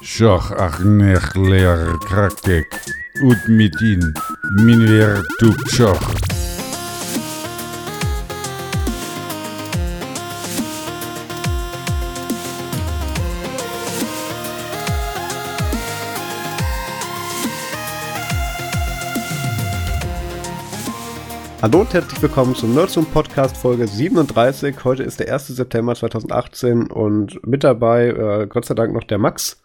Schach, ach, nech, leer, krakek. Ut mit in. Minwer, tuk, schach. Hallo und herzlich willkommen zum NerdZoom Podcast Folge 37. Heute ist der 1. September 2018 und mit dabei, Gott sei Dank, noch der Max.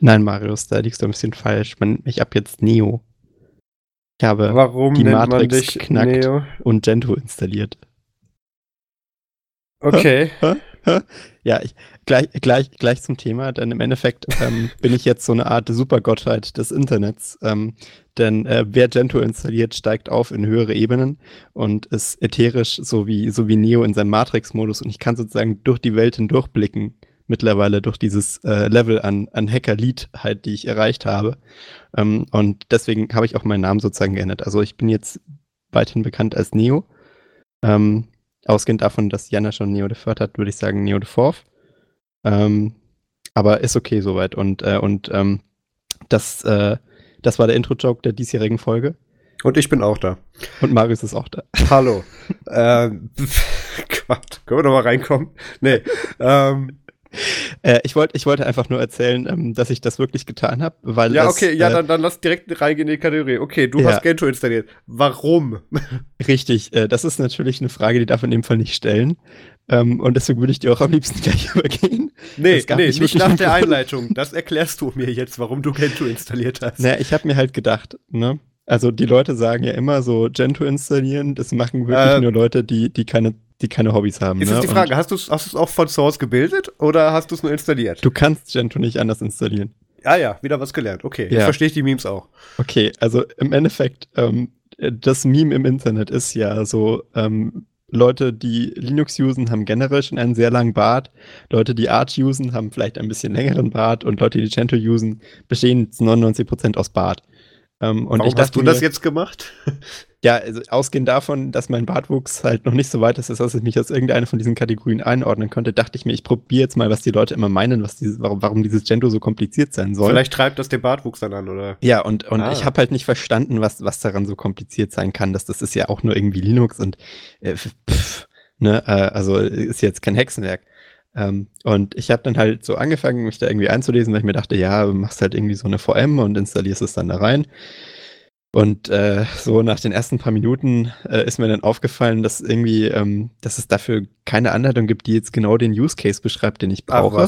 Nein, Marius, da liegst du ein bisschen falsch. Man nennt mich ab jetzt Neo. Ich habe die Matrix geknackt Neo? Und Gentoo installiert. Okay. Ja, gleich zum Thema, denn im Endeffekt bin ich jetzt so eine Art Supergottheit des Internets, denn wer Gentoo installiert, steigt auf in höhere Ebenen und ist ätherisch, so wie Neo in seinem Matrix-Modus, und ich kann sozusagen durch die Welt hindurchblicken, mittlerweile durch dieses Level an Hacker-Lead, die ich erreicht habe, und deswegen habe ich auch meinen Namen sozusagen geändert. Also ich bin jetzt weithin bekannt als Neo, ausgehend davon, dass Jana schon Neo de Fort hat, würde ich sagen Neo de Forth. Aber ist okay soweit. Und das war der Intro-Joke der diesjährigen Folge. Und ich bin auch da. Und Marius ist auch da. Hallo. Quatsch, können wir doch mal reinkommen? Nee. Ich wollte einfach nur erzählen, dass ich das wirklich getan habe, weil ja, okay, dann lass direkt reingehen in die Kategorie. Okay, du hast Gentoo installiert. Warum? Richtig, das ist natürlich eine Frage, die darf man in dem Fall nicht stellen. Und deswegen würde ich dir auch am liebsten gleich übergehen. Nee, nicht nach der Einleitung. Das erklärst du mir jetzt, warum du Gentoo installiert hast. Naja, ich habe mir halt gedacht, ne? Also die Leute sagen ja immer so, Gentoo installieren, das machen wirklich nur Leute, die keine Hobbys haben. Jetzt ist die Frage, hast du es auch von Source gebildet oder hast du es nur installiert? Du kannst Gentoo nicht anders installieren. Ah ja, wieder was gelernt. Okay, Jetzt verstehe ich die Memes auch. Okay, also im Endeffekt, das Meme im Internet ist ja so, Leute, die Linux usen, haben generell schon einen sehr langen Bart. Leute, die Arch usen, haben vielleicht ein bisschen längeren Bart. Und Leute, die Gentoo usen, bestehen zu 99% aus Bart. Und warum hast du das jetzt gemacht? Ja, also ausgehend davon, dass mein Bartwuchs halt noch nicht so weit ist, dass ich mich als irgendeine von diesen Kategorien einordnen konnte, dachte ich mir, ich probiere jetzt mal, was die Leute immer meinen, warum dieses Gentoo so kompliziert sein soll. Vielleicht treibt das den Bartwuchs dann an, oder? Ja, und ich habe halt nicht verstanden, was daran so kompliziert sein kann. Das ist ja auch nur irgendwie Linux und also ist jetzt kein Hexenwerk. Und ich habe dann halt so angefangen, mich da irgendwie einzulesen, weil ich mir dachte, ja, machst halt irgendwie so eine VM und installierst es dann da rein. Und so nach den ersten paar Minuten ist mir dann aufgefallen, dass irgendwie, dass es dafür keine Anleitung gibt, die jetzt genau den Use Case beschreibt, den ich brauche.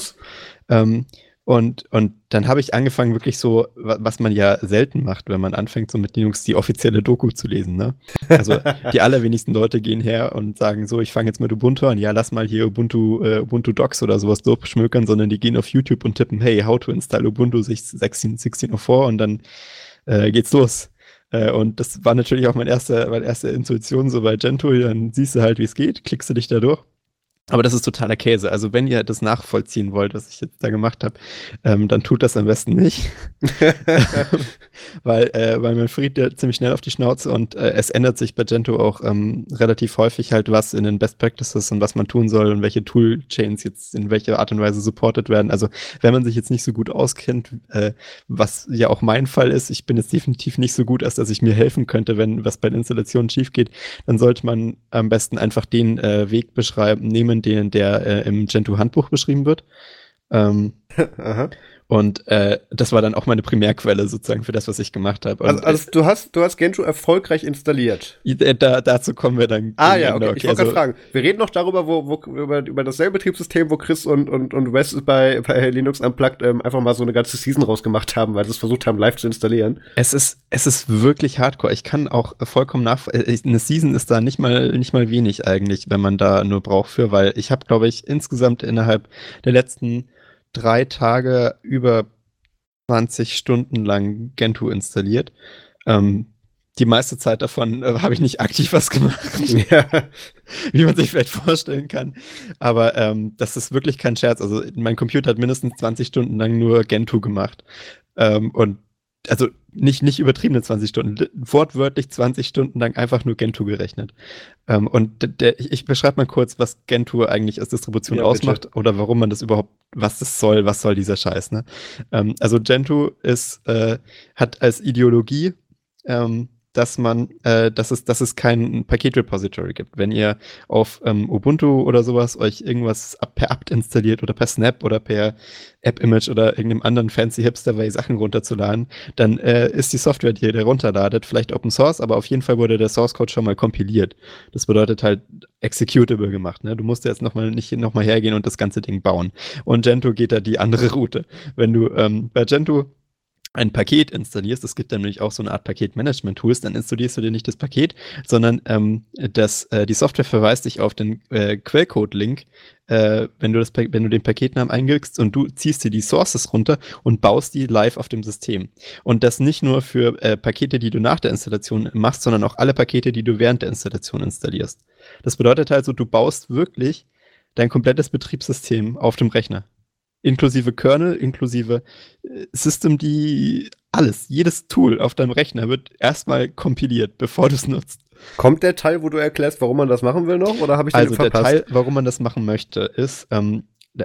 Und dann habe ich angefangen, wirklich so, was man ja selten macht, wenn man anfängt, so mit Linux die offizielle Doku zu lesen, ne? Also die allerwenigsten Leute gehen her und sagen so, ich fange jetzt mit Ubuntu an, ja, lass mal hier Ubuntu Docs oder sowas durchschmökern, sondern die gehen auf YouTube und tippen, hey, how to install Ubuntu 16.04 und dann geht's los. Und das war natürlich auch meine erste Intuition so bei Gentoo, dann siehst du halt, wie es geht, klickst du dich da durch. Aber das ist totaler Käse. Also wenn ihr das nachvollziehen wollt, was ich jetzt da gemacht habe, dann tut das am besten nicht. weil man friert ja ziemlich schnell auf die Schnauze und es ändert sich bei Gentoo auch relativ häufig halt was in den Best Practices und was man tun soll und welche Toolchains jetzt in welcher Art und Weise supported werden. Also wenn man sich jetzt nicht so gut auskennt, was ja auch mein Fall ist, ich bin jetzt definitiv nicht so gut, als dass ich mir helfen könnte, wenn was bei den Installationen schief geht, dann sollte man am besten einfach den Weg nehmen, der im Gentoo-Handbuch beschrieben wird. Aha. Und das war dann auch meine Primärquelle sozusagen für das, was ich gemacht habe. Also du hast Gentoo erfolgreich installiert. Dazu kommen wir dann. Ah ja, okay. Ich wollte gerade fragen. Wir reden noch darüber, über dasselbe Betriebssystem, wo Chris und Wes bei Linux Unplugged einfach mal so eine ganze Season rausgemacht haben, weil sie es versucht haben, live zu installieren. Es ist wirklich hardcore. Ich kann auch vollkommen eine Season ist da nicht mal wenig eigentlich, wenn man da nur braucht für, weil ich habe, glaube ich, insgesamt innerhalb der letzten 3 Tage über 20 Stunden lang Gentoo installiert. Die meiste Zeit davon habe ich nicht aktiv was gemacht, wie man sich vielleicht vorstellen kann. Aber das ist wirklich kein Scherz. Also mein Computer hat mindestens 20 Stunden lang nur Gentoo gemacht. Und also nicht übertriebene 20 Stunden, wortwörtlich 20 Stunden lang einfach nur Gentoo gerechnet. Und ich beschreibe mal kurz, was Gentoo eigentlich als Distribution ausmacht, bitte, oder warum man das überhaupt, was soll dieser Scheiß, ne? Also Gentoo ist, hat als Ideologie, dass es kein Paketrepository gibt. Wenn ihr auf Ubuntu oder sowas euch irgendwas per apt installiert oder per Snap oder per App-Image oder irgendeinem anderen fancy Hipster-Way Sachen runterzuladen, dann ist die Software, die ihr da runterladet, vielleicht Open Source, aber auf jeden Fall wurde der Source-Code schon mal kompiliert. Das bedeutet halt executable gemacht, ne? Du musst ja jetzt nicht nochmal hergehen und das ganze Ding bauen. Und Gentoo geht da die andere Route. Wenn du bei Gentoo ein Paket installierst, es gibt dann nämlich auch so eine Art Paketmanagement-Tools, dann installierst du dir nicht das Paket, sondern die Software verweist dich auf den Quellcode-Link, wenn du den Paketnamen eingibst, und du ziehst dir die Sources runter und baust die live auf dem System. Und das nicht nur für Pakete, die du nach der Installation machst, sondern auch alle Pakete, die du während der Installation installierst. Das bedeutet also, du baust wirklich dein komplettes Betriebssystem auf dem Rechner. Inklusive Kernel, inklusive Systemd, alles, jedes Tool auf deinem Rechner wird erstmal kompiliert, bevor du es nutzt. Kommt der Teil, wo du erklärst, warum man das machen will, noch? Oder habe ich den verpasst? Also der Teil, warum man das machen möchte, ist,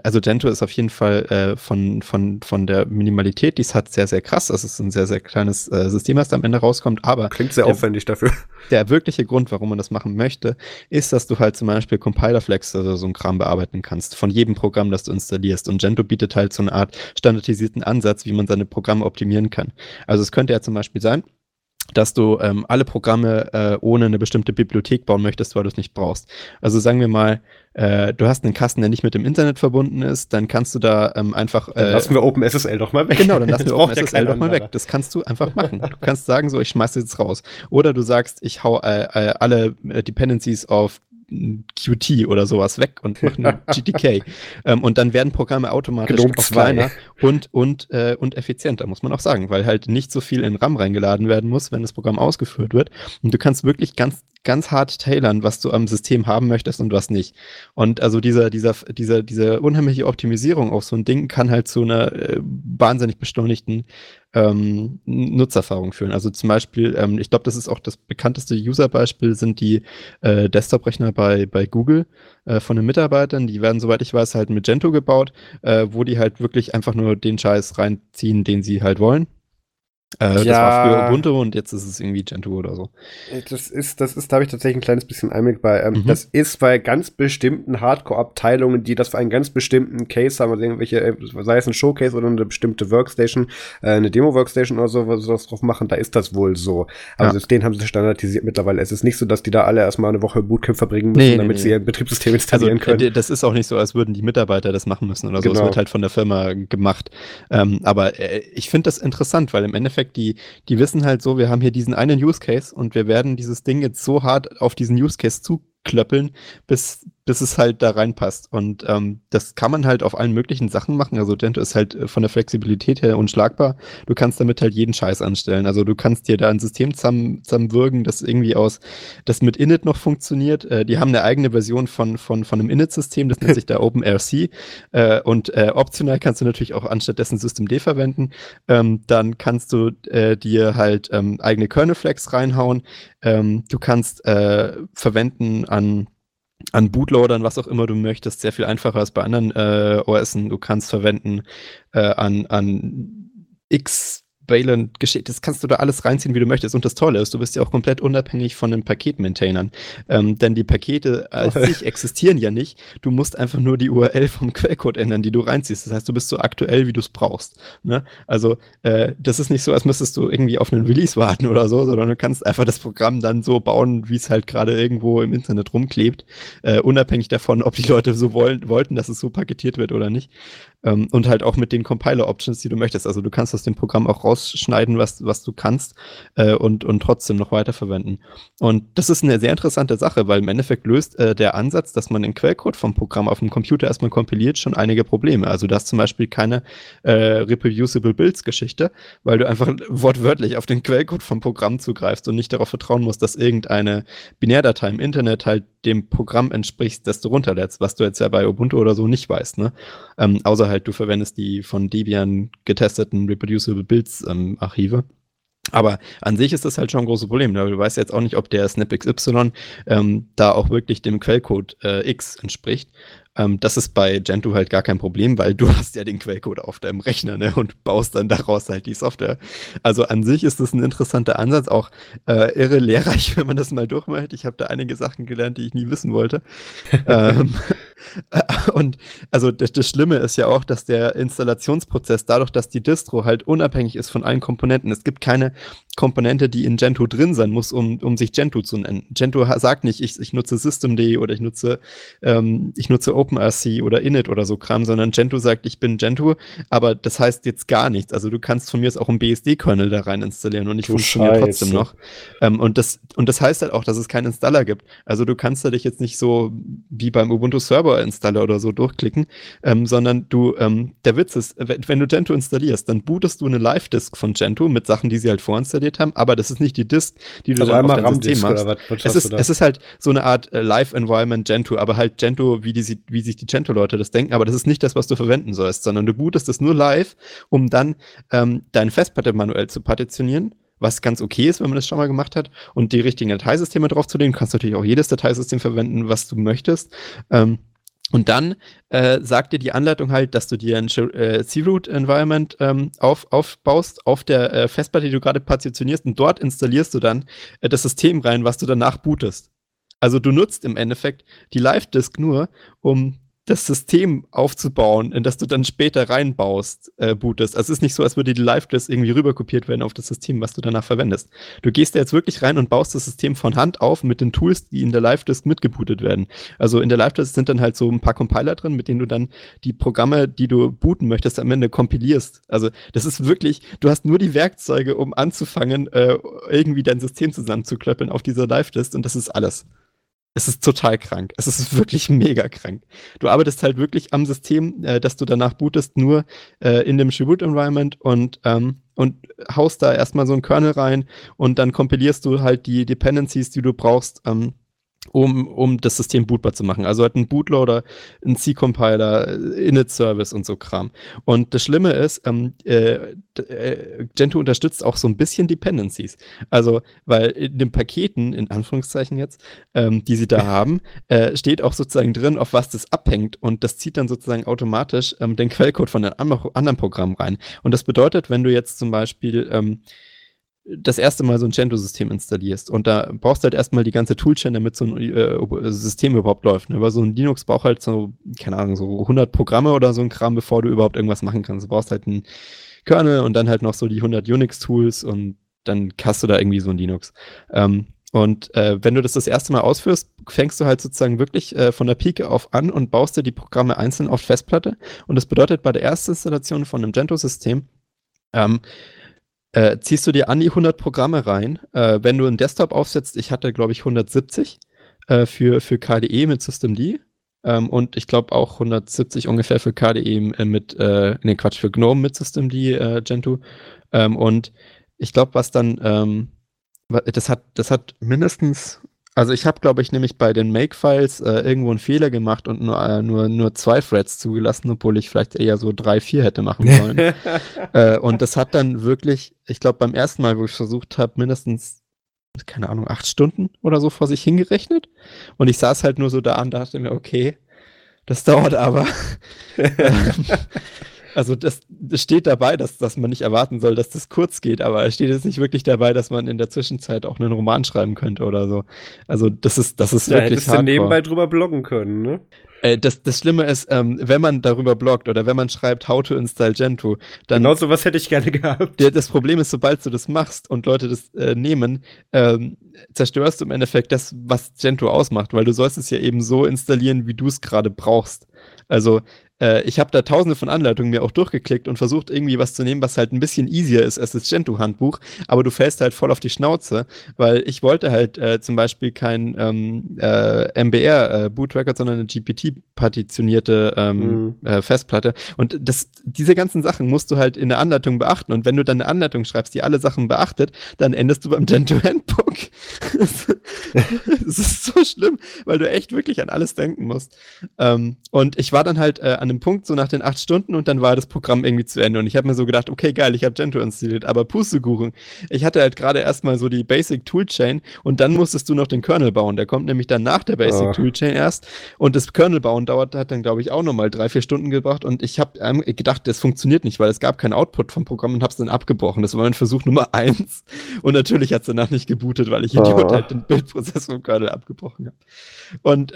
also Gentoo ist auf jeden Fall von der Minimalität, die es hat, sehr, sehr krass. Das ist ein sehr, sehr kleines System, was am Ende rauskommt, aber klingt sehr aufwendig dafür. Der wirkliche Grund, warum man das machen möchte, ist, dass du halt zum Beispiel Compilerflex oder so ein Kram bearbeiten kannst, von jedem Programm, das du installierst. Und Gentoo bietet halt so eine Art standardisierten Ansatz, wie man seine Programme optimieren kann. Also es könnte ja zum Beispiel sein, dass du alle Programme ohne eine bestimmte Bibliothek bauen möchtest, weil du es nicht brauchst. Also sagen wir mal, du hast einen Kasten, der nicht mit dem Internet verbunden ist, dann kannst du da einfach... dann lassen wir OpenSSL doch mal weg. Genau, dann lassen wir OpenSSL doch mal weg. Das kannst du einfach machen. Du kannst sagen, so, ich schmeiße jetzt raus. Oder du sagst, ich hau alle Dependencies auf Qt oder sowas weg und machen GTK. Und dann werden Programme automatisch auch kleiner und effizienter, muss man auch sagen, weil halt nicht so viel in RAM reingeladen werden muss, wenn das Programm ausgeführt wird. Und du kannst wirklich ganz, ganz hart tailern, was du am System haben möchtest und was nicht. Und also diese unheimliche Optimisierung auf so ein Ding kann halt zu einer wahnsinnig beschleunigten Nutzererfahrung führen. Also zum Beispiel, ich glaube, das ist auch das bekannteste User-Beispiel, sind die Desktop-Rechner bei Google von den Mitarbeitern. Die werden, soweit ich weiß, halt mit Gentoo gebaut, wo die halt wirklich einfach nur den Scheiß reinziehen, den sie halt wollen. Das war früher Ubuntu und jetzt ist es irgendwie Gentoo oder so. Das ist, da habe ich tatsächlich ein kleines bisschen Einblick bei. Das ist bei ganz bestimmten Hardcore-Abteilungen, die das für einen ganz bestimmten Case haben, also irgendwelche, sei es ein Showcase oder eine bestimmte Workstation, eine Demo-Workstation oder so, was sie das drauf machen, da ist das wohl so. Also den haben sie standardisiert mittlerweile. Es ist nicht so, dass die da alle erstmal eine Woche Bootcamp verbringen müssen, damit sie ihr Betriebssystem installieren können. Das ist auch nicht so, als würden die Mitarbeiter das machen müssen oder so. Genau. Das wird halt von der Firma gemacht. Aber ich finde das interessant, weil im Endeffekt die wissen halt so, wir haben hier diesen einen Use Case und wir werden dieses Ding jetzt so hart auf diesen Use Case zuklöppeln, bis es halt da reinpasst. Und das kann man halt auf allen möglichen Sachen machen. Also Gentoo ist halt von der Flexibilität her unschlagbar. Du kannst damit halt jeden Scheiß anstellen. Also du kannst dir da ein System zusammenwürgen, das irgendwie das mit Init noch funktioniert. Die haben eine eigene Version von einem Init-System, das nennt sich da OpenRC. Optional kannst du natürlich auch anstattdessen Systemd verwenden. Dann kannst du dir halt eigene Kernelflex reinhauen. Du kannst verwenden an Bootloadern, was auch immer du möchtest, sehr viel einfacher als bei anderen OSen. Du kannst verwenden an X-Valent-Geschichte. Das kannst du da alles reinziehen, wie du möchtest. Und das Tolle ist, du bist ja auch komplett unabhängig von den Paket-Maintainern. Denn die Pakete als sich existieren ja nicht. Du musst einfach nur die URL vom Quellcode ändern, die du reinziehst. Das heißt, du bist so aktuell, wie du es brauchst. Ne? Also das ist nicht so, als müsstest du irgendwie auf einen Release warten oder so, sondern du kannst einfach das Programm dann so bauen, wie es halt gerade irgendwo im Internet rumklebt. Unabhängig davon, ob die Leute so wollten, dass es so paketiert wird oder nicht. Und halt auch mit den Compiler-Options, die du möchtest. Also du kannst aus dem Programm auch rausschneiden, was du kannst und trotzdem noch weiterverwenden. Und das ist eine sehr interessante Sache, weil im Endeffekt löst der Ansatz, dass man den Quellcode vom Programm auf dem Computer erstmal kompiliert, schon einige Probleme. Also du hast zum Beispiel keine reproducible Builds-Geschichte, weil du einfach wortwörtlich auf den Quellcode vom Programm zugreifst und nicht darauf vertrauen musst, dass irgendeine Binärdatei im Internet halt dem Programm entspricht, das du runterlädst, was du jetzt ja bei Ubuntu oder so nicht weißt, ne? Außer halt, du verwendest die von Debian getesteten reproducible Builds Linux-Archive. Aber an sich ist das halt schon ein großes Problem. Du weißt jetzt auch nicht, ob der SnapXY da auch wirklich dem Quellcode X entspricht. Das ist bei Gentoo halt gar kein Problem, weil du hast ja den Quellcode auf deinem Rechner, ne, und baust dann daraus halt die Software. Also an sich ist das ein interessanter Ansatz, auch irre lehrreich, wenn man das mal durchmacht. Ich habe da einige Sachen gelernt, die ich nie wissen wollte. Und also das Schlimme ist ja auch, dass der Installationsprozess, dadurch, dass die Distro halt unabhängig ist von allen Komponenten, es gibt keine Komponente, die in Gentoo drin sein muss, um sich Gentoo zu nennen. Gentoo sagt nicht, ich nutze Systemd oder ich nutze OpenRC oder Init oder so Kram, sondern Gentoo sagt, ich bin Gentoo, aber das heißt jetzt gar nichts. Also du kannst von mir jetzt auch einen BSD-Kernel da rein installieren und ich funktioniere trotzdem noch. Und das heißt halt auch, dass es keinen Installer gibt. Also du kannst da dich jetzt nicht so wie beim Ubuntu-Server-Installer oder so durchklicken, sondondder Witz ist, wenn du Gentoo installierst, dann bootest du eine Live-Disk von Gentoo mit Sachen, die sie halt vorinstalliert haben, aber das ist nicht die Disk, die du dann auf dein System machst. Es ist halt so eine Art Live-Environment Gentoo, aber halt Gentoo, wie sich die Gentoo-Leute das denken, aber das ist nicht das, was du verwenden sollst, sondern du bootest es nur live, um dann deine Festplatte manuell zu partitionieren, was ganz okay ist, wenn man das schon mal gemacht hat, und die richtigen Dateisysteme draufzulegen. Du kannst natürlich auch jedes Dateisystem verwenden, was du möchtest. Und dann sagt dir die Anleitung halt, dass du dir ein C-Root-Environment aufbaust auf der Festplatte, die du gerade partitionierst, und dort installierst du dann das System rein, was du danach bootest. Also du nutzt im Endeffekt die Live-Disk nur, um das System aufzubauen, in das du dann später reinbaust, bootest. Also es ist nicht so, als würde die Live-Disk irgendwie rüberkopiert werden auf das System, was du danach verwendest. Du gehst da jetzt wirklich rein und baust das System von Hand auf mit den Tools, die in der Live-Disk mitgebootet werden. Also in der Live-Disk sind dann halt so ein paar Compiler drin, mit denen du dann die Programme, die du booten möchtest, am Ende kompilierst. Also das ist wirklich, du hast nur die Werkzeuge, um anzufangen, irgendwie dein System zusammenzuklöppeln auf dieser Live-Disk, und das ist alles. Es ist total krank. Es ist wirklich mega krank. Du arbeitest halt wirklich am System, das du danach bootest, nur in dem Tribute-Environment und haust da erstmal so einen Kernel rein und dann kompilierst du halt die Dependencies, die du brauchst, um das System bootbar zu machen. Also halt ein Bootloader, ein C-Compiler, Init-Service und so Kram. Und das Schlimme ist, Gentoo unterstützt auch so ein bisschen Dependencies. Also, weil in den Paketen, in Anführungszeichen jetzt, die sie da haben, steht auch sozusagen drin, auf was das abhängt. Und das zieht dann sozusagen automatisch den Quellcode von den anderen Programmen rein. Und das bedeutet, wenn du jetzt zum Beispiel das erste Mal so ein Gentoo-System installierst, und da brauchst du halt erstmal die ganze Toolchain, damit so ein System überhaupt läuft. Ne? Weil so ein Linux braucht halt so, keine Ahnung, so 100 Programme oder so ein Kram, bevor du überhaupt irgendwas machen kannst. Du brauchst halt einen Kernel und dann halt noch so die 100 Unix-Tools und dann hast du da irgendwie so ein Linux. Wenn du das erste Mal ausführst, fängst du halt sozusagen wirklich von der Pike auf an und baust dir die Programme einzeln auf Festplatte. Und das bedeutet, bei der ersten Installation von einem Gentoo-System ziehst du dir an die 100 Programme rein. Wenn du einen Desktop aufsetzt, ich hatte, glaube ich, 170 für KDE mit Systemd und ich glaube auch 170 ungefähr für KDE für GNOME mit Systemd, Gentoo. Und ich glaube, was dann, das hat mindestens, also ich habe, glaube ich, nämlich bei den Make-Files irgendwo einen Fehler gemacht und nur 2 Threads zugelassen, obwohl ich vielleicht eher so 3, 4 hätte machen sollen. Und das hat dann wirklich, ich glaube, beim ersten Mal, wo ich versucht habe, mindestens, keine Ahnung, 8 Stunden oder so vor sich hingerechnet. Und ich saß halt nur so da und dachte mir, okay, das dauert aber. Also das steht dabei, dass man nicht erwarten soll, dass das kurz geht, aber es steht jetzt nicht wirklich dabei, dass man in der Zwischenzeit auch einen Roman schreiben könnte oder so. Also das ist da wirklich hardcore. Da hättest du nebenbei drüber bloggen können, ne? Das Schlimme ist, wenn man darüber bloggt oder wenn man schreibt, how to install Gentoo, dann... Genau sowas hätte ich gerne gehabt. Das Problem ist, sobald du das machst und Leute das nehmen, zerstörst du im Endeffekt das, was Gentoo ausmacht, weil du sollst es ja eben so installieren, wie du es gerade brauchst. Also... Ich habe da tausende von Anleitungen mir auch durchgeklickt und versucht, irgendwie was zu nehmen, was halt ein bisschen easier ist als das Gentoo-Handbuch, aber du fällst halt voll auf die Schnauze, weil ich wollte halt zum Beispiel kein MBR-Boot-Record, sondern eine GPT-partitionierte Festplatte. Und diese ganzen Sachen musst du halt in der Anleitung beachten. Und wenn du dann eine Anleitung schreibst, die alle Sachen beachtet, dann endest du beim Gentoo-Handbook. Es ist so schlimm, weil du echt wirklich an alles denken musst. Und ich war dann halt an einem Punkt, so nach den 8 Stunden, und dann war das Programm irgendwie zu Ende. Und ich habe mir so gedacht, okay, geil, ich habe Gentoo installiert, aber Pustekuchen. Ich hatte halt gerade erstmal so die Basic Toolchain und dann musstest du noch den Kernel bauen. Der kommt nämlich dann nach der Basic Toolchain erst, und das Kernel bauen hat dann, glaube ich, auch nochmal 3-4 Stunden gebracht, und ich habe gedacht, das funktioniert nicht, weil es gab keinen Output vom Programm, und habe es dann abgebrochen. Das war mein Versuch Nummer 1, und natürlich hat es danach nicht gebootet, weil ich Idiot halt den Bildprozess vom Kernel abgebrochen habe. Und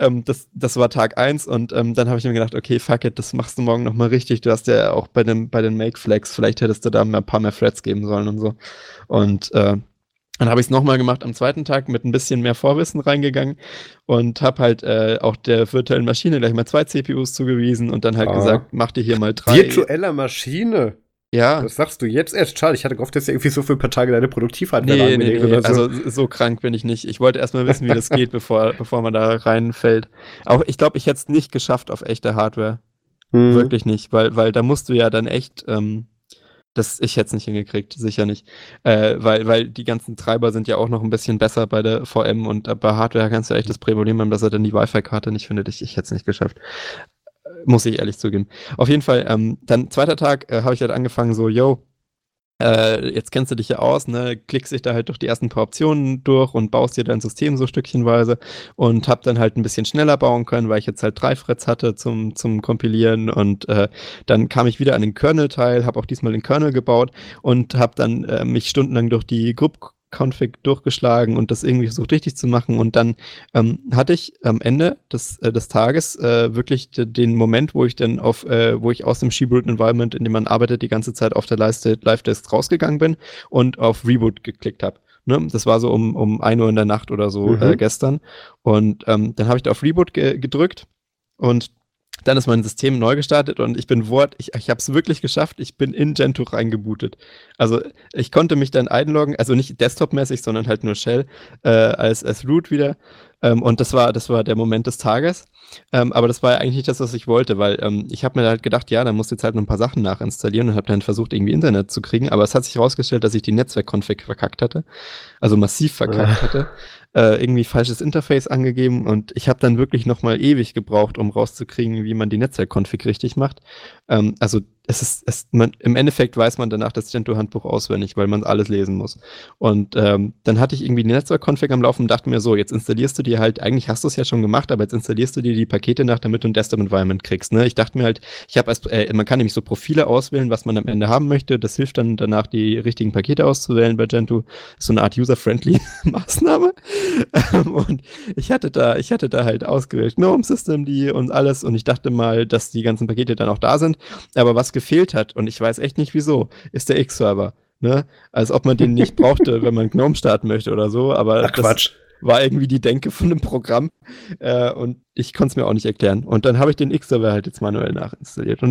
das war Tag 1, und dann habe ich mir gedacht, okay, fuck it, das machst du morgen nochmal richtig. Du hast ja auch bei den Make-Flags, vielleicht hättest du da ein paar mehr Threads geben sollen und so. Und dann habe ich es nochmal gemacht am zweiten Tag, mit ein bisschen mehr Vorwissen reingegangen, und habe halt auch der virtuellen Maschine gleich mal 2 CPUs zugewiesen und dann halt gesagt, mach dir hier mal 3. Virtueller Maschine? Ja. Das sagst du jetzt erst, schade. Ich hatte gehofft, dass du irgendwie so für ein paar Tage deine Produktivheit nee, also so krank bin ich nicht. Ich wollte erst mal wissen, wie das geht, bevor man da reinfällt. Auch ich glaube, ich hätte es nicht geschafft auf echter Hardware. Mhm. Wirklich nicht, weil da musst du ja dann echt, ich hätte es nicht hingekriegt, sicher nicht. Weil die ganzen Treiber sind ja auch noch ein bisschen besser bei der VM, und bei Hardware kannst du echt das Problem haben, dass er dann die Wi-Fi-Karte nicht findet. Ich hätte es nicht geschafft. Muss ich ehrlich zugeben. Auf jeden Fall, dann zweiter Tag habe ich halt angefangen so, jetzt kennst du dich ja aus, ne, klickst dich da halt durch die ersten paar Optionen durch und baust dir dein System so stückchenweise, und hab dann halt ein bisschen schneller bauen können, weil ich jetzt halt 3 Threads hatte zum Kompilieren, und dann kam ich wieder an den Kernel-Teil, hab auch diesmal den Kernel gebaut und hab dann mich stundenlang durch die Group-Config durchgeschlagen und das irgendwie versucht richtig zu machen, und dann hatte ich am Ende des Tages wirklich den Moment, wo ich dann wo ich aus dem Sheboot-Environment, in dem man arbeitet, die ganze Zeit auf der Leiste Live-Desk rausgegangen bin und auf Reboot geklickt habe. Ne? Das war so um 1 Uhr in der Nacht oder so gestern, und dann habe ich da auf Reboot gedrückt und dann ist mein System neu gestartet, und ich habe es wirklich geschafft, ich bin in Gentoo reingebootet. Also ich konnte mich dann einloggen, also nicht desktopmäßig, sondern halt nur Shell als Root wieder. Und das war der Moment des Tages. Aber das war ja eigentlich nicht das, was ich wollte, weil ich habe mir halt gedacht, ja, dann musst du jetzt halt noch ein paar Sachen nachinstallieren, und habe dann versucht, irgendwie Internet zu kriegen. Aber es hat sich herausgestellt, dass ich die Netzwerk-Config verkackt hatte, also massiv verkackt hatte. Irgendwie falsches Interface angegeben, und ich habe dann wirklich nochmal ewig gebraucht, um rauszukriegen, wie man die Netzwerk-Config richtig macht. Also im Endeffekt weiß man danach das Gentoo-Handbuch auswendig, weil man alles lesen muss. Und dann hatte ich irgendwie die Netzwerk-Config am Laufen und dachte mir so, jetzt installierst du dir halt, eigentlich hast du es ja schon gemacht, aber jetzt installierst du dir die Pakete nach, damit du ein Desktop-Environment kriegst. Ne? Ich dachte mir halt, man kann nämlich so Profile auswählen, was man am Ende haben möchte. Das hilft dann danach, die richtigen Pakete auszuwählen bei Gentoo. So eine Art user-friendly Maßnahme. Und ich hatte da halt ausgewählt GNOME, Systemd und alles, und ich dachte mal, dass die ganzen Pakete dann auch da sind. Aber was gefehlt hat, und ich weiß echt nicht wieso, ist der X-Server, ne? Als ob man den nicht brauchte, wenn man GNOME starten möchte oder so, aber Quatsch. War irgendwie die Denke von dem Programm, und ich konnte es mir auch nicht erklären. Und dann habe ich den X-Server halt jetzt manuell nachinstalliert,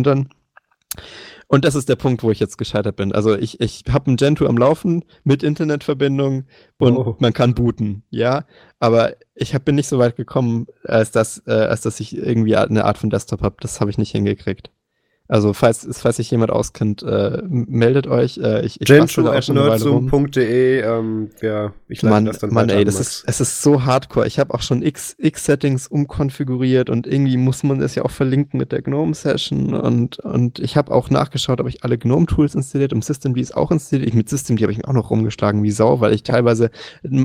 und das ist der Punkt, wo ich jetzt gescheitert bin. Also ich habe ein Gentoo am Laufen mit Internetverbindung und man kann booten, ja, aber ich bin nicht so weit gekommen, als dass ich irgendwie eine Art von Desktop habe. Das habe ich nicht hingekriegt. Also, falls sich jemand auskennt, meldet euch. Gentoo@nerdzoom.de, ich leite das dann weiter. Es ist so hardcore. Ich habe auch schon X-Settings umkonfiguriert, und irgendwie muss man das ja auch verlinken mit der GNOME-Session, und ich habe auch nachgeschaut, ob ich alle GNOME-Tools installiert und Systemd ist auch installiert. Mit Systemd habe ich mich auch noch rumgeschlagen wie Sau, weil ich teilweise,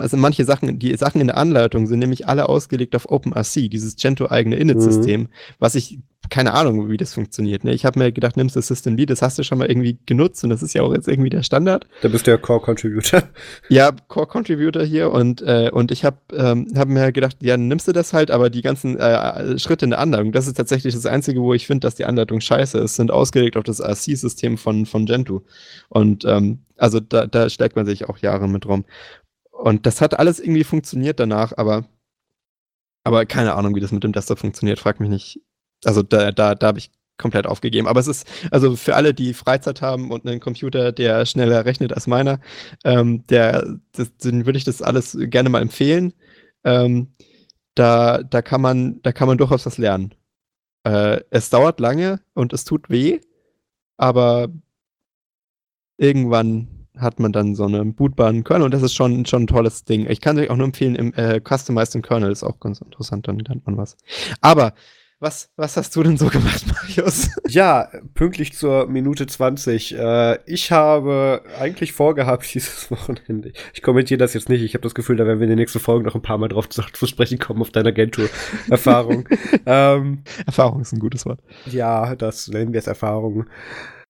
also manche Sachen, die Sachen in der Anleitung sind nämlich alle ausgelegt auf OpenRC, dieses Gentoo-eigene Init-System, was ich keine Ahnung, wie das funktioniert. Ne? Ich habe mir gedacht, nimmst du Systemd, das hast du schon mal irgendwie genutzt, und das ist ja auch jetzt irgendwie der Standard. Da bist du ja Core-Contributor. Ja, Core-Contributor hier, und ich hab mir gedacht, ja, nimmst du das halt, aber die ganzen Schritte in der Anleitung, das ist tatsächlich das Einzige, wo ich finde, dass die Anleitung scheiße ist, sind ausgelegt auf das RC-System von Gentoo. Und also da schlägt man sich auch Jahre mit rum. Und das hat alles irgendwie funktioniert danach, aber keine Ahnung, wie das mit dem Desktop funktioniert, frag mich nicht. Also da habe ich komplett aufgegeben. Aber es ist, also für alle, die Freizeit haben und einen Computer, der schneller rechnet als meiner, den würde ich das alles gerne mal empfehlen. Da kann man durchaus was lernen. Es dauert lange und es tut weh, aber irgendwann hat man dann so einen bootbaren Kernel, und das ist schon ein tolles Ding. Ich kann euch auch nur empfehlen, im Customized Kernel ist auch ganz interessant, dann lernt man was. Aber Was hast du denn so gemacht, Marius? Ja, pünktlich zur Minute 20. Ich habe eigentlich vorgehabt, dieses Wochenende. Ich kommentiere das jetzt nicht. Ich habe das Gefühl, da werden wir in der nächsten Folge noch ein paar Mal drauf zu sprechen kommen, auf deiner Gentoo-Erfahrung. Erfahrung ist ein gutes Wort. Ja, das nennen wir jetzt Erfahrung.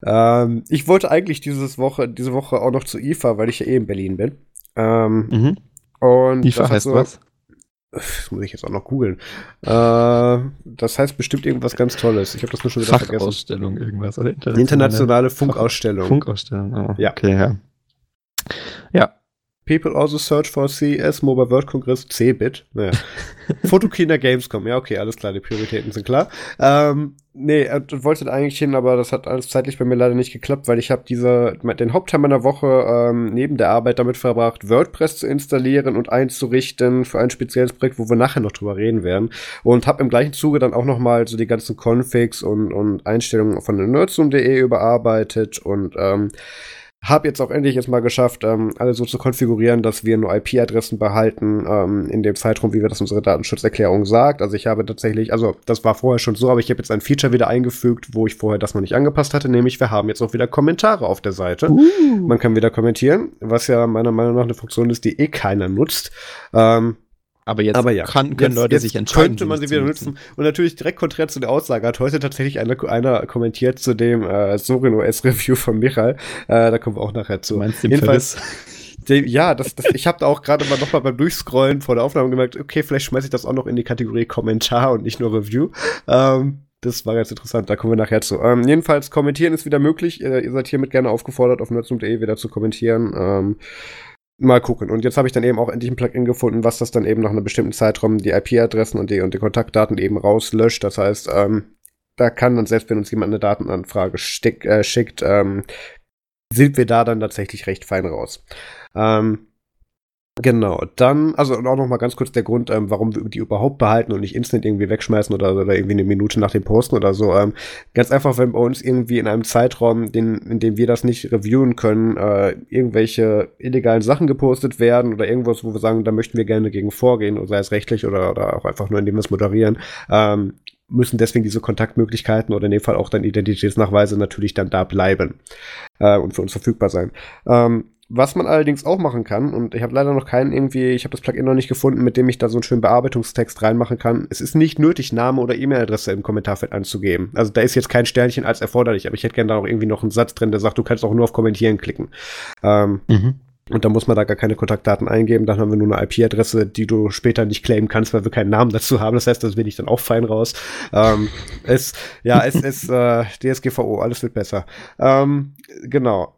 Ich wollte eigentlich diese Woche auch noch zu IFA, weil ich ja eh in Berlin bin. Und IFA heißt was? Das muss ich jetzt auch noch googeln. Das heißt bestimmt irgendwas ganz Tolles. Ich habe das nur schon wieder vergessen. Funkausstellung, irgendwas. Oder internationale Funkausstellung. Funkausstellung, oh, ja. Okay, ja. Ja. People also search for CES, Mobile World Congress, CeBIT. Naja. Photokina Gamescom. Ja, okay, alles klar, die Prioritäten sind klar. Nee, wollte eigentlich hin, aber das hat alles zeitlich bei mir leider nicht geklappt, weil ich habe den Hauptteil meiner Woche neben der Arbeit damit verbracht, WordPress zu installieren und einzurichten für ein spezielles Projekt, wo wir nachher noch drüber reden werden. Und habe im gleichen Zuge dann auch noch mal so die ganzen Configs und Einstellungen von NerdZoom.de überarbeitet und habe jetzt auch endlich jetzt mal geschafft, alle so zu konfigurieren, dass wir nur IP-Adressen behalten, in dem Zeitraum, wie wir das in unserer Datenschutzerklärung sagt. Also ich habe tatsächlich, also das war vorher schon so, aber ich habe jetzt ein Feature wieder eingefügt, wo ich vorher das noch nicht angepasst hatte, nämlich wir haben jetzt auch wieder Kommentare auf der Seite. Man kann wieder kommentieren, was ja meiner Meinung nach eine Funktion ist, die eh keiner nutzt. Aber jetzt können Leute sich entscheiden. Könnte man sie wieder nutzen. Und natürlich direkt konträr zu der Aussage hat heute tatsächlich einer kommentiert zu dem Zorin OS Review von Michael. Da kommen wir auch nachher zu. Meinst du den Verriss? Ja, ich habe da auch gerade mal nochmal beim Durchscrollen vor der Aufnahme gemerkt, okay, vielleicht schmeiße ich das auch noch in die Kategorie Kommentar und nicht nur Review. Das war ganz interessant, da kommen wir nachher zu. Jedenfalls, kommentieren ist wieder möglich. Ihr seid hiermit gerne aufgefordert, auf nerdzoom.de wieder zu kommentieren. Mal gucken. Und jetzt habe ich dann eben auch endlich ein Plugin gefunden, was das dann eben nach einem bestimmten Zeitraum die IP-Adressen und die Kontaktdaten eben rauslöscht. Das heißt, da kann dann, selbst wenn uns jemand eine Datenanfrage schickt, sind wir da dann tatsächlich recht fein raus. Genau, dann, also auch noch mal ganz kurz der Grund, warum wir die überhaupt behalten und nicht instant irgendwie wegschmeißen oder irgendwie eine Minute nach dem Posten oder so. Ganz einfach, wenn bei uns irgendwie in einem Zeitraum, in dem wir das nicht reviewen können, irgendwelche illegalen Sachen gepostet werden oder irgendwas, wo wir sagen, da möchten wir gerne gegen vorgehen, sei es rechtlich oder auch einfach nur, indem wir es moderieren, müssen deswegen diese Kontaktmöglichkeiten oder in dem Fall auch dann Identitätsnachweise natürlich dann da bleiben und für uns verfügbar sein. Was man allerdings auch machen kann, und ich habe leider noch keinen ich habe das Plugin noch nicht gefunden, mit dem ich da so einen schönen Bearbeitungstext reinmachen kann. Es ist nicht nötig, Name oder E-Mail-Adresse im Kommentarfeld anzugeben. Also da ist jetzt kein Sternchen als erforderlich, aber ich hätte gerne da auch irgendwie noch einen Satz drin, der sagt, du kannst auch nur auf Kommentieren klicken. Und dann muss man da gar keine Kontaktdaten eingeben. Dann haben wir nur eine IP-Adresse, die du später nicht claimen kannst, weil wir keinen Namen dazu haben. Das heißt, das bin ich dann auch fein raus. Es ist DSGVO, alles wird besser. Genau.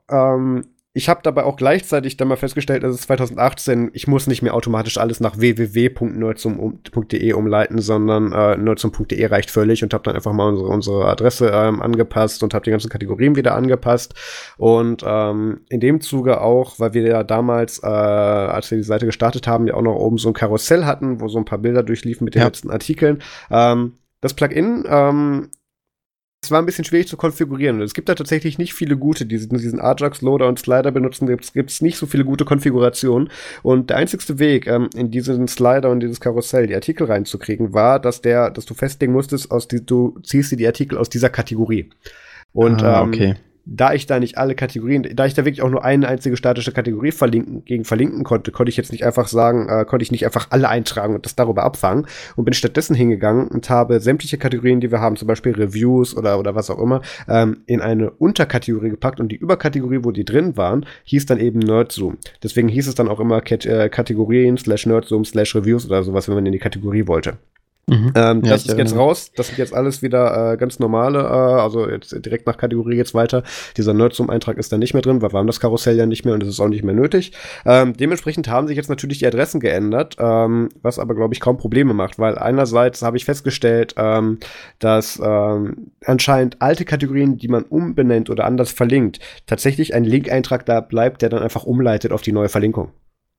Ich habe dabei auch gleichzeitig dann mal festgestellt, dass es 2018, ich muss nicht mehr automatisch alles nach www.nerdzoom.de umleiten, sondern nerdzoom.de reicht völlig, und habe dann einfach mal unsere Adresse angepasst und habe die ganzen Kategorien wieder angepasst. Und in dem Zuge auch, weil wir ja damals, als wir die Seite gestartet haben, ja auch noch oben so ein Karussell hatten, wo so ein paar Bilder durchliefen mit den letzten Artikeln. Das Plugin es war ein bisschen schwierig zu konfigurieren. Es gibt da tatsächlich nicht viele gute, die diesen Ajax-Loader und Slider benutzen. Gibt's nicht so viele gute Konfigurationen. Und der einzigste Weg, in diesen Slider und dieses Karussell die Artikel reinzukriegen, war, dass du festlegen musstest, du ziehst dir die Artikel aus dieser Kategorie. Und okay. Da ich da nicht alle Kategorien, da ich da wirklich auch nur eine einzige statische Kategorie verlinken konnte, konnte ich nicht einfach alle eintragen und das darüber abfangen, und bin stattdessen hingegangen und habe sämtliche Kategorien, die wir haben, zum Beispiel Reviews oder was auch immer, in eine Unterkategorie gepackt, und die Überkategorie, wo die drin waren, hieß dann eben NerdZoom. Deswegen hieß es dann auch immer Kategorien /NerdZoom/Reviews oder sowas, wenn man in die Kategorie wollte. Das ist jetzt raus, das sind jetzt alles wieder ganz normale, also jetzt direkt nach Kategorie geht's weiter. Dieser NerdZoom-Eintrag ist da nicht mehr drin, weil wir haben das Karussell ja nicht mehr und das ist auch nicht mehr nötig. Dementsprechend haben sich jetzt natürlich die Adressen geändert, was aber, glaube ich, kaum Probleme macht, weil einerseits habe ich festgestellt, dass anscheinend alte Kategorien, die man umbenennt oder anders verlinkt, tatsächlich ein Link-Eintrag da bleibt, der dann einfach umleitet auf die neue Verlinkung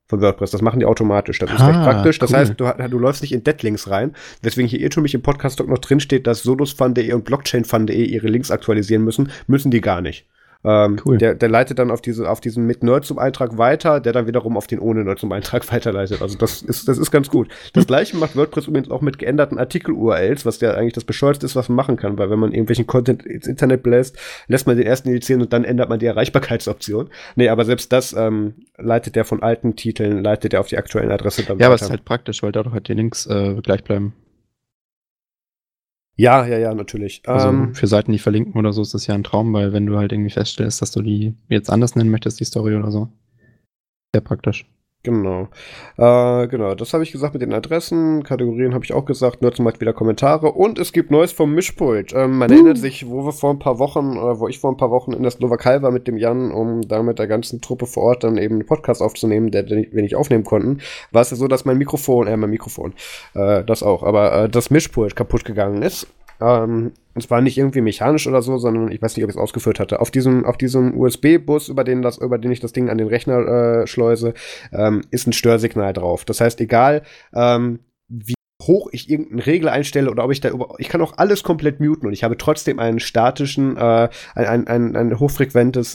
von WordPress. Das machen die automatisch. Das ist recht praktisch. Das heißt, du läufst nicht in Deadlinks rein. Deswegen hier irrtümlich im Podcast-Doc noch drinsteht, dass solosfun.de und blockchainfun.de ihre Links aktualisieren müssen die gar nicht. Cool. Der leitet dann auf diesen mit NerdZoom-Eintrag weiter, der dann wiederum auf den ohne NerdZoom-Eintrag weiterleitet. Also das ist ganz gut. Das Gleiche macht WordPress übrigens auch mit geänderten Artikel-URLs, was ja eigentlich das Bescheuertste ist, was man machen kann, weil wenn man irgendwelchen Content ins Internet bläst, lässt man den ersten indizieren und dann ändert man die Erreichbarkeitsoption. Nee, aber selbst das leitet der von alten Titeln, leitet der auf die aktuellen Adresse dann weiter. Ja, aber es ist halt praktisch, weil dadurch halt die Links gleich bleiben. Ja, natürlich. Also für Seiten, die verlinken oder so, ist das ja ein Traum, weil wenn du halt irgendwie feststellst, dass du die jetzt anders nennen möchtest, die Story oder so. Sehr praktisch. Genau. Das habe ich gesagt mit den Adressen. Kategorien habe ich auch gesagt. NerdZoom macht wieder Kommentare. Und es gibt Neues vom Mischpult. Man erinnert sich, wo ich vor ein paar Wochen in der Slowakei war mit dem Jan, um da mit der ganzen Truppe vor Ort dann eben einen Podcast aufzunehmen, den wir nicht aufnehmen konnten, war es ja so, dass das Mischpult kaputt gegangen ist. Es war nicht irgendwie mechanisch oder so, sondern ich weiß nicht, ob ich es ausgeführt hatte. Auf diesem USB-Bus, über den ich das Ding an den Rechner schleuse, ist ein Störsignal drauf. Das heißt, egal wie hoch ich irgendeinen Regler einstelle oder ob ich da ich kann auch alles komplett muten und ich habe trotzdem einen statischen, ein hochfrequentes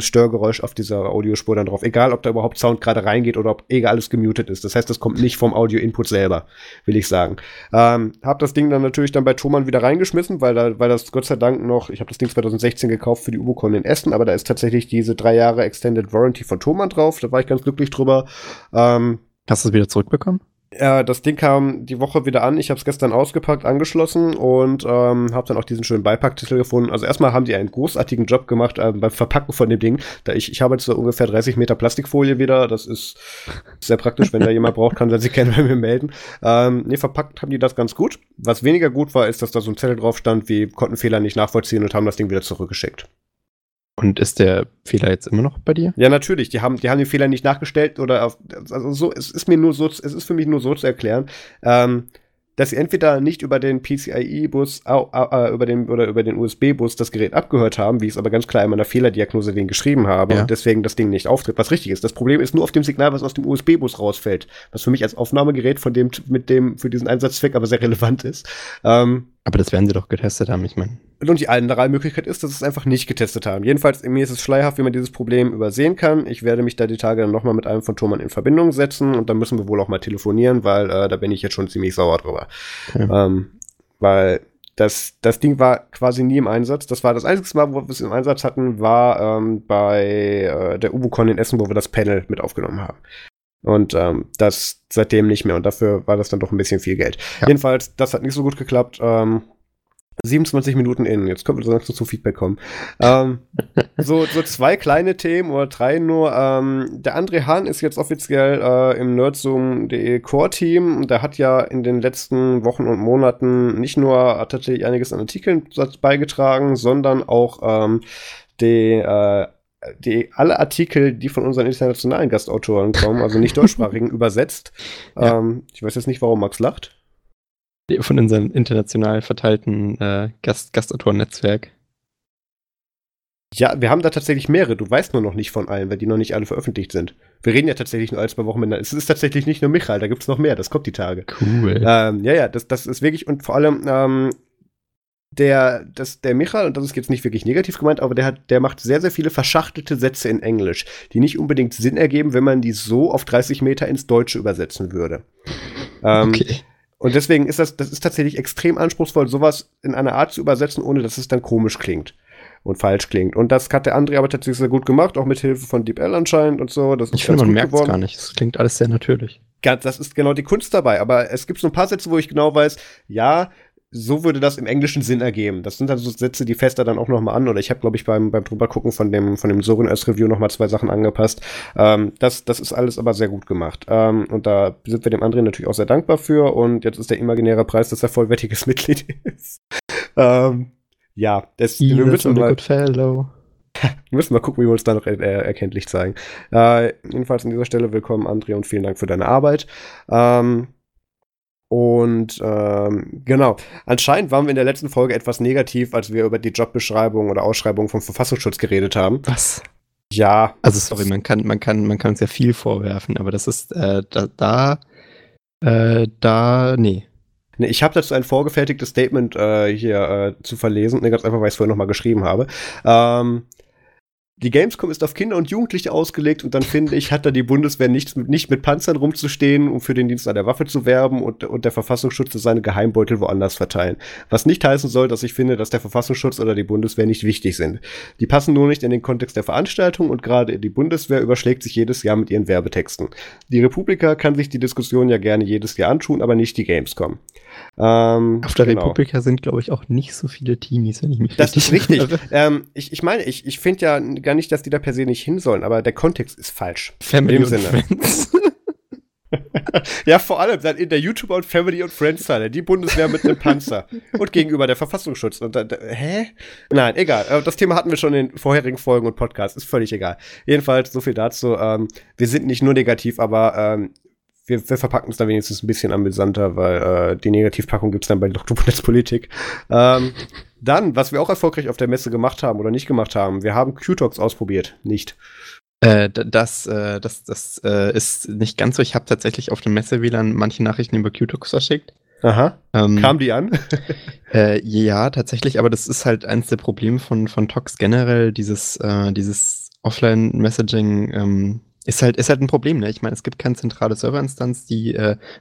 Störgeräusch auf dieser Audiospur dann drauf. Egal, ob da überhaupt Sound gerade reingeht oder ob alles gemutet ist. Das heißt, das kommt nicht vom Audio-Input selber, will ich sagen. Hab das Ding dann natürlich bei Thomann wieder reingeschmissen, weil das Gott sei Dank noch, ich habe das Ding 2016 gekauft für die Ubucon in Essen, aber da ist tatsächlich diese 3 Jahre Extended Warranty von Thomann drauf. Da war ich ganz glücklich drüber. Hast du es wieder zurückbekommen? Das Ding kam die Woche wieder an. Ich habe es gestern ausgepackt, angeschlossen und habe dann auch diesen schönen Beipacktitel gefunden. Also erstmal haben die einen großartigen Job gemacht beim Verpacken von dem Ding. Da ich habe jetzt so ungefähr 30 Meter Plastikfolie wieder. Das ist sehr praktisch, wenn da jemand braucht, kann er sich gerne bei mir melden. Verpackt haben die das ganz gut. Was weniger gut war, ist, dass da so ein Zettel drauf stand, wir konnten Fehler nicht nachvollziehen und haben das Ding wieder zurückgeschickt. Und ist der Fehler jetzt immer noch bei dir? Ja, natürlich. Die haben den Fehler nicht nachgestellt es ist für mich nur so zu erklären, dass sie entweder nicht über den PCIe-Bus über den USB-Bus das Gerät abgehört haben, wie ich es aber ganz klar in meiner Fehlerdiagnose denen geschrieben habe und deswegen das Ding nicht auftritt, was richtig ist. Das Problem ist nur auf dem Signal, was aus dem USB-Bus rausfällt, was für mich als Aufnahmegerät für diesen Einsatzzweck aber sehr relevant ist. Aber das werden sie doch getestet haben, ich meine. Und die andere Möglichkeit ist, dass sie es einfach nicht getestet haben. Jedenfalls, mir ist es schleierhaft, wie man dieses Problem übersehen kann. Ich werde mich da die Tage dann nochmal mit einem von Thomann in Verbindung setzen und dann müssen wir wohl auch mal telefonieren, weil da bin ich jetzt schon ziemlich sauer drüber. Ja. Weil das Ding war quasi nie im Einsatz. Das war das einzige Mal, wo wir es im Einsatz hatten, war bei der Ubucon in Essen, wo wir das Panel mit aufgenommen haben. Und das seitdem nicht mehr. Und dafür war das dann doch ein bisschen viel Geld. Ja. Jedenfalls, das hat nicht so gut geklappt. 27 Minuten innen. Jetzt können wir langsam zu Feedback kommen. So 2 kleine Themen oder 3 nur. Der André Hahn ist jetzt offiziell im nerdzoom.de Core-Team und der hat ja in den letzten Wochen und Monaten nicht nur tatsächlich einiges an Artikeln beigetragen, sondern auch die alle Artikel, die von unseren internationalen Gastautoren kommen, also nicht deutschsprachigen, übersetzt. Ja. Ich weiß jetzt nicht, warum Max lacht. Von unserem international verteilten Gastautoren-Netzwerk. Ja, wir haben da tatsächlich mehrere. Du weißt nur noch nicht von allen, weil die noch nicht alle veröffentlicht sind. Wir reden ja tatsächlich nur alle 2 Wochen miteinander. Es ist tatsächlich nicht nur Michael, da gibt es noch mehr. Das kommt die Tage. Cool. Das ist wirklich, und vor allem der Michael, und das ist jetzt nicht wirklich negativ gemeint, aber der macht sehr, sehr viele verschachtelte Sätze in Englisch, die nicht unbedingt Sinn ergeben, wenn man die so auf 30 Meter ins Deutsche übersetzen würde. Okay. Und deswegen ist das ist tatsächlich extrem anspruchsvoll, sowas in einer Art zu übersetzen, ohne dass es dann komisch klingt und falsch klingt. Und das hat der André aber tatsächlich sehr gut gemacht, auch mit Hilfe von DeepL anscheinend und so. Das ist, ich finde, man merkt es gar nicht. Es klingt alles sehr natürlich. Das ist genau die Kunst dabei. Aber es gibt so ein paar Sätze, wo ich genau weiß, ja, so würde das im Englischen Sinn ergeben. Das sind dann so Sätze, die fester dann auch nochmal an. Oder ich habe, glaube ich, beim Drübergucken von dem Zorin OS Review nochmal 2 Sachen angepasst. Das ist alles aber sehr gut gemacht. Und da sind wir dem André natürlich auch sehr dankbar für. Und jetzt ist der imaginäre Preis, dass er vollwertiges Mitglied ist. Wir müssen mal gucken, wie wir uns da noch erkenntlich zeigen. Jedenfalls an dieser Stelle willkommen, André, und vielen Dank für deine Arbeit. Anscheinend waren wir in der letzten Folge etwas negativ, als wir über die Jobbeschreibung oder Ausschreibung vom Verfassungsschutz geredet haben. Was? Ja. Also sorry, man kann uns ja viel vorwerfen, aber das ist nee. Nee, ich habe dazu ein vorgefertigtes Statement zu verlesen, ganz einfach, weil ich es vorher nochmal geschrieben habe. Die Gamescom ist auf Kinder und Jugendliche ausgelegt und dann, finde ich, hat da die Bundeswehr nicht mit Panzern rumzustehen, um für den Dienst an der Waffe zu werben und der Verfassungsschutz seine Geheimbeutel woanders verteilen. Was nicht heißen soll, dass ich finde, dass der Verfassungsschutz oder die Bundeswehr nicht wichtig sind. Die passen nur nicht in den Kontext der Veranstaltung und gerade die Bundeswehr überschlägt sich jedes Jahr mit ihren Werbetexten. Die Republika kann sich die Diskussion ja gerne jedes Jahr antun, aber nicht die Gamescom. Auf der Republika sind, glaube ich, auch nicht so viele Teenies, wenn ich mich das richtig erinnere. Das ist richtig. Ich meine, ich finde ja gar nicht, dass die da per se nicht hin sollen, aber der Kontext ist falsch. Family in dem Sinne. Ja, vor allem dann in der YouTuber- und Family- und Friends-Zeile. Die Bundeswehr mit einem Panzer. Und gegenüber der Verfassungsschutz. Und dann, hä? Nein, egal. Das Thema hatten wir schon in den vorherigen Folgen und Podcasts. Ist völlig egal. Jedenfalls, so viel dazu. Wir sind nicht nur negativ, aber wir verpacken es dann wenigstens ein bisschen amüsanter, weil die Negativpackung gibt's dann bei Netzpolitik. Dann, was wir auch erfolgreich auf der Messe gemacht haben oder nicht gemacht haben, wir haben Q-Tox ausprobiert, nicht. Das ist nicht ganz so. Ich habe tatsächlich auf den Messe-WLAN manche Nachrichten über Q-Tox verschickt. Aha, kamen die an? Ja, tatsächlich, aber das ist halt eins der Probleme von Tox generell, dieses Offline-Messaging, ist halt ein Problem, ne? Ich meine, es gibt keine zentrale Serverinstanz, die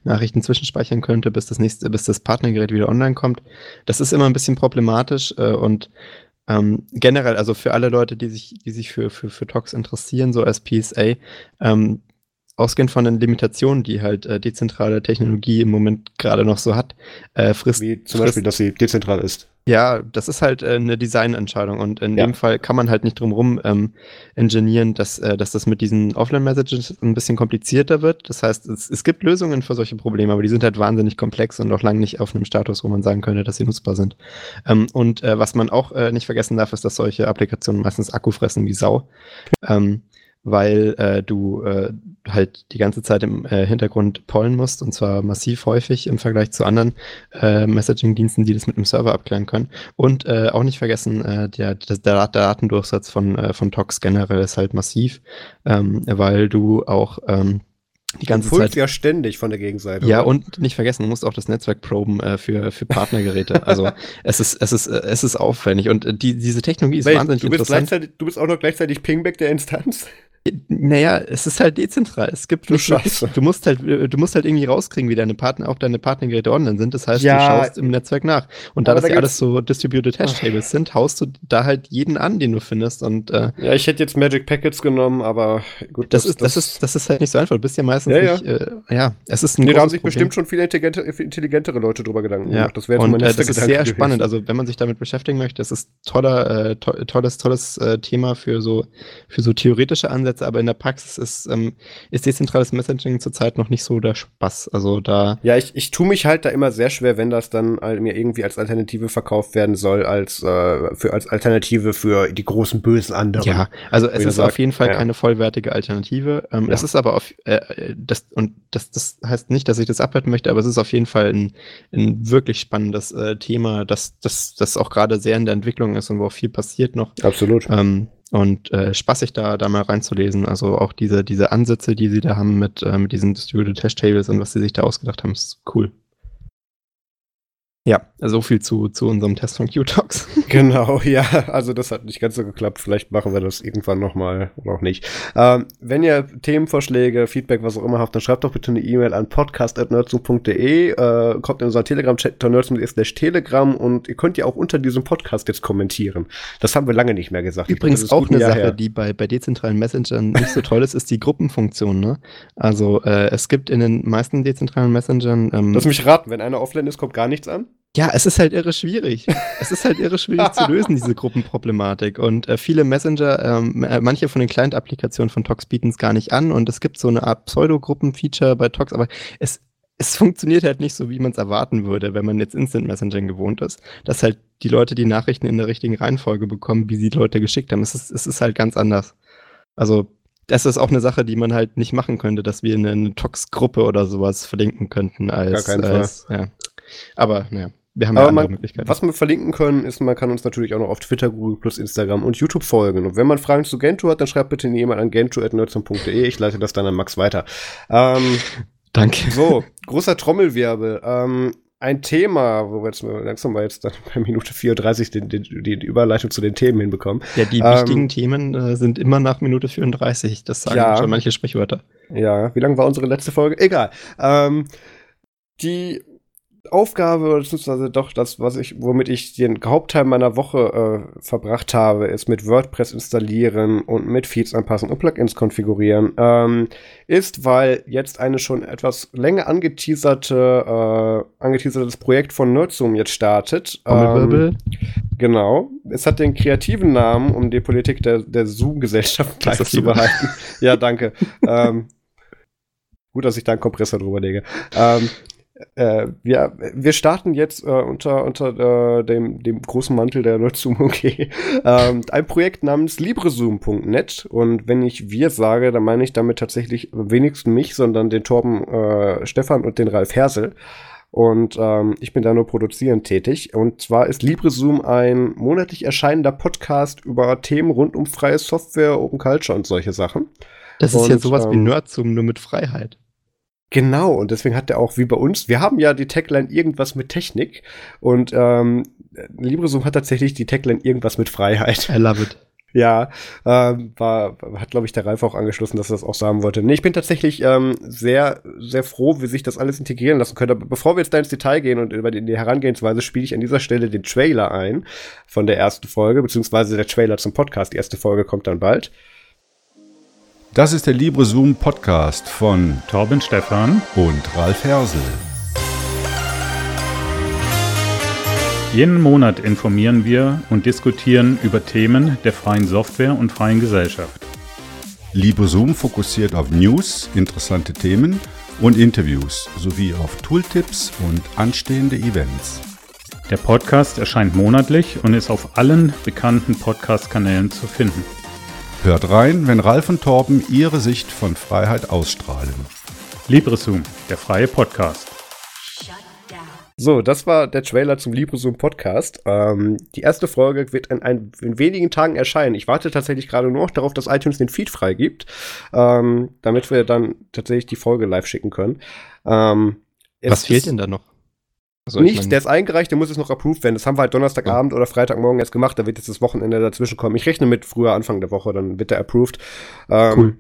Nachrichten zwischenspeichern könnte, bis das Partnergerät wieder online kommt. Das ist immer ein bisschen problematisch und generell, also für alle Leute, die sich für Tox interessieren, so als PSA, ausgehend von den Limitationen, die halt dezentrale Technologie im Moment gerade noch so hat, frisst. Wie zum Beispiel, dass sie dezentral ist. Ja, das ist halt eine Designentscheidung und in dem Fall kann man halt nicht drumherum ingenieren, dass das mit diesen Offline-Messages ein bisschen komplizierter wird. Das heißt, es gibt Lösungen für solche Probleme, aber die sind halt wahnsinnig komplex und auch lange nicht auf einem Status, wo man sagen könnte, dass sie nutzbar sind. Was man auch nicht vergessen darf, ist, dass solche Applikationen meistens Akku fressen wie Sau. Weil du halt die ganze Zeit im Hintergrund pollen musst und zwar massiv häufig im Vergleich zu anderen Messaging-Diensten, die das mit einem Server abklären können. Und auch nicht vergessen, der Datendurchsatz von Tox generell ist halt massiv, weil du auch die ganze Zeit ja ständig von der Gegenseite. Ja, oder? Und nicht vergessen, du musst auch das Netzwerk proben für Partnergeräte. Also es ist aufwendig und diese Technologie ist wahnsinnig interessant. Du bist auch noch gleichzeitig Pingback der Instanz. Naja, es ist halt dezentral. Es gibt du musst halt irgendwie rauskriegen, wie deine Partnergeräte online sind. Das heißt, du schaust im Netzwerk nach. Und da das ja alles so Distributed Hash-Tables sind, haust du da halt jeden an, den du findest. Und ja, ich hätte jetzt Magic Packets genommen, aber gut. Das ist halt nicht so einfach. Du bist ja meistens nicht. Es ist ein großes Problem. Da haben sich bestimmt schon viele intelligentere Leute drüber Gedanken gemacht. Das wäre mein letzter Gedanke. Das ist sehr spannend. Also wenn man sich damit beschäftigen möchte, das ist tolles Thema für so theoretische Ansätze. Aber in der Praxis ist dezentrales Messaging zurzeit noch nicht so der Spaß. Also da. Ja, ich tue mich halt da immer sehr schwer, wenn das dann mir irgendwie als Alternative verkauft werden soll, als Alternative für die großen bösen anderen. Ja, also es ist auf jeden Fall keine vollwertige Alternative. Es ist aber das heißt nicht, dass ich das abhalten möchte, aber es ist auf jeden Fall ein wirklich spannendes Thema, das auch gerade sehr in der Entwicklung ist und wo auch viel passiert noch. Absolut. Und spaßig da mal reinzulesen. Also auch diese Ansätze, die sie da haben mit diesen Distributed Hash Tables und was sie sich da ausgedacht haben, ist cool. Ja, so viel zu unserem Test von Q-Tox. Genau, ja, also das hat nicht ganz so geklappt. Vielleicht machen wir das irgendwann nochmal oder auch nicht. Wenn ihr Themenvorschläge, Feedback, was auch immer habt, dann schreibt doch bitte eine E-Mail an podcast@nerdzoom.de. Kommt in unseren Telegram-Chat nerdzoom.de/telegram und ihr könnt ja auch unter diesem Podcast jetzt kommentieren. Das haben wir lange nicht mehr gesagt. Übrigens auch eine Sache, die bei dezentralen Messengern nicht so toll ist die Gruppenfunktion. Ne? Also es gibt in den meisten dezentralen Messengern... Lass mich raten, wenn einer offline ist, kommt gar nichts an? Ja, es ist halt irre schwierig. Es ist halt irre schwierig zu lösen, diese Gruppenproblematik. Und viele Messenger, manche von den Client-Applikationen von Tox bieten es gar nicht an. Und es gibt so eine Art Pseudo-Gruppen-Feature bei Tox. Aber es funktioniert halt nicht so, wie man es erwarten würde, wenn man jetzt Instant Messaging gewohnt ist. Dass halt die Leute die Nachrichten in der richtigen Reihenfolge bekommen, wie sie die Leute geschickt haben. Es ist halt ganz anders. Also das ist auch eine Sache, die man halt nicht machen könnte, dass wir eine Tox-Gruppe oder sowas verlinken könnten. Gar keinen Fall. Ja. Aber naja. Wir haben andere Möglichkeiten. Was wir verlinken können, ist, man kann uns natürlich auch noch auf Twitter, Google+, Instagram und YouTube folgen. Und wenn man Fragen zu Gentoo hat, dann schreibt bitte jemand an gentoo@nerdzoom.de. Ich leite das dann an Max weiter. Danke. So, großer Trommelwirbel. Ein Thema, wo wir jetzt langsam mal jetzt dann bei Minute 34 die Überleitung zu den Themen hinbekommen. Ja, die wichtigen Themen sind immer nach Minute 34. Das sagen schon manche Sprichwörter. Ja, wie lang war unsere letzte Folge? Egal. Die Aufgabe, beziehungsweise doch das, womit ich den Hauptteil meiner Woche verbracht habe, ist mit WordPress installieren und mit Feeds anpassen und Plugins konfigurieren, ist, weil jetzt eine schon etwas länger angeteasertes Projekt von NerdZoom jetzt startet. Genau. Es hat den kreativen Namen, um die Politik der Zoom-Gesellschaft beizubehalten. Ja, danke. Gut, dass ich da einen Kompressor drüber lege. Wir starten jetzt unter dem großen Mantel der NerdZoom okay, ein Projekt namens LibreZoom.net, und wenn ich wir sage, dann meine ich damit tatsächlich wenigstens mich, sondern den Torben Stefan und den Ralf Hersel, und ich bin da nur produzierend tätig, und zwar ist LibreZoom ein monatlich erscheinender Podcast über Themen rund um freie Software, Open Culture und solche Sachen. Das ist ja sowas wie NerdZoom, nur mit Freiheit. Genau, und deswegen hat er auch, wie bei uns, wir haben ja die Tagline irgendwas mit Technik, und LibreZoom hat tatsächlich die Tagline irgendwas mit Freiheit. I love it. Ja, hat, glaube ich, der Ralf auch angeschlossen, dass er das auch sagen wollte. Nee, ich bin tatsächlich sehr, sehr froh, wie sich das alles integrieren lassen könnte. Aber bevor wir jetzt da ins Detail gehen und über die Herangehensweise, spiele ich an dieser Stelle den Trailer ein von der ersten Folge, beziehungsweise der Trailer zum Podcast. Die erste Folge kommt dann bald. Das ist der LibreZoom Podcast von Torben Stephan und Ralf Hersel. Jeden Monat informieren wir und diskutieren über Themen der freien Software und freien Gesellschaft. LibreZoom fokussiert auf News, interessante Themen und Interviews sowie auf Tooltips und anstehende Events. Der Podcast erscheint monatlich und ist auf allen bekannten Podcast-Kanälen zu finden. Hört rein, wenn Ralf und Torben ihre Sicht von Freiheit ausstrahlen. LibreZoom, der freie Podcast. So, das war der Trailer zum LibreZoom Podcast. Die erste Folge wird in wenigen Tagen erscheinen. Ich warte tatsächlich gerade nur noch darauf, dass iTunes den Feed freigibt, damit wir dann tatsächlich die Folge live schicken können. Was fehlt denn da noch? Also nicht, der ist eingereicht, der muss jetzt noch approved werden. Das haben wir halt Donnerstagabend oder Freitagmorgen erst gemacht. Da wird jetzt das Wochenende dazwischen kommen. Ich rechne mit früher Anfang der Woche, dann wird der approved. Cool.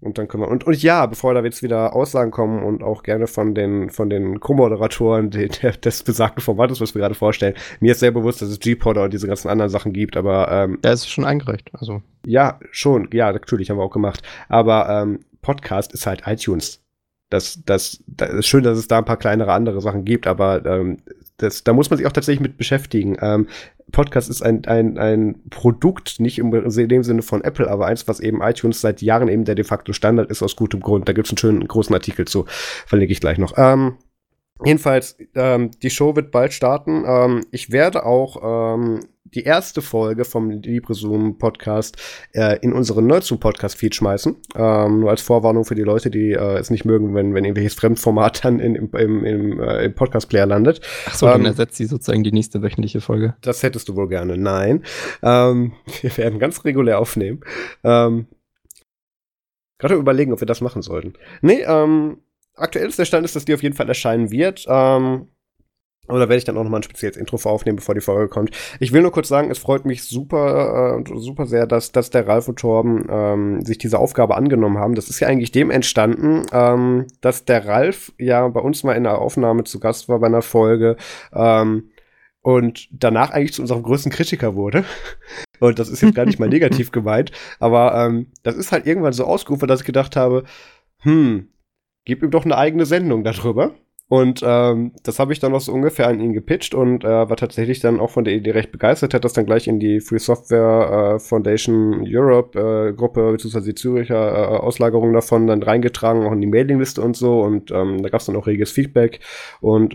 Und dann können wir. Und ja, bevor da jetzt wieder Aussagen kommen und auch gerne von den Co-Moderatoren des besagten Formates, was wir gerade vorstellen. Mir ist sehr bewusst, dass es G-Podder und diese ganzen anderen Sachen gibt, aber. Ja, es ist schon eingereicht. Also. Ja, schon. Ja, natürlich haben wir auch gemacht. Aber Podcast ist halt iTunes. Das ist schön, dass es da ein paar kleinere andere Sachen gibt, aber da muss man sich auch tatsächlich mit beschäftigen. Podcast ist ein Produkt, nicht in dem Sinne von Apple, aber eins, was eben iTunes seit Jahren eben der de facto Standard ist, aus gutem Grund. Da gibt's einen schönen großen Artikel zu, verlinke ich gleich noch. Jedenfalls, die Show wird bald starten. Ich werde auch die erste Folge vom LibreZoom-Podcast in unseren NerdZoom-Podcast-Feed schmeißen. Nur als Vorwarnung für die Leute, die es nicht mögen, wenn irgendwelches Fremdformat dann im Podcast-Player landet. Ach so, dann ersetzt sie sozusagen die nächste wöchentliche Folge. Das hättest du wohl gerne. Nein. Wir werden ganz regulär aufnehmen. Gerade überlegen, ob wir das machen sollten. Nee, aktuell ist der Stand, dass die auf jeden Fall erscheinen wird. Aber da werde ich dann auch nochmal ein spezielles Intro voraufnehmen, bevor die Folge kommt. Ich will nur kurz sagen, es freut mich super sehr, dass der Ralf und Torben sich diese Aufgabe angenommen haben. Das ist ja eigentlich dem entstanden, dass der Ralf ja bei uns mal in einer Aufnahme zu Gast war bei einer Folge und danach eigentlich zu unserem größten Kritiker wurde. Und das ist jetzt gar nicht mal negativ gemeint. Aber das ist halt irgendwann so ausgerufen, dass ich gedacht habe, gib ihm doch eine eigene Sendung darüber. Und das habe ich dann auch so ungefähr an ihn gepitcht und war tatsächlich dann auch von der Idee recht begeistert, hat das dann gleich in die Free Software Foundation Europe Gruppe bzw. die Züricher Auslagerung davon dann reingetragen, auch in die Mailingliste und so, und da gab es dann auch reges Feedback, und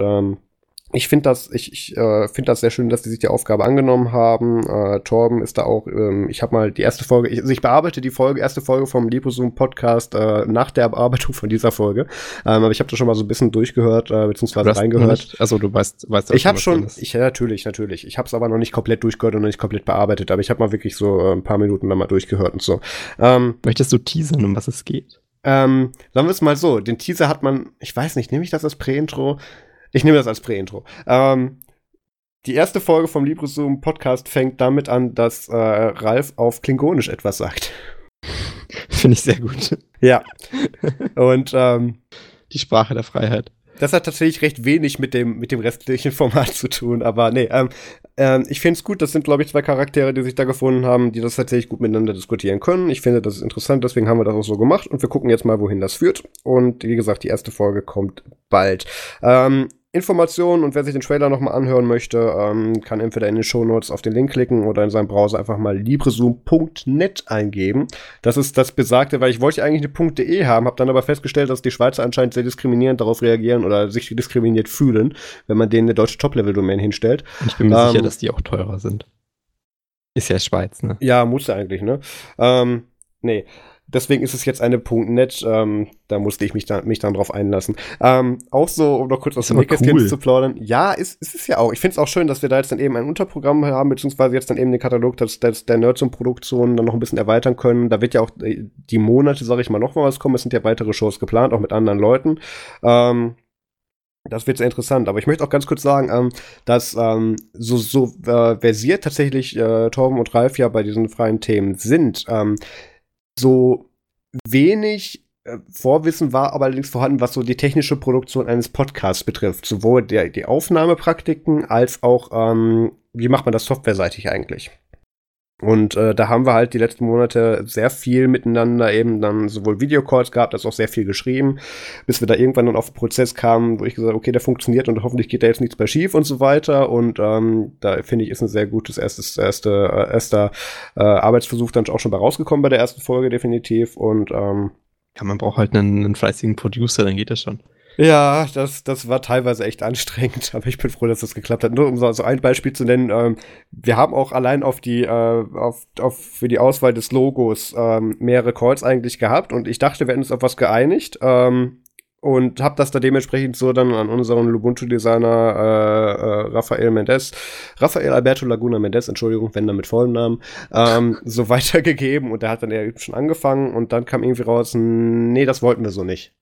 ich finde das, find das sehr schön, dass die sich die Aufgabe angenommen haben. Torben ist da auch, ich habe mal die erste Folge, ich bearbeite die erste Folge vom LibreZoom-Podcast nach der Bearbeitung von dieser Folge. Aber ich habe da schon mal so ein bisschen durchgehört, beziehungsweise reingehört. Also du weißt das. Ich habe schon, natürlich. Ich habe es aber noch nicht komplett durchgehört und noch nicht komplett bearbeitet, aber ich habe mal wirklich so ein paar Minuten dann mal durchgehört und so. Möchtest du teasern, um was es geht? Sagen wir es mal so, den Teaser hat man, ich weiß nicht, nehme ich das als Prä-Intro? Ich nehme das als Prä-Intro. Die erste Folge vom LibreZoom Podcast fängt damit an, dass Ralf auf Klingonisch etwas sagt. Finde ich sehr gut. Ja. Und die Sprache der Freiheit. Das hat tatsächlich recht wenig mit dem restlichen Format zu tun, aber nee. Ich finde es gut, das sind, glaube ich, 2 Charaktere, die sich da gefunden haben, die das tatsächlich gut miteinander diskutieren können. Ich finde, das ist interessant, deswegen haben wir das auch so gemacht und wir gucken jetzt mal, wohin das führt. Und wie gesagt, die erste Folge kommt bald. Informationen und wer sich den Trailer nochmal anhören möchte, kann entweder in den Shownotes auf den Link klicken oder in seinem Browser einfach mal librezoom.net eingeben. Das ist das Besagte, weil ich wollte eigentlich eine .de haben, habe dann aber festgestellt, dass die Schweizer anscheinend sehr diskriminierend darauf reagieren oder sich diskriminiert fühlen, wenn man denen eine deutsche Top-Level-Domain hinstellt. Ich bin mir sicher, dass die auch teurer sind. Ist ja Schweiz, ne? Ja, muss ja eigentlich, ne? Nee. Deswegen ist es jetzt eine .net, da musste ich mich dann drauf einlassen. Auch so, um noch kurz aus dem Nähkästchen zu plaudern. Ja, ist es ja auch. Ich finde es auch schön, dass wir da jetzt dann eben ein Unterprogramm haben, beziehungsweise jetzt dann eben den Katalog der NerdZoom-Produktionen dann noch ein bisschen erweitern können. Da wird ja auch die Monate, sage ich mal, noch mal was kommen. Es sind ja weitere Shows geplant, auch mit anderen Leuten. Das wird sehr interessant, aber ich möchte auch ganz kurz sagen, dass so versiert tatsächlich Torben und Ralf ja bei diesen freien Themen sind, so wenig Vorwissen war aber allerdings vorhanden, was so die technische Produktion eines Podcasts betrifft. Sowohl die Aufnahmepraktiken als auch, wie macht man das softwareseitig eigentlich? Und da haben wir halt die letzten Monate sehr viel miteinander eben dann sowohl Videocalls gehabt, als auch sehr viel geschrieben, bis wir da irgendwann dann auf den Prozess kamen, wo ich gesagt habe, okay, der funktioniert und hoffentlich geht da jetzt nichts bei schief und so weiter. Und da finde ich, ist ein sehr gutes erster Arbeitsversuch dann auch schon bei rausgekommen bei der ersten Folge definitiv. Und ja, man braucht halt einen fleißigen Producer, dann geht das schon. Ja, das war teilweise echt anstrengend, aber ich bin froh, dass das geklappt hat. Nur um so ein Beispiel zu nennen, wir haben auch allein auf die für die Auswahl des Logos mehrere Calls eigentlich gehabt und ich dachte, wir hätten uns auf was geeinigt und habe das da dementsprechend so dann an unseren Ubuntu-Designer Raphael Alberto Laguna Mendes, Entschuldigung, wenn dann mit vollem Namen, so weitergegeben und der hat dann ja schon angefangen und dann kam irgendwie raus, nee, das wollten wir so nicht.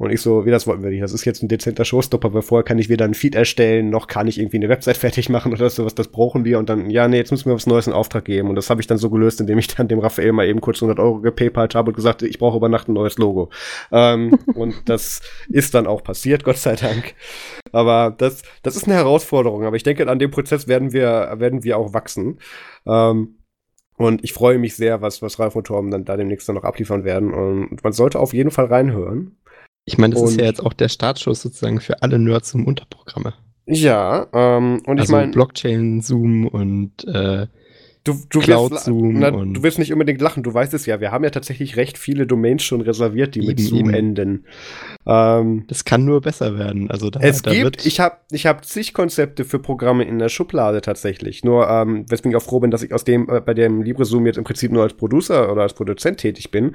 Und ich so, das wollten wir nicht. Das ist jetzt ein dezenter Showstopper, weil vorher kann ich weder einen Feed erstellen, noch kann ich irgendwie eine Website fertig machen oder sowas. Das brauchen wir. Und dann, ja, nee, jetzt müssen wir was Neues in Auftrag geben. Und das habe ich dann so gelöst, indem ich dann dem Raphael mal eben kurz 100 Euro gepaypalt habe und gesagt, ich brauche über Nacht ein neues Logo. Und das ist dann auch passiert, Gott sei Dank. Aber das ist eine Herausforderung. Aber ich denke, an dem Prozess werden wir auch wachsen. Und ich freue mich sehr, was Ralf und Torben dann da demnächst dann noch abliefern werden. Und man sollte auf jeden Fall reinhören. Ich meine, das ist ja jetzt auch der Startschuss sozusagen für alle Nerds zum Unterprogramme. Ja, und also ich meine Blockchain-Zoom und du Cloud-Zoom. Du wirst nicht unbedingt lachen, du weißt es ja. Wir haben ja tatsächlich recht viele Domains schon reserviert, die mit Zoom enden. Das kann nur besser werden. Also ich habe zig Konzepte für Programme in der Schublade tatsächlich. Nur weswegen ich auch froh bin, dass ich aus dem bei dem LibreZoom jetzt im Prinzip nur als Producer oder als Produzent tätig bin.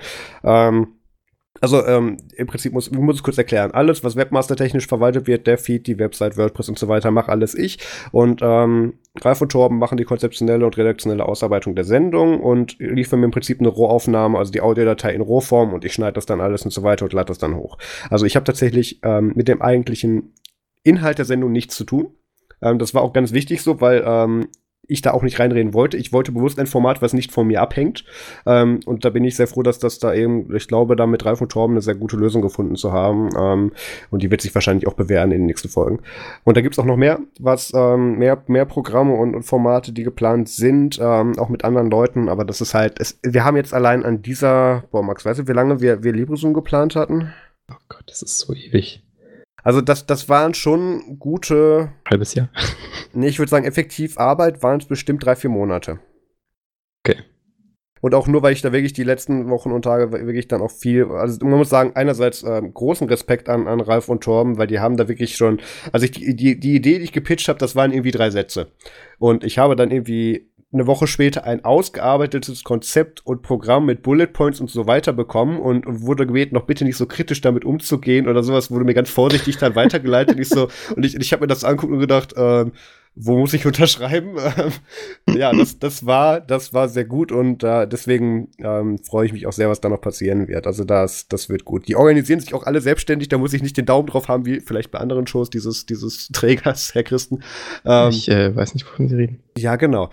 Also im Prinzip muss ich kurz erklären, alles, was webmastertechnisch verwaltet wird, der Feed, die Website, WordPress und so weiter, mache alles ich. Und Ralf und Torben machen die konzeptionelle und redaktionelle Ausarbeitung der Sendung und liefern mir im Prinzip eine Rohaufnahme, also die Audiodatei in Rohform und ich schneide das dann alles und so weiter und lade das dann hoch. Also ich habe tatsächlich mit dem eigentlichen Inhalt der Sendung nichts zu tun. Das war auch ganz wichtig so, weil ich da auch nicht reinreden wollte. Ich wollte bewusst ein Format, was nicht von mir abhängt. Und da bin ich sehr froh, dass das da eben, ich glaube, da mit Ralf und Torben eine sehr gute Lösung gefunden zu haben. Und die wird sich wahrscheinlich auch bewähren in den nächsten Folgen. Und da gibt's auch noch mehr, mehr Programme und Formate, die geplant sind, auch mit anderen Leuten. Aber das ist halt, wir haben jetzt allein an dieser, Max, weißt du, wie lange wir LibreZoom geplant hatten? Oh Gott, das ist so ewig. Also das waren schon gute... Halbes Jahr? Nee, ich würde sagen, effektiv Arbeit waren es bestimmt 3-4 Monate. Okay. Und auch nur, weil ich da wirklich die letzten Wochen und Tage wirklich dann auch viel... Also man muss sagen, einerseits großen Respekt an Ralf und Torben, weil die haben da wirklich schon... Also die Idee, die ich gepitcht habe, das waren irgendwie 3 Sätze. Und ich habe dann irgendwie... eine Woche später ein ausgearbeitetes Konzept und Programm mit Bullet Points und so weiter bekommen und wurde gebeten, noch bitte nicht so kritisch damit umzugehen oder sowas, wurde mir ganz vorsichtig dann weitergeleitet. Ich habe mir das angeguckt und gedacht, wo muss ich unterschreiben? Ja, das war sehr gut und deswegen freue ich mich auch sehr, was da noch passieren wird. Also das wird gut. Die organisieren sich auch alle selbstständig, da muss ich nicht den Daumen drauf haben, wie vielleicht bei anderen Shows dieses Trägers, Herr Christen. Ich weiß nicht, wovon Sie reden. Ja, genau.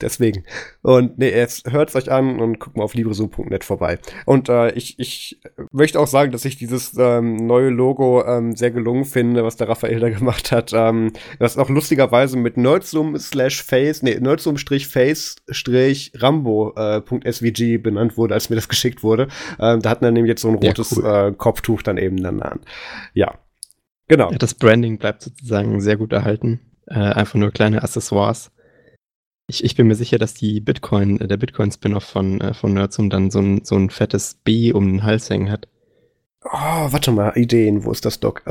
Deswegen. Und nee, jetzt hört's euch an und guckt mal auf librezoom.net vorbei. Und ich möchte auch sagen, dass ich dieses neue Logo sehr gelungen finde, was der Raphael da gemacht hat. Das ist auch lustigerweise mit nerdzoom-face-rambo.svg benannt wurde, als mir das geschickt wurde. Da hat man nämlich jetzt so ein rotes Kopftuch dann eben danach. Ja, genau. Ja, das Branding bleibt sozusagen sehr gut erhalten. Einfach nur kleine Accessoires. Ich bin mir sicher, dass der Bitcoin-Spin-Off von NerdZoom dann so ein fettes B um den Hals hängen hat. Oh, warte mal, Ideen, wo ist das Doc?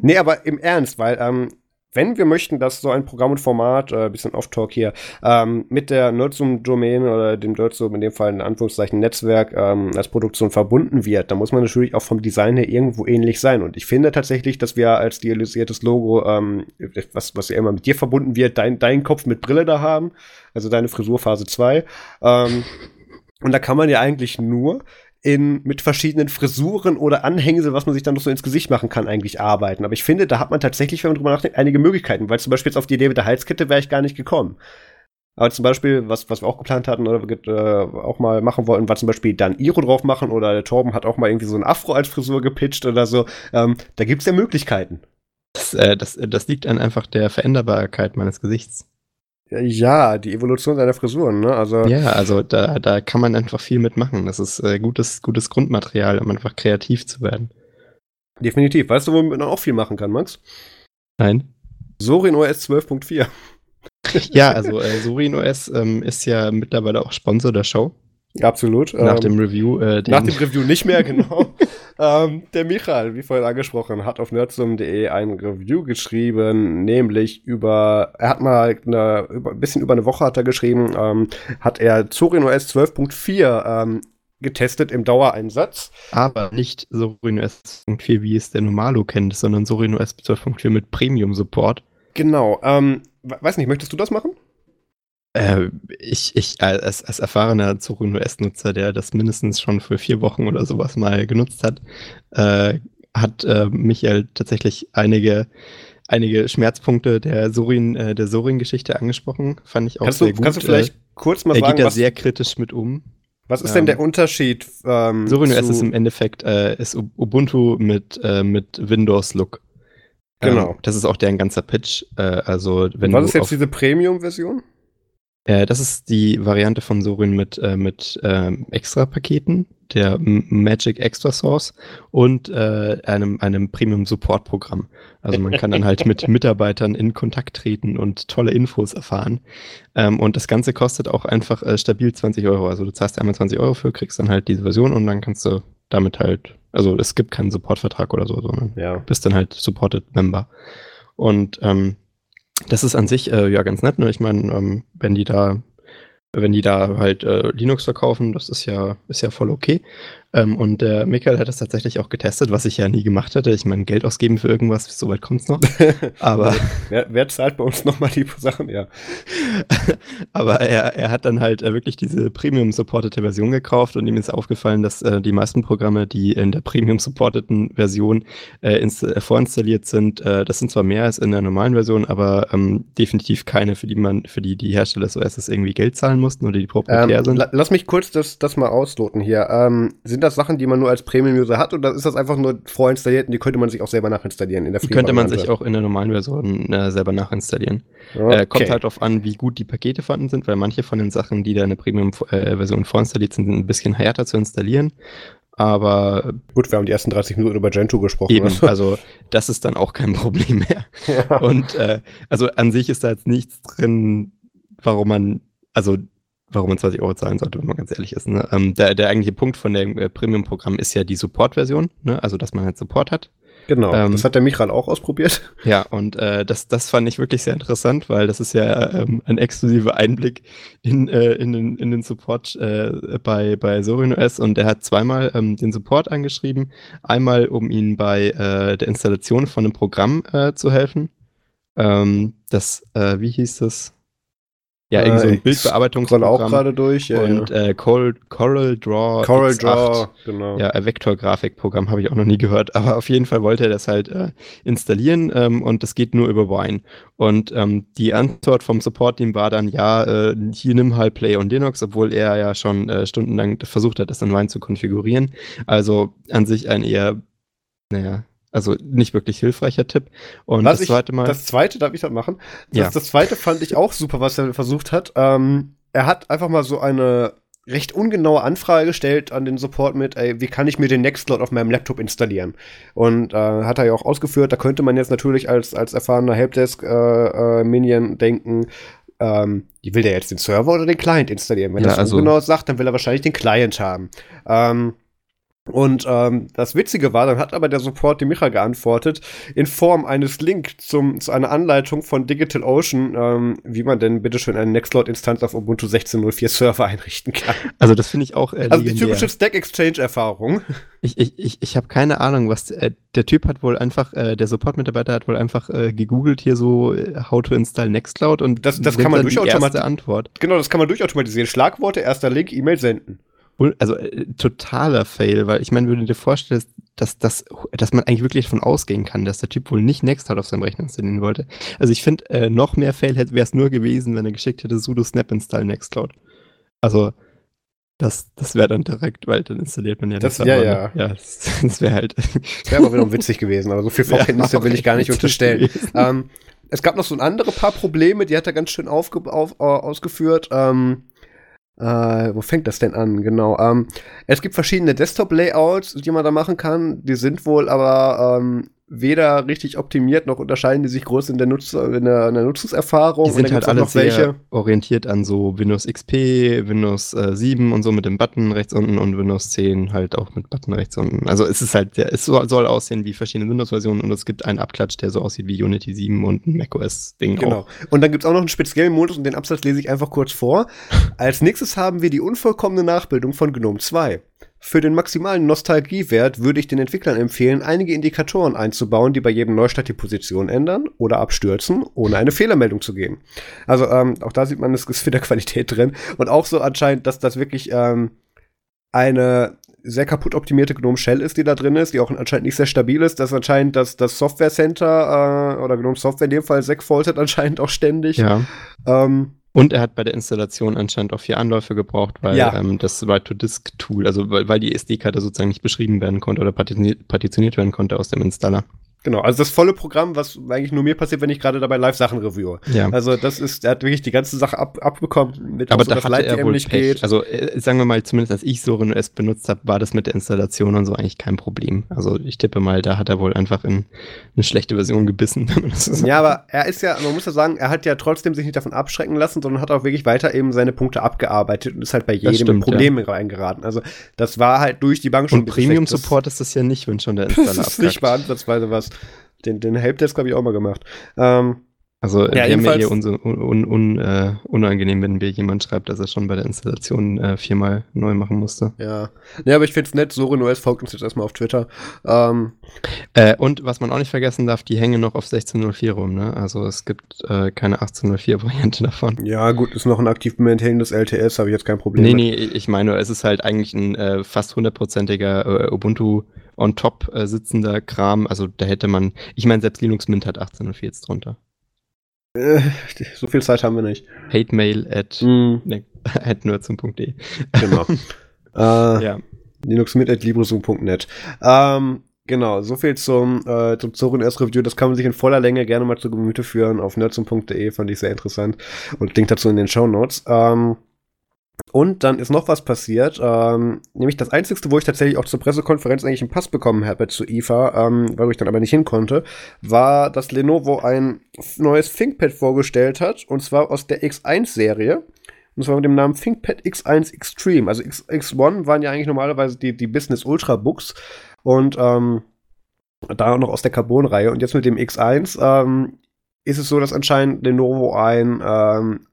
Nee, aber im Ernst, weil wenn wir möchten, dass so ein Programm und Format, bisschen Off-Talk hier, mit der NerdZoom-Domain oder dem NerdZoom in dem Fall in Anführungszeichen Netzwerk als Produktion verbunden wird, dann muss man natürlich auch vom Design her irgendwo ähnlich sein. Und ich finde tatsächlich, dass wir als idealisiertes Logo, was ja immer mit dir verbunden wird, dein Kopf mit Brille da haben, also deine Frisur Phase 2. Und da kann man ja eigentlich nur mit verschiedenen Frisuren oder Anhängsel, was man sich dann noch so ins Gesicht machen kann, eigentlich arbeiten. Aber ich finde, da hat man tatsächlich, wenn man drüber nachdenkt, einige Möglichkeiten, weil zum Beispiel jetzt auf die Idee mit der Halskette wäre ich gar nicht gekommen. Aber zum Beispiel, was wir auch geplant hatten oder auch mal machen wollten, war zum Beispiel dann Iro drauf machen oder der Torben hat auch mal irgendwie so ein Afro als Frisur gepitcht oder so. Da gibt's ja Möglichkeiten. Das liegt an einfach der Veränderbarkeit meines Gesichts. Ja, die Evolution seiner Frisuren, ne? Also ja, also da kann man einfach viel mitmachen. Das ist gutes Grundmaterial, um einfach kreativ zu werden. Definitiv. Weißt du, womit man auch viel machen kann, Max? Nein. Zorin OS 12.4. Ja, also Zorin OS ist ja mittlerweile auch Sponsor der Show. Ja, absolut. Nach dem Review. Nach dem Review nicht mehr, genau. Der Michael, wie vorhin angesprochen, hat auf nerdzoom.de ein Review geschrieben, nämlich über eine Woche hat er geschrieben, hat er Zorin OS 12.4 getestet im Dauereinsatz. Aber nicht Zorin OS 12.4, wie es der Normalo kennt, sondern Zorin OS 12.4 mit Premium-Support. Genau. Weiß nicht, möchtest du das machen? Ich als erfahrener Zorin OS-Nutzer, der das mindestens schon für 4 Wochen oder sowas mal genutzt hat, hat Michael tatsächlich einige Schmerzpunkte der Zorin-Geschichte angesprochen. Fand ich auch sehr gut. Kannst du vielleicht kurz mal sagen, geht da sehr kritisch mit um. Was ist denn der Unterschied? Zorin OS ist im Endeffekt ist Ubuntu mit Windows-Look. Genau. Das ist auch deren ganzer Pitch. Was ist jetzt diese Premium-Version? Das ist die Variante von Zorin mit Extra-Paketen, der Magic Extra Source und einem Premium-Support-Programm. Also man kann dann halt mit Mitarbeitern in Kontakt treten und tolle Infos erfahren. Und das Ganze kostet auch einfach stabil 20 Euro. Also du zahlst einmal 20 Euro für, kriegst dann halt diese Version und dann kannst du damit halt, also es gibt keinen Supportvertrag oder so, sondern bist dann halt Supported Member. Und das ist an sich ganz nett, ne? Ich meine, wenn die da halt Linux verkaufen, das ist ja voll okay. Und der Michael hat das tatsächlich auch getestet, was ich ja nie gemacht hatte. Ich meine, Geld ausgeben für irgendwas, so weit kommt's noch. Aber wer zahlt bei uns nochmal die Sachen? Ja. Aber er hat dann halt wirklich diese Premium-supportete Version gekauft und ihm ist aufgefallen, dass die meisten Programme, die in der Premium-supporteten Version vorinstalliert sind, das sind zwar mehr als in der normalen Version, aber definitiv keine, für die Hersteller des OS irgendwie Geld zahlen mussten oder die proprietär sind. Lass mich kurz das mal ausloten hier. Sind das Sachen, die man nur als Premium-User hat oder ist das einfach nur vorinstalliert und die könnte man sich auch selber nachinstallieren? Die könnte man sich auch in der normalen Version selber nachinstallieren. Okay. Kommt halt darauf an, wie gut die Pakete vorhanden sind, weil manche von den Sachen, die da in der Premium-Version vorinstalliert sind, ein bisschen härter zu installieren. Aber gut, wir haben die ersten 30 Minuten über Gentoo gesprochen. Eben, also das ist dann auch kein Problem mehr. Ja. Und also an sich ist da jetzt nichts drin, warum man 20 Euro zahlen sollte, wenn man ganz ehrlich ist. Ne? Der eigentliche Punkt von dem Premium-Programm ist ja die Support-Version, ne? Also dass man halt Support hat. Genau, das hat der Michael auch ausprobiert. Ja, und das fand ich wirklich sehr interessant, weil das ist ja ein exklusiver Einblick in den Support bei Zorin OS und er hat zweimal den Support angeschrieben, einmal um ihnen bei der Installation von einem Programm zu helfen. Wie hieß das? Ja, irgend so ein Bildbearbeitungsprogramm. Scroll auch gerade durch. Ja, und ja. CorelDRAW. CorelDRAW, genau. Ja, Vektorgrafikprogramm habe ich auch noch nie gehört. Aber auf jeden Fall wollte er das halt installieren und das geht nur über Wine. Und die Antwort vom Support-Team war dann, ja, hier nimm halt Play on Linux, obwohl er ja schon stundenlang versucht hat, das in Wine zu konfigurieren. Also an sich ein eher, naja, also nicht wirklich hilfreicher Tipp. Und was das zweite, darf ich das machen? Das zweite fand ich auch super, was er versucht hat. Er hat einfach mal so eine recht ungenaue Anfrage gestellt an den Support mit, ey, wie kann ich mir den Nextcloud auf meinem Laptop installieren? Und hat er ja auch ausgeführt, da könnte man jetzt natürlich als erfahrener Helpdesk-Minion denken, will der jetzt den Server oder den Client installieren? Wenn er das so genau sagt, dann will er wahrscheinlich den Client haben. Und das Witzige war, dann hat aber der Support die Micha geantwortet, in Form eines Link zu einer Anleitung von DigitalOcean, wie man denn bitteschön eine Nextcloud-Instanz auf Ubuntu 16.04 Server einrichten kann. Also das finde ich auch also die typische Stack-Exchange-Erfahrung. Ich habe keine Ahnung, was der Typ hat wohl einfach, der Support-Mitarbeiter hat wohl einfach gegoogelt hier so how to install Nextcloud und das kann man erste Antwort. Genau, das kann man durchautomatisieren. Schlagworte, erster Link, E-Mail senden. Also totaler Fail, weil ich meine, wenn du dir vorstellst, dass man eigentlich wirklich davon ausgehen kann, dass der Typ wohl nicht Nextcloud auf seinem Rechner installieren wollte. Also ich finde, noch mehr Fail wäre es nur gewesen, wenn er geschickt hätte, sudo snap install Nextcloud. Also das wäre dann direkt, weil dann installiert man ja Nextcloud. Ja. Das wäre halt... Das wäre aber wiederum witzig gewesen, aber so viel Vorkenntnisse will ich gar nicht unterstellen. Es gab noch so ein andere paar Probleme, die hat er ganz schön ausgeführt. Wo fängt das denn an? Genau. Es gibt verschiedene Desktop-Layouts, die man da machen kann. Die sind wohl aber weder richtig optimiert, noch unterscheiden die sich groß in der Nutzungserfahrung. Die sind halt alle sehr orientiert an so Windows XP, Windows 7 und so mit dem Button rechts unten und Windows 10 halt auch mit Button rechts unten. Also es ist halt, es soll aussehen wie verschiedene Windows-Versionen und es gibt einen Abklatsch, der so aussieht wie Unity 7 und ein macOS-Ding. Genau. Auch. Und dann gibt es auch noch einen speziellen Modus und den Absatz lese ich einfach kurz vor. Als nächstes haben wir die unvollkommene Nachbildung von GNOME 2. Für den maximalen Nostalgiewert würde ich den Entwicklern empfehlen, einige Indikatoren einzubauen, die bei jedem Neustart die Position ändern oder abstürzen, ohne eine Fehlermeldung zu geben. Also auch da sieht man, es ist wieder Qualität drin. Und auch so anscheinend, dass das wirklich eine sehr kaputt optimierte GNOME Shell ist, die da drin ist, die auch anscheinend nicht sehr stabil ist, dass anscheinend das Software Center oder GNOME Software in dem Fall segfaultet anscheinend auch ständig. Ja. Und er hat bei der Installation anscheinend auch 4 Anläufe gebraucht, weil das Write-to-Disk-Tool, also weil die SD-Karte sozusagen nicht beschrieben werden konnte oder partitioniert werden konnte aus dem Installer. Genau, also das volle Programm, was eigentlich nur mir passiert, wenn ich gerade dabei Live-Sachen reviewe. Ja. Also er hat wirklich die ganze Sache abbekommen, mit aber so, dass LightDM nicht geht. Also sagen wir mal, zumindest als ich Zorin OS benutzt habe, war das mit der Installation und so eigentlich kein Problem. Also ich tippe mal, da hat er wohl einfach in eine schlechte Version gebissen. Ja, aber er ist ja, man muss ja sagen, er hat ja trotzdem sich nicht davon abschrecken lassen, sondern hat auch wirklich weiter eben seine Punkte abgearbeitet und ist halt bei jedem Problem reingeraten. Also das war halt durch die Bank schon ein bisschen. Und Premium-Support ist das ja nicht, wenn schon der Installer abkackt. Das ist nicht mal ansatzweise was. Den Helpdesk habe ich auch mal gemacht. Wäre mir hier unangenehm, wenn mir jemand schreibt, dass er schon bei der Installation 4-mal neu machen musste. Ja. Nee, aber ich finde es nett. Zorin OS folgt uns jetzt erstmal auf Twitter. Und was man auch nicht vergessen darf, die hängen noch auf 16.04 rum, ne? Also es gibt keine 18.04-Variante davon. Ja, gut, ist noch ein aktiv hängendes LTS, habe ich jetzt kein Problem mit. Nee, ich meine, es ist halt eigentlich ein fast 100%iger Ubuntu on top sitzender Kram, also da hätte man, ich meine, selbst Linux Mint hat 18.04 jetzt drunter. So viel Zeit haben wir nicht. hatemail@nerdzoom.de Genau. linuxmint@librezoom.net Genau, so viel zum Zorin OS Review. Das kann man sich in voller Länge gerne mal zu Gemüte führen auf nerdzoom.de, fand ich sehr interessant und Link dazu in den Shownotes. Und dann ist noch was passiert, nämlich das Einzige, wo ich tatsächlich auch zur Pressekonferenz eigentlich einen Pass bekommen habe zu IFA, weil ich dann aber nicht hin konnte, war, dass Lenovo ein neues ThinkPad vorgestellt hat, und zwar aus der X1-Serie, und zwar mit dem Namen ThinkPad X1 Extreme. Also X1 waren ja eigentlich normalerweise die Business Ultrabooks und da auch noch aus der Carbon-Reihe. Und jetzt mit dem X1 ist es so, dass anscheinend Lenovo ein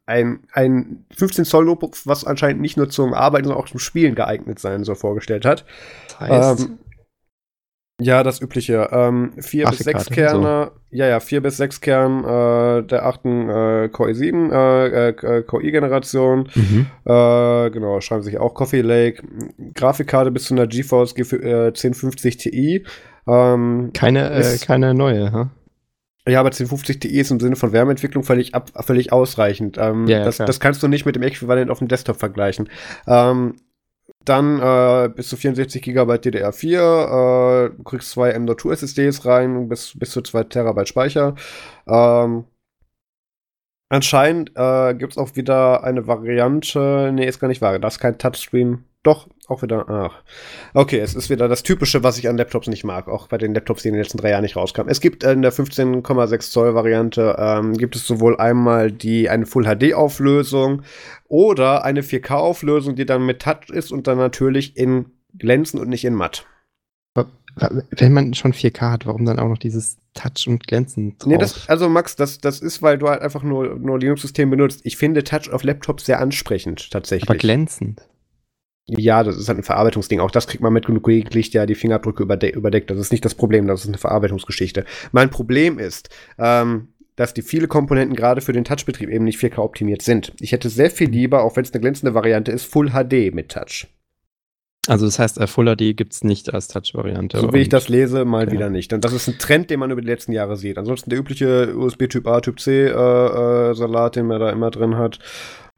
15-Zoll-Notebook, was anscheinend nicht nur zum Arbeiten, sondern auch zum Spielen geeignet sein soll, vorgestellt hat. Das heißt? Ja, das übliche. 4 bis 6 Kerne, so. 4 bis 6 Kern der 8. Core i7, Core i-Generation. Mhm. Genau, schreiben sich auch Coffee Lake. Grafikkarte bis zu einer GeForce 1050 Ti. Keine neue, ha? Ja, aber 1050 Ti ist im Sinne von Wärmeentwicklung völlig ausreichend. Das kannst du nicht mit dem Äquivalent auf dem Desktop vergleichen. Dann bis zu 64 GB DDR4, du kriegst 2 M.2 SSDs rein, bis zu 2 TB Speicher. Anscheinend gibt es auch wieder eine Variante, ist gar nicht wahr, das ist kein Touchscreen, doch, auch wieder, okay, es ist wieder das Typische, was ich an Laptops nicht mag, auch bei den Laptops, die in den letzten 3 Jahren nicht rauskamen. Es gibt in der 15,6 Zoll Variante, gibt es sowohl einmal eine Full-HD-Auflösung oder eine 4K-Auflösung, die dann mit Touch ist und dann natürlich in glänzend und nicht in matt. Wenn man schon 4K hat, warum dann auch noch dieses Touch und Glänzen drauf? Nee, Max, das ist, weil du halt einfach nur Linux-System benutzt. Ich finde Touch auf Laptops sehr ansprechend, tatsächlich. Aber glänzend? Ja, das ist halt ein Verarbeitungsding. Auch das kriegt man mit genug Gegenlicht ja die Fingerabdrücke überdeckt. Das ist nicht das Problem, das ist eine Verarbeitungsgeschichte. Mein Problem ist, dass die vielen Komponenten gerade für den Touch-Betrieb eben nicht 4K optimiert sind. Ich hätte sehr viel lieber, auch wenn es eine glänzende Variante ist, Full HD mit Touch. Also das heißt, Full HD gibt es nicht als Touch-Variante. So wie ich das lese, wieder nicht. Und das ist ein Trend, den man über die letzten Jahre sieht. Ansonsten der übliche USB-Typ A, Typ C Salat, den man da immer drin hat.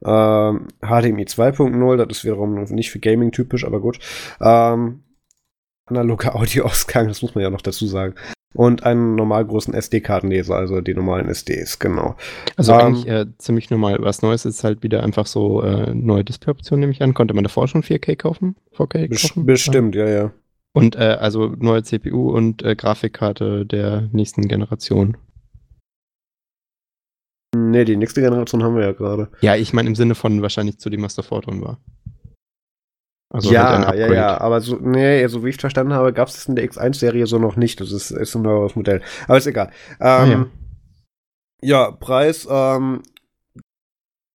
HDMI 2.0, das ist wiederum nicht für Gaming typisch, aber gut. Analoger Audioausgang, das muss man ja noch dazu sagen. Und einen normal großen SD-Kartenleser, also die normalen SDs, genau. Also eigentlich ziemlich normal. Was Neues ist halt wieder einfach so neue Display-Optionen, nehme ich an. Konnte man davor schon 4K kaufen? 4K kaufen? Bestimmt, ja. Und also neue CPU und Grafikkarte der nächsten Generation. Nee, die nächste Generation haben wir ja gerade. Ja, ich meine im Sinne von wahrscheinlich zu dem, was davor drin war. Also aber so wie ich verstanden habe, gab es das in der X1-Serie so noch nicht. Das ist ein neues Modell. Aber ist egal. Preis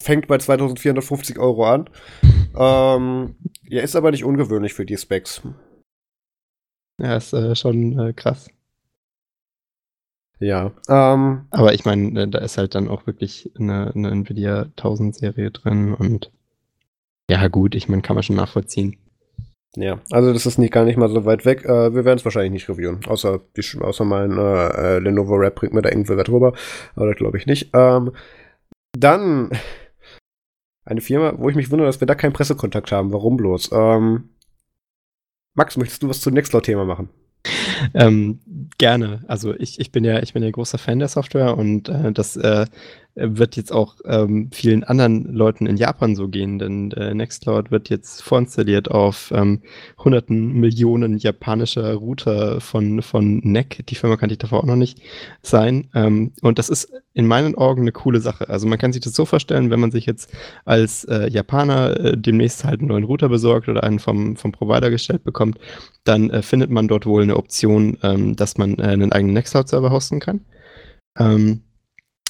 fängt bei 2450 Euro an. Ist aber nicht ungewöhnlich für die Specs. Ja, ist schon krass. Ja. Aber ich meine, da ist halt dann auch wirklich eine Nvidia 1000-Serie drin und ja, gut, ich meine, kann man schon nachvollziehen. Ja, also das ist gar nicht mal so weit weg. Wir werden es wahrscheinlich nicht reviewen. Außer mein Lenovo-Rap bringt mir da irgendwo was drüber. Aber das glaube ich nicht. Dann eine Firma, wo ich mich wundere, dass wir da keinen Pressekontakt haben. Warum bloß? Max, möchtest du was zum Nextcloud-Thema machen? Gerne. Also ich bin ja großer Fan der Software und das wird jetzt auch vielen anderen Leuten in Japan so gehen, denn Nextcloud wird jetzt vorinstalliert auf hunderten Millionen japanischer Router von NEC, die Firma kannte ich davor auch noch nicht, sein. Und das ist in meinen Augen eine coole Sache. Also man kann sich das so vorstellen, wenn man sich jetzt als Japaner demnächst halt einen neuen Router besorgt oder einen vom Provider gestellt bekommt, dann findet man dort wohl eine Option, dass man einen eigenen Nextcloud-Server hosten kann.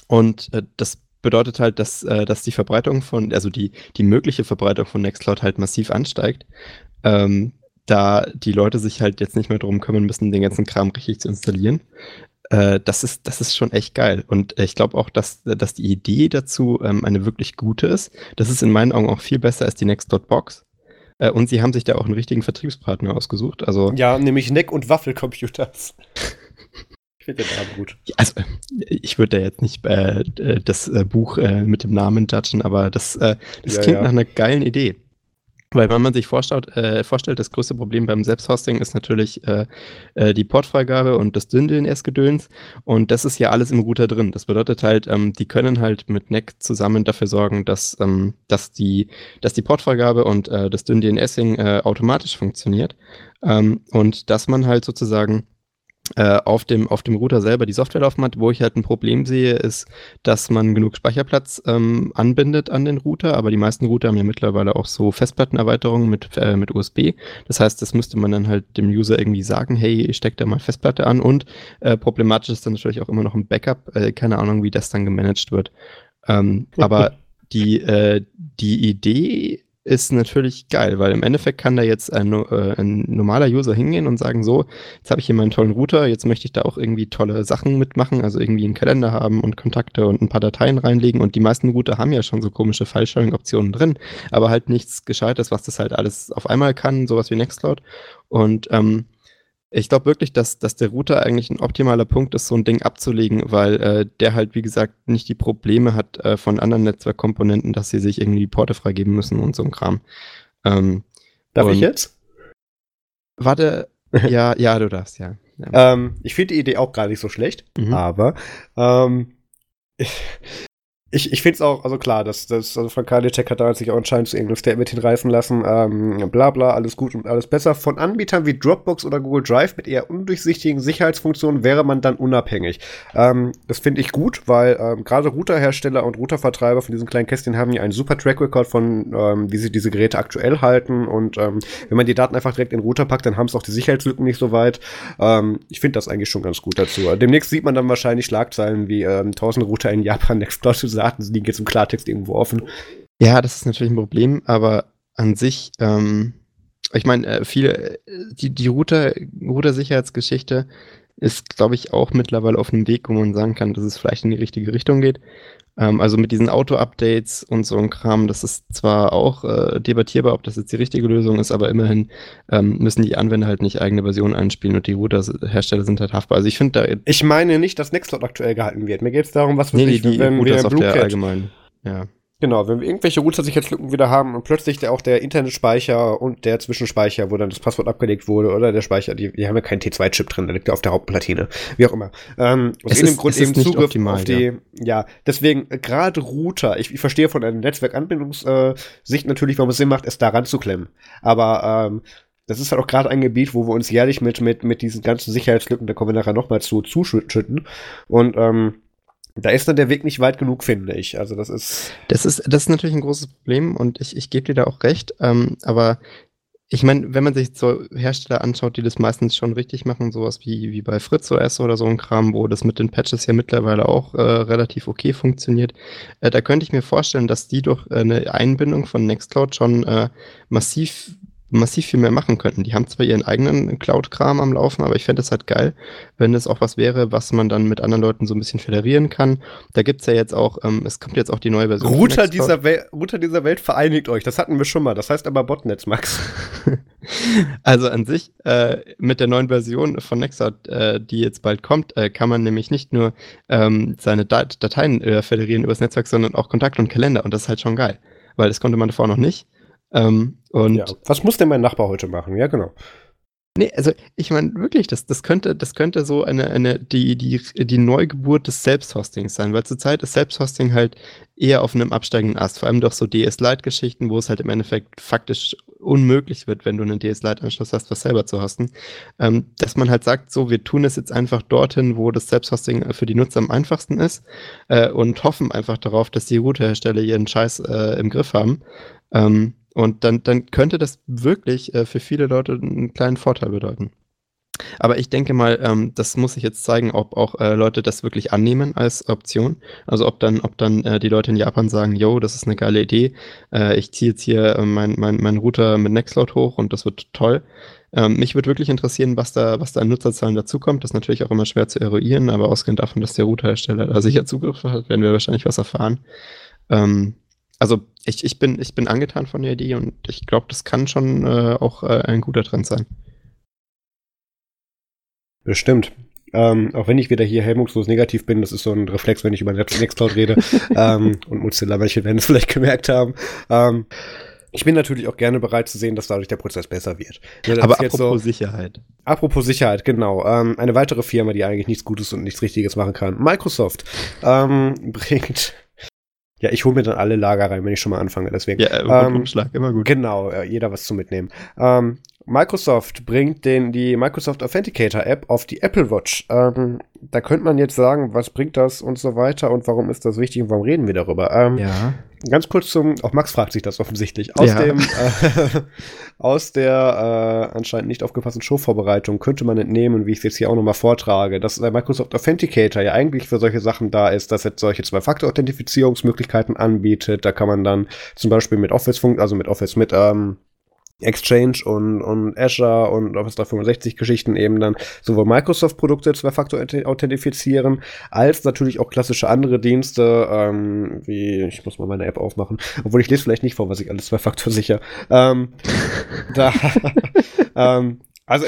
Und das bedeutet halt, dass die Verbreitung die mögliche Verbreitung von Nextcloud halt massiv ansteigt, da die Leute sich halt jetzt nicht mehr drum kümmern müssen, den ganzen Kram richtig zu installieren. Das ist schon echt geil. Und ich glaube auch, dass die Idee dazu eine wirklich gute ist. Das ist in meinen Augen auch viel besser als die Nextcloud-Box. Und sie haben sich da auch einen richtigen Vertriebspartner ausgesucht. Also ja, nämlich NEC und Waffelcomputers. Gut. Also, ich würde da jetzt nicht das Buch mit dem Namen touchen, aber das klingt nach einer geilen Idee. Weil wenn man sich vorstellt, das größte Problem beim Selbsthosting ist natürlich die Portfreigabe und das DNS-Gedöns. Und das ist ja alles im Router drin. Das bedeutet halt, die können halt mit NEC zusammen dafür sorgen, dass die Portfreigabe und das DNSing automatisch funktioniert. Und dass man halt sozusagen auf dem Router selber die Software laufen hat. Wo ich halt ein Problem sehe, ist, dass man genug Speicherplatz anbindet an den Router, aber die meisten Router haben ja mittlerweile auch so Festplattenerweiterungen mit USB. Das heißt, das müsste man dann halt dem User irgendwie sagen, hey, steck da mal Festplatte an und problematisch ist dann natürlich auch immer noch ein Backup. Keine Ahnung, wie das dann gemanagt wird. Aber die Idee ist natürlich geil, weil im Endeffekt kann da jetzt ein normaler User hingehen und sagen, so, jetzt habe ich hier meinen tollen Router, jetzt möchte ich da auch irgendwie tolle Sachen mitmachen, also irgendwie einen Kalender haben und Kontakte und ein paar Dateien reinlegen, und die meisten Router haben ja schon so komische File-Sharing-Optionen drin, aber halt nichts Gescheites, was das halt alles auf einmal kann, sowas wie Nextcloud. Und ich glaube wirklich, dass der Router eigentlich ein optimaler Punkt ist, so ein Ding abzulegen, weil der halt, wie gesagt, nicht die Probleme hat von anderen Netzwerkkomponenten, dass sie sich irgendwie die Porte freigeben müssen und so ein Kram. Darf ich jetzt? Warte, ja, du darfst, ja. Ich finde die Idee auch gar nicht so schlecht, aber ich finde es auch, also klar, also Frank Karliczek hat da sich auch anscheinend zu irgendeinem Statement hinreißen lassen, bla bla, alles gut und alles besser. Von Anbietern wie Dropbox oder Google Drive mit eher undurchsichtigen Sicherheitsfunktionen wäre man dann unabhängig. Das finde ich gut, weil gerade Routerhersteller und Routervertreiber von diesen kleinen Kästchen haben ja einen super Track Record von, wie sie diese Geräte aktuell halten, und wenn man die Daten einfach direkt in den Router packt, dann haben es auch die Sicherheitslücken nicht so weit. Ich finde das eigentlich schon ganz gut dazu. Demnächst sieht man dann wahrscheinlich Schlagzeilen wie 1000 Router in Japan Nextcloud Daten liegen jetzt im Klartext irgendwo offen. Ja, das ist natürlich ein Problem, aber an sich, ich meine, viele, die Router-Sicherheitsgeschichte ist, glaube ich, auch mittlerweile auf dem Weg, wo man sagen kann, dass es vielleicht in die richtige Richtung geht. Also mit diesen Auto-Updates und so ein Kram, das ist zwar auch debattierbar, ob das jetzt die richtige Lösung ist, aber immerhin müssen die Anwender halt nicht eigene Versionen einspielen, und die Router-Hersteller sind halt haftbar. Also ich finde da... Ich meine nicht, dass Nextcloud aktuell gehalten wird. Mir geht es darum, was wir wenn wir Blue Cat allgemein. Ja. Genau, wenn wir irgendwelche Router-Sicherheitslücken wieder haben und plötzlich auch der Internetspeicher und der Zwischenspeicher, wo dann das Passwort abgelegt wurde, oder der Speicher, die haben ja keinen T2-Chip drin, der liegt ja auf der Hauptplatine, wie auch immer. Aus dem Grund eben Zugriff optimal, auf die, ja, deswegen gerade Router, ich verstehe von einer Netzwerkanbindungssicht natürlich, warum es Sinn macht, es da ranzuklemmen, aber das ist halt auch gerade ein Gebiet, wo wir uns jährlich mit diesen ganzen Sicherheitslücken, da kommen wir nachher nochmal zu, zuschütten, und da ist dann der Weg nicht weit genug, finde ich. Also das ist natürlich ein großes Problem, und ich gebe dir da auch recht. Aber ich meine, wenn man sich so Hersteller anschaut, die das meistens schon richtig machen, sowas wie bei Fritz OS oder so ein Kram, wo das mit den Patches ja mittlerweile auch relativ okay funktioniert, da könnte ich mir vorstellen, dass die durch eine Einbindung von Nextcloud schon massiv viel mehr machen könnten. Die haben zwar ihren eigenen Cloud-Kram am Laufen, aber ich fände es halt geil, wenn das auch was wäre, was man dann mit anderen Leuten so ein bisschen federieren kann. Da gibt's ja jetzt auch, es kommt jetzt auch die neue Version. Router dieser Welt, vereinigt euch. Das hatten wir schon mal. Das heißt aber Botnetz, Max. Also an sich, mit der neuen Version von Nextcloud, die jetzt bald kommt, kann man nämlich nicht nur seine Dateien federieren übers Netzwerk, sondern auch Kontakt und Kalender. Und das ist halt schon geil, weil das konnte man davor noch nicht. Und ja, was muss denn mein Nachbar heute machen? Ja, genau. Nee, also ich meine wirklich, das könnte so die Neugeburt des Selbsthostings sein, weil zurzeit ist Selbsthosting halt eher auf einem absteigenden Ast, vor allem durch so DS-Lite-Geschichten, wo es halt im Endeffekt faktisch unmöglich wird, wenn du einen DS-Lite-Anschluss hast, was selber zu hosten, dass man halt sagt, so, wir tun es jetzt einfach dorthin, wo das Selbsthosting für die Nutzer am einfachsten ist, und hoffen einfach darauf, dass die Routerhersteller ihren Scheiß im Griff haben. Und dann könnte das wirklich für viele Leute einen kleinen Vorteil bedeuten. Aber ich denke mal, das muss sich jetzt zeigen, ob auch Leute das wirklich annehmen als Option. Also ob dann die Leute in Japan sagen, yo, das ist eine geile Idee, ich ziehe jetzt hier meinen Router mit Nextcloud hoch und das wird toll. Mich würde wirklich interessieren, was da an Nutzerzahlen dazukommt. Das ist natürlich auch immer schwer zu eruieren, aber ausgehend davon, dass der Routerhersteller da sicher Zugriff hat, werden wir wahrscheinlich was erfahren. Also ich bin angetan von der Idee, und ich glaube, das kann schon auch ein guter Trend sein. Bestimmt. Auch wenn ich wieder hier hemmungslos negativ bin, das ist so ein Reflex, wenn ich über Nextcloud rede. Und Mozilla, manche werden es vielleicht gemerkt haben. Ich bin natürlich auch gerne bereit zu sehen, dass dadurch der Prozess besser wird. Das aber apropos so, Sicherheit. Apropos Sicherheit, genau. Eine weitere Firma, die eigentlich nichts Gutes und nichts Richtiges machen kann. Microsoft bringt... Ja, ich hole mir dann alle Lager rein, wenn ich schon mal anfange, deswegen. Ja, Umschlag, immer gut. Genau, jeder was zu mitnehmen. Microsoft bringt die Microsoft Authenticator App auf die Apple Watch. Da könnte man jetzt sagen, was bringt das und so weiter und warum ist das wichtig und warum reden wir darüber? Ja. Ganz kurz auch Max fragt sich das offensichtlich. Aus der anscheinend nicht aufgepassten Showvorbereitung könnte man entnehmen, wie ich es jetzt hier auch nochmal vortrage, dass der Microsoft Authenticator ja eigentlich für solche Sachen da ist, dass jetzt solche Zwei-Faktor-Authentifizierungsmöglichkeiten anbietet. Da kann man dann zum Beispiel mit Exchange und Azure und Office 365 Geschichten eben dann sowohl Microsoft-Produkte Zwei-Faktor authentifizieren, als natürlich auch klassische andere Dienste, wie, ich muss mal meine App aufmachen, obwohl ich lese vielleicht nicht vor, was ich alles Zwei-Faktor sicher, also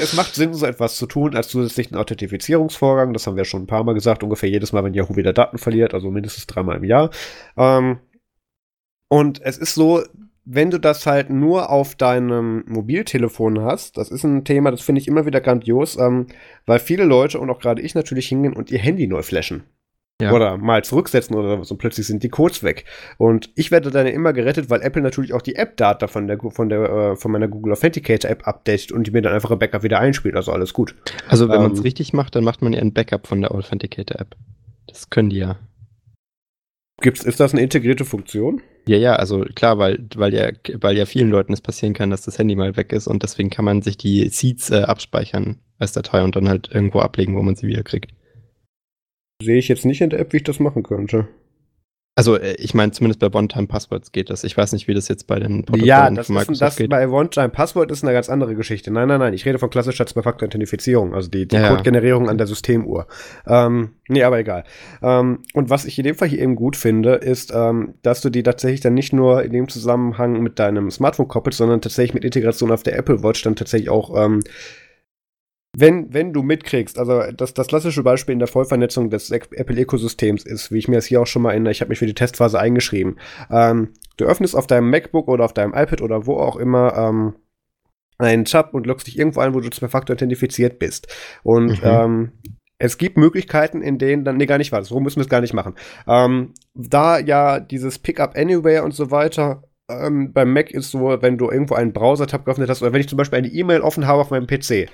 es macht Sinn, so etwas zu tun als zusätzlichen Authentifizierungsvorgang, das haben wir schon ein paar Mal gesagt, ungefähr jedes Mal, wenn Yahoo wieder Daten verliert, also mindestens 3 Mal im Jahr, und es ist so, wenn du das halt nur auf deinem Mobiltelefon hast, das ist ein Thema, das finde ich immer wieder grandios, weil viele Leute und auch gerade ich natürlich hingehen und ihr Handy neu flashen. Ja. Oder mal zurücksetzen oder so, plötzlich sind die Codes weg. Und ich werde dann immer gerettet, weil Apple natürlich auch die App-Data von meiner Google Authenticator-App updatet und die mir dann einfach ein Backup wieder einspielt, also alles gut. Also wenn man es richtig macht, dann macht man ja ein Backup von der Authenticator-App. Das können die ja. Ist das eine integrierte Funktion? Ja, also klar, weil ja vielen Leuten es passieren kann, dass das Handy mal weg ist und deswegen kann man sich die Seeds abspeichern als Datei und dann halt irgendwo ablegen, wo man sie wieder kriegt. Sehe ich jetzt nicht in der App, wie ich das machen könnte. Also ich meine, zumindest bei One-Time-Passwords geht das. Ich weiß nicht, wie das jetzt bei den Protokollen von Microsoft geht. Ja, bei One-Time-Password ist eine ganz andere Geschichte. Nein, ich rede von klassischer Zwei-Faktor-Authentifizierung, also die Code-Generierung an der Systemuhr. Aber egal. Und was ich in dem Fall hier eben gut finde, ist, dass du die tatsächlich dann nicht nur in dem Zusammenhang mit deinem Smartphone koppelst, sondern tatsächlich mit Integration auf der Apple Watch dann tatsächlich auch wenn du mitkriegst, also das klassische Beispiel in der Vollvernetzung des Apple-Ökosystems ist, wie ich mir das hier auch schon mal erinnere, ich habe mich für die Testphase eingeschrieben. Du öffnest auf deinem MacBook oder auf deinem iPad oder wo auch immer einen Tab und loggst dich irgendwo ein, wo du Zwei-Faktor authentifiziert bist. Und es gibt Möglichkeiten, in denen dann, gar nicht wahr, so müssen wir es gar nicht machen. Da ja dieses Pick-up Anywhere und so weiter beim Mac ist so, wenn du irgendwo einen Browser-Tab geöffnet hast oder wenn ich zum Beispiel eine E-Mail offen habe auf meinem PC,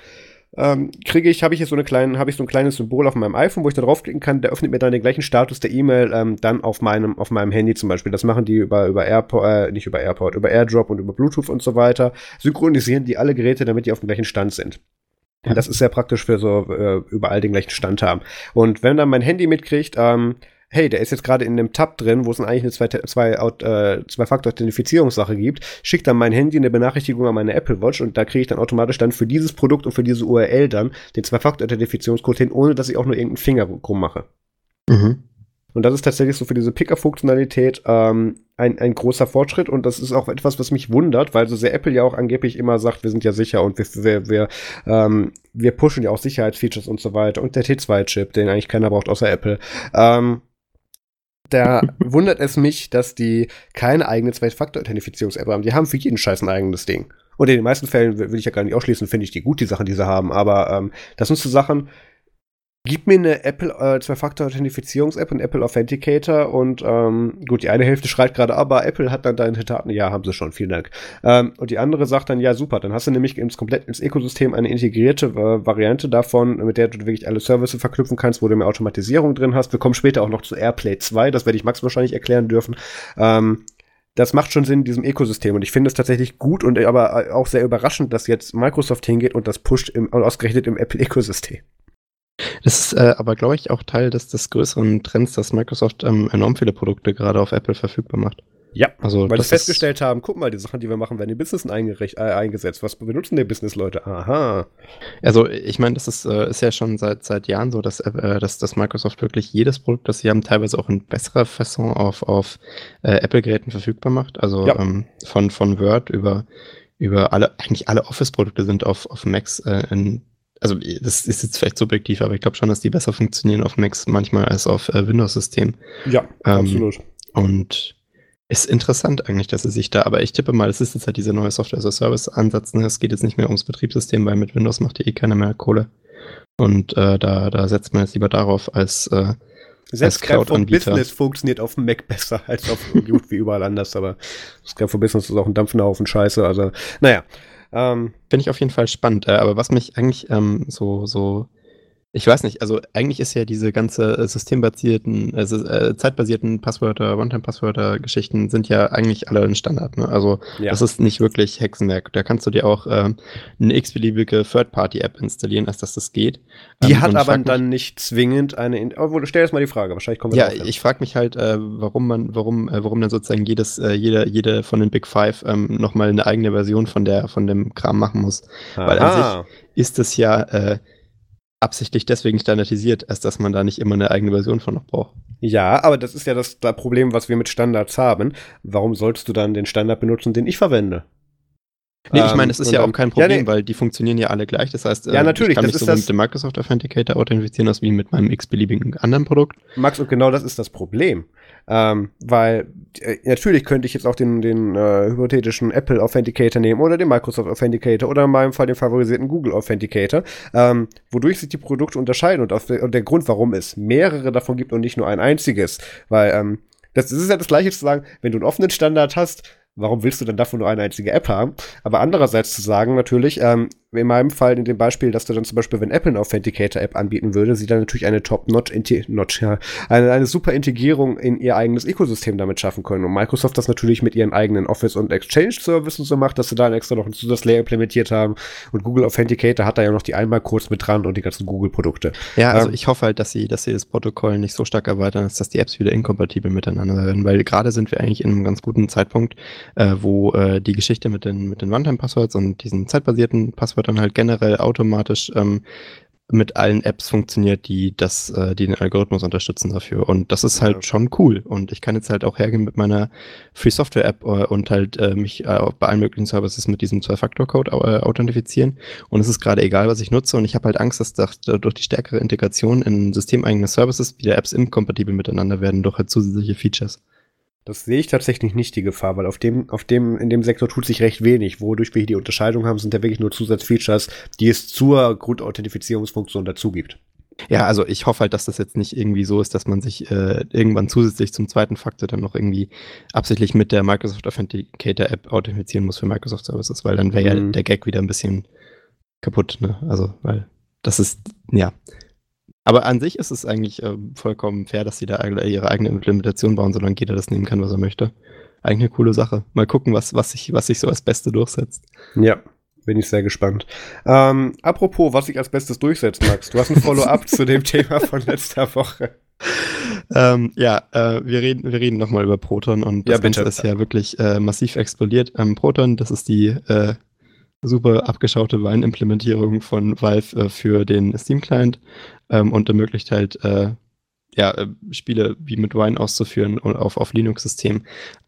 habe ich so ein kleines Symbol auf meinem iPhone, wo ich da draufklicken kann, der öffnet mir dann den gleichen Status der E-Mail dann auf meinem Handy zum Beispiel. Das machen die über AirDrop und über Bluetooth und so weiter. Synchronisieren die alle Geräte, damit die auf dem gleichen Stand sind. Ja. Das ist sehr praktisch für so überall den gleichen Stand haben. Und wenn dann mein Handy mitkriegt, hey, der ist jetzt gerade in dem Tab drin, wo es eigentlich eine Zwei-Faktor-Authentifizierungssache gibt, schickt dann mein Handy eine Benachrichtigung an meine Apple Watch und da kriege ich dann automatisch dann für dieses Produkt und für diese URL dann den Zwei-Faktor-Authentifizierungscode hin, ohne dass ich auch nur irgendeinen Finger krumm mache. Mhm. Und das ist tatsächlich so für diese Picker-Funktionalität ein großer Fortschritt und das ist auch etwas, was mich wundert, weil so sehr Apple ja auch angeblich immer sagt, wir sind ja sicher und wir pushen ja auch Sicherheitsfeatures und so weiter und der T2-Chip, den eigentlich keiner braucht außer Apple. Da wundert es mich, dass die keine eigene Zwei-Faktor-Authentifizierungs-App haben. Die haben für jeden Scheiß ein eigenes Ding. Und in den meisten Fällen will ich ja gar nicht ausschließen, finde ich die gut, die Sachen, die sie haben. Aber das sind so Sachen, gib mir eine Apple Zwei-Faktor-Authentifizierungs-App und Apple Authenticator und gut, die eine Hälfte schreit gerade, aber Apple hat dann deine Daten, ja, haben sie schon, vielen Dank. Und die andere sagt dann, ja, super, dann hast du nämlich ins Ökosystem eine integrierte Variante davon, mit der du wirklich alle Services verknüpfen kannst, wo du mehr Automatisierung drin hast. Wir kommen später auch noch zu AirPlay 2, das werde ich Max wahrscheinlich erklären dürfen. Das macht schon Sinn in diesem Ökosystem und ich finde es tatsächlich gut und aber auch sehr überraschend, dass jetzt Microsoft hingeht und das pusht ausgerechnet im Apple-Ökosystem. Das ist aber, glaube ich, auch Teil des größeren Trends, dass Microsoft enorm viele Produkte gerade auf Apple verfügbar macht. Ja, also, weil sie festgestellt haben, guck mal, die Sachen, die wir machen, werden in Businessen eingesetzt. Was benutzen denn Business-Leute? Aha. Also ich meine, das ist ja schon seit Jahren so, dass Microsoft wirklich jedes Produkt, das sie haben, teilweise auch in besserer Fassung auf Apple-Geräten verfügbar macht. Also ja. Von Word über eigentlich alle Office-Produkte sind auf Macs also das ist jetzt vielleicht subjektiv, aber ich glaube schon, dass die besser funktionieren auf Macs manchmal als auf Windows-Systemen. Ja, absolut. Und ist interessant eigentlich, dass sie sich da, aber ich tippe mal, es ist jetzt halt dieser neue Software-as-a-Service-Ansatz, ne? Es geht jetzt nicht mehr ums Betriebssystem, weil mit Windows macht ja eh keiner mehr Kohle. Und da setzt man jetzt lieber darauf als Cloud-Anbieter. Scrap for Business funktioniert auf dem Mac besser als auf Ubuntu wie überall anders, aber Scrap for Business ist auch ein Dampfhaufen Scheiße, also naja. Finde ich auf jeden Fall spannend. Aber was mich eigentlich ich weiß nicht, also eigentlich ist ja diese ganze systembasierten, zeitbasierten Passwörter, One-Time-Passwörter-Geschichten sind ja eigentlich alle ein Standard. Ne? Also Das ist nicht wirklich Hexenwerk. Da kannst du dir auch eine x-beliebige Third-Party-App installieren, als dass das geht. Die hat aber dann nicht zwingend eine... Obwohl, stell jetzt mal die Frage, wahrscheinlich kommen wir drauf hin. Ich frage mich halt, warum dann sozusagen jede von den Big Five nochmal eine eigene Version von dem Kram machen muss. Aha. Weil an sich ist es ja... absichtlich deswegen standardisiert, als dass man da nicht immer eine eigene Version von noch braucht. Ja, aber das ist ja das Problem, was wir mit Standards haben. Warum sollst du dann den Standard benutzen, den ich verwende? Nee, ich meine, es ist ja auch kein Problem, weil die funktionieren ja alle gleich. Das heißt, ich kann mich mit dem Microsoft Authenticator authentifizieren, wie mit meinem x-beliebigen anderen Produkt. Max, und genau das ist das Problem. Weil natürlich könnte ich jetzt auch den hypothetischen Apple Authenticator nehmen oder den Microsoft Authenticator oder in meinem Fall den favorisierten Google Authenticator, wodurch sich die Produkte unterscheiden und der Grund, warum es mehrere davon gibt und nicht nur ein einziges. Weil das ist ja das Gleiche zu sagen, wenn du einen offenen Standard hast, warum willst du dann davon nur eine einzige App haben? Aber andererseits zu sagen natürlich, in meinem Fall, in dem Beispiel, dass du dann zum Beispiel, wenn Apple eine Authenticator-App anbieten würde, sie dann natürlich eine eine super Integrierung in ihr eigenes Ökosystem damit schaffen können. Und Microsoft das natürlich mit ihren eigenen Office- und Exchange-Services so macht, dass sie da extra noch ein Zusatzlayer implementiert haben. Und Google Authenticator hat da ja noch die einmal-Codes mit dran und die ganzen Google-Produkte. Ja, also ich hoffe halt, dass sie das Protokoll nicht so stark erweitern, dass die Apps wieder inkompatibel miteinander werden. Weil gerade sind wir eigentlich in einem ganz guten Zeitpunkt, wo die Geschichte mit den One-Time-Passwords und diesen zeitbasierten Passwörtern halt generell automatisch mit allen Apps funktioniert, die den Algorithmus unterstützen dafür. Und das ist halt schon cool. Und ich kann jetzt halt auch hergehen mit meiner Free-Software-App und halt mich bei allen möglichen Services mit diesem 2-Faktor-Code authentifizieren. Und es ist gerade egal, was ich nutze. Und ich habe halt Angst, dass durch die stärkere Integration in systemeigene Services wieder Apps inkompatibel miteinander werden durch halt zusätzliche Features. Das sehe ich tatsächlich nicht, die Gefahr, weil in dem Sektor tut sich recht wenig. Wodurch wir hier die Unterscheidung haben, sind ja wirklich nur Zusatzfeatures, die es zur Grundauthentifizierungsfunktion dazu gibt. Ja, also ich hoffe halt, dass das jetzt nicht irgendwie so ist, dass man sich irgendwann zusätzlich zum zweiten Faktor dann noch irgendwie absichtlich mit der Microsoft Authenticator App authentifizieren muss für Microsoft Services, weil dann wäre ja der Gag wieder ein bisschen kaputt, ne? Also, weil das ist, ja... Aber an sich ist es eigentlich vollkommen fair, dass sie da ihre eigene Implementation bauen, solange jeder das nehmen kann, was er möchte. Eigentlich eine coole Sache. Mal gucken, was sich so als Beste durchsetzt. Ja, bin ich sehr gespannt. Apropos, was sich als Bestes durchsetzt, Max. Du hast ein Follow-up zu dem Thema von letzter Woche. Wir reden nochmal über Proton und das Ganze ist ja wirklich massiv explodiert. Proton, das ist die super abgeschaute Wine-Implementierung von Valve für den Steam-Client und ermöglicht halt Spiele wie mit Wine auszuführen und auf Linux-System.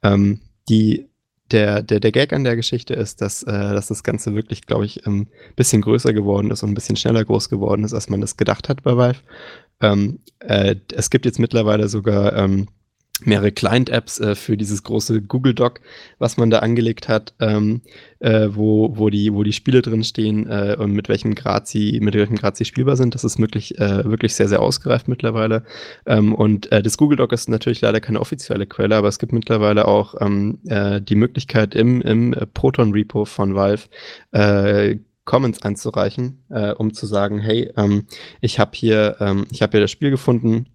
Der Gag an der Geschichte ist, dass das Ganze wirklich, glaube ich, ein bisschen größer geworden ist und ein bisschen schneller groß geworden ist, als man das gedacht hat bei Valve. Es gibt jetzt mittlerweile sogar mehrere Client-Apps für dieses große Google-Doc, was man da angelegt hat, wo die Spiele drin stehen und mit welchem Grad sie spielbar sind. Das ist wirklich sehr, sehr ausgereift mittlerweile. Das Google-Doc ist natürlich leider keine offizielle Quelle, aber es gibt mittlerweile auch die Möglichkeit, im Proton-Repo von Valve Comments einzureichen, um zu sagen, hey, ich habe hier das Spiel gefunden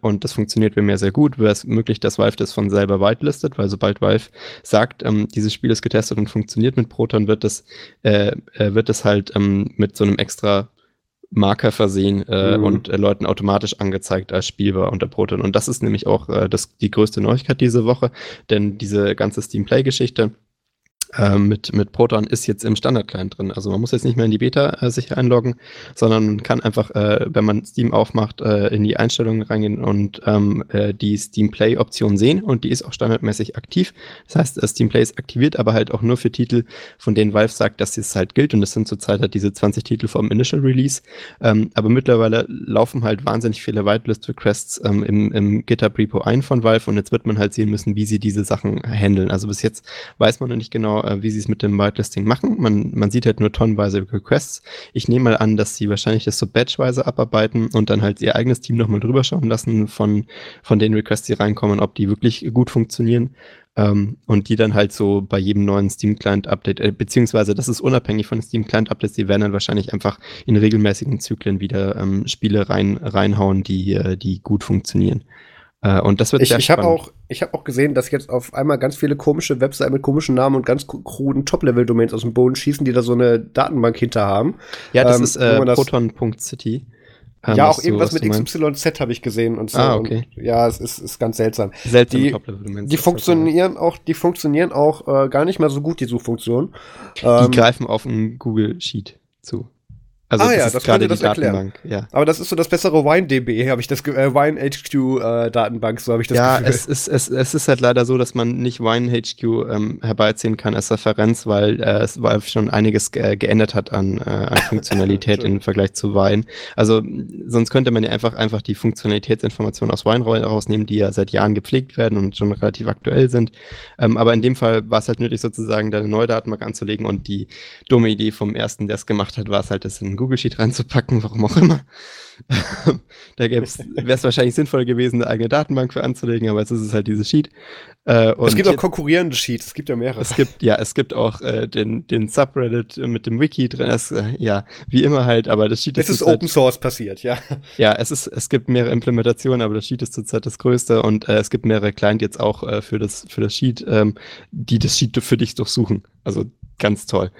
und das funktioniert bei mir sehr gut. Wäre es möglich, dass Valve das von selber whitelistet, weil sobald Valve sagt, dieses Spiel ist getestet und funktioniert mit Proton, wird das halt mit so einem extra Marker versehen und Leuten automatisch angezeigt als spielbar unter Proton. Und das ist nämlich auch die größte Neuigkeit diese Woche, denn diese ganze Steam-Play-Geschichte mit Proton ist jetzt im Standard-Client drin. Also man muss jetzt nicht mehr in die Beta sich einloggen, sondern kann einfach, wenn man Steam aufmacht, in die Einstellungen reingehen und die Steam Play-Option sehen und die ist auch standardmäßig aktiv. Das heißt, Steam Play ist aktiviert, aber halt auch nur für Titel, von denen Valve sagt, dass es halt gilt und es sind zurzeit halt diese 20 Titel vom Initial Release. Aber mittlerweile laufen halt wahnsinnig viele Whitelist-Requests im GitHub-Repo ein von Valve und jetzt wird man halt sehen müssen, wie sie diese Sachen handeln. Also bis jetzt weiß man noch nicht genau, wie sie es mit dem Whitelisting machen. Man sieht halt nur tonnenweise Requests. Ich nehme mal an, dass sie wahrscheinlich das so batchweise abarbeiten und dann halt ihr eigenes Team nochmal drüber schauen lassen von den Requests, die reinkommen, ob die wirklich gut funktionieren. und die dann halt so bei jedem neuen Steam-Client-Update, beziehungsweise das ist unabhängig von Steam-Client-Updates, die werden dann wahrscheinlich einfach in regelmäßigen Zyklen wieder Spiele reinhauen, die gut funktionieren. Und das wird sehr spannend. Ich hab auch gesehen, dass jetzt auf einmal ganz viele komische Webseiten mit komischen Namen und ganz kruden Top-Level-Domains aus dem Boden schießen, die da so eine Datenbank hinter haben. Ja, das ist Proton.city. Ja, auch irgendwas mit XYZ habe ich gesehen und so. Ah, okay. Und, ja, es ist ganz seltsam. Seltsame Top-Level-Domains. Die funktionieren auch gar nicht mal so gut, die Suchfunktionen. Die greifen auf einen Google-Sheet zu. Also das könnte das erklären. Ja. Aber das ist so das bessere WineDB, habe ich das WineHQ-Datenbank, so habe ich das Gefühl. Ja, es ist halt leider so, dass man nicht WineHQ herbeiziehen kann als Referenz, weil schon einiges geändert hat an Funktionalität im Vergleich zu Wine. Also sonst könnte man ja einfach die Funktionalitätsinformationen aus Wine rausnehmen, die ja seit Jahren gepflegt werden und schon relativ aktuell sind. Aber in dem Fall war es halt nötig, sozusagen eine neue Datenbank anzulegen, und die dumme Idee vom ersten, der es gemacht hat, war es halt, das in Google Sheet reinzupacken, warum auch immer. Da wäre es wahrscheinlich sinnvoll gewesen, eine eigene Datenbank für anzulegen, aber jetzt ist es halt dieses Sheet. Und es gibt auch konkurrierende Sheets, es gibt ja mehrere. Es gibt auch den Subreddit mit dem Wiki drin, wie immer halt, aber das Sheet ist Open Source passiert, ja. Ja, es gibt mehrere Implementationen, aber das Sheet ist zurzeit das größte, und es gibt mehrere Client jetzt auch für das Sheet, die das Sheet für dich durchsuchen. Also ganz toll.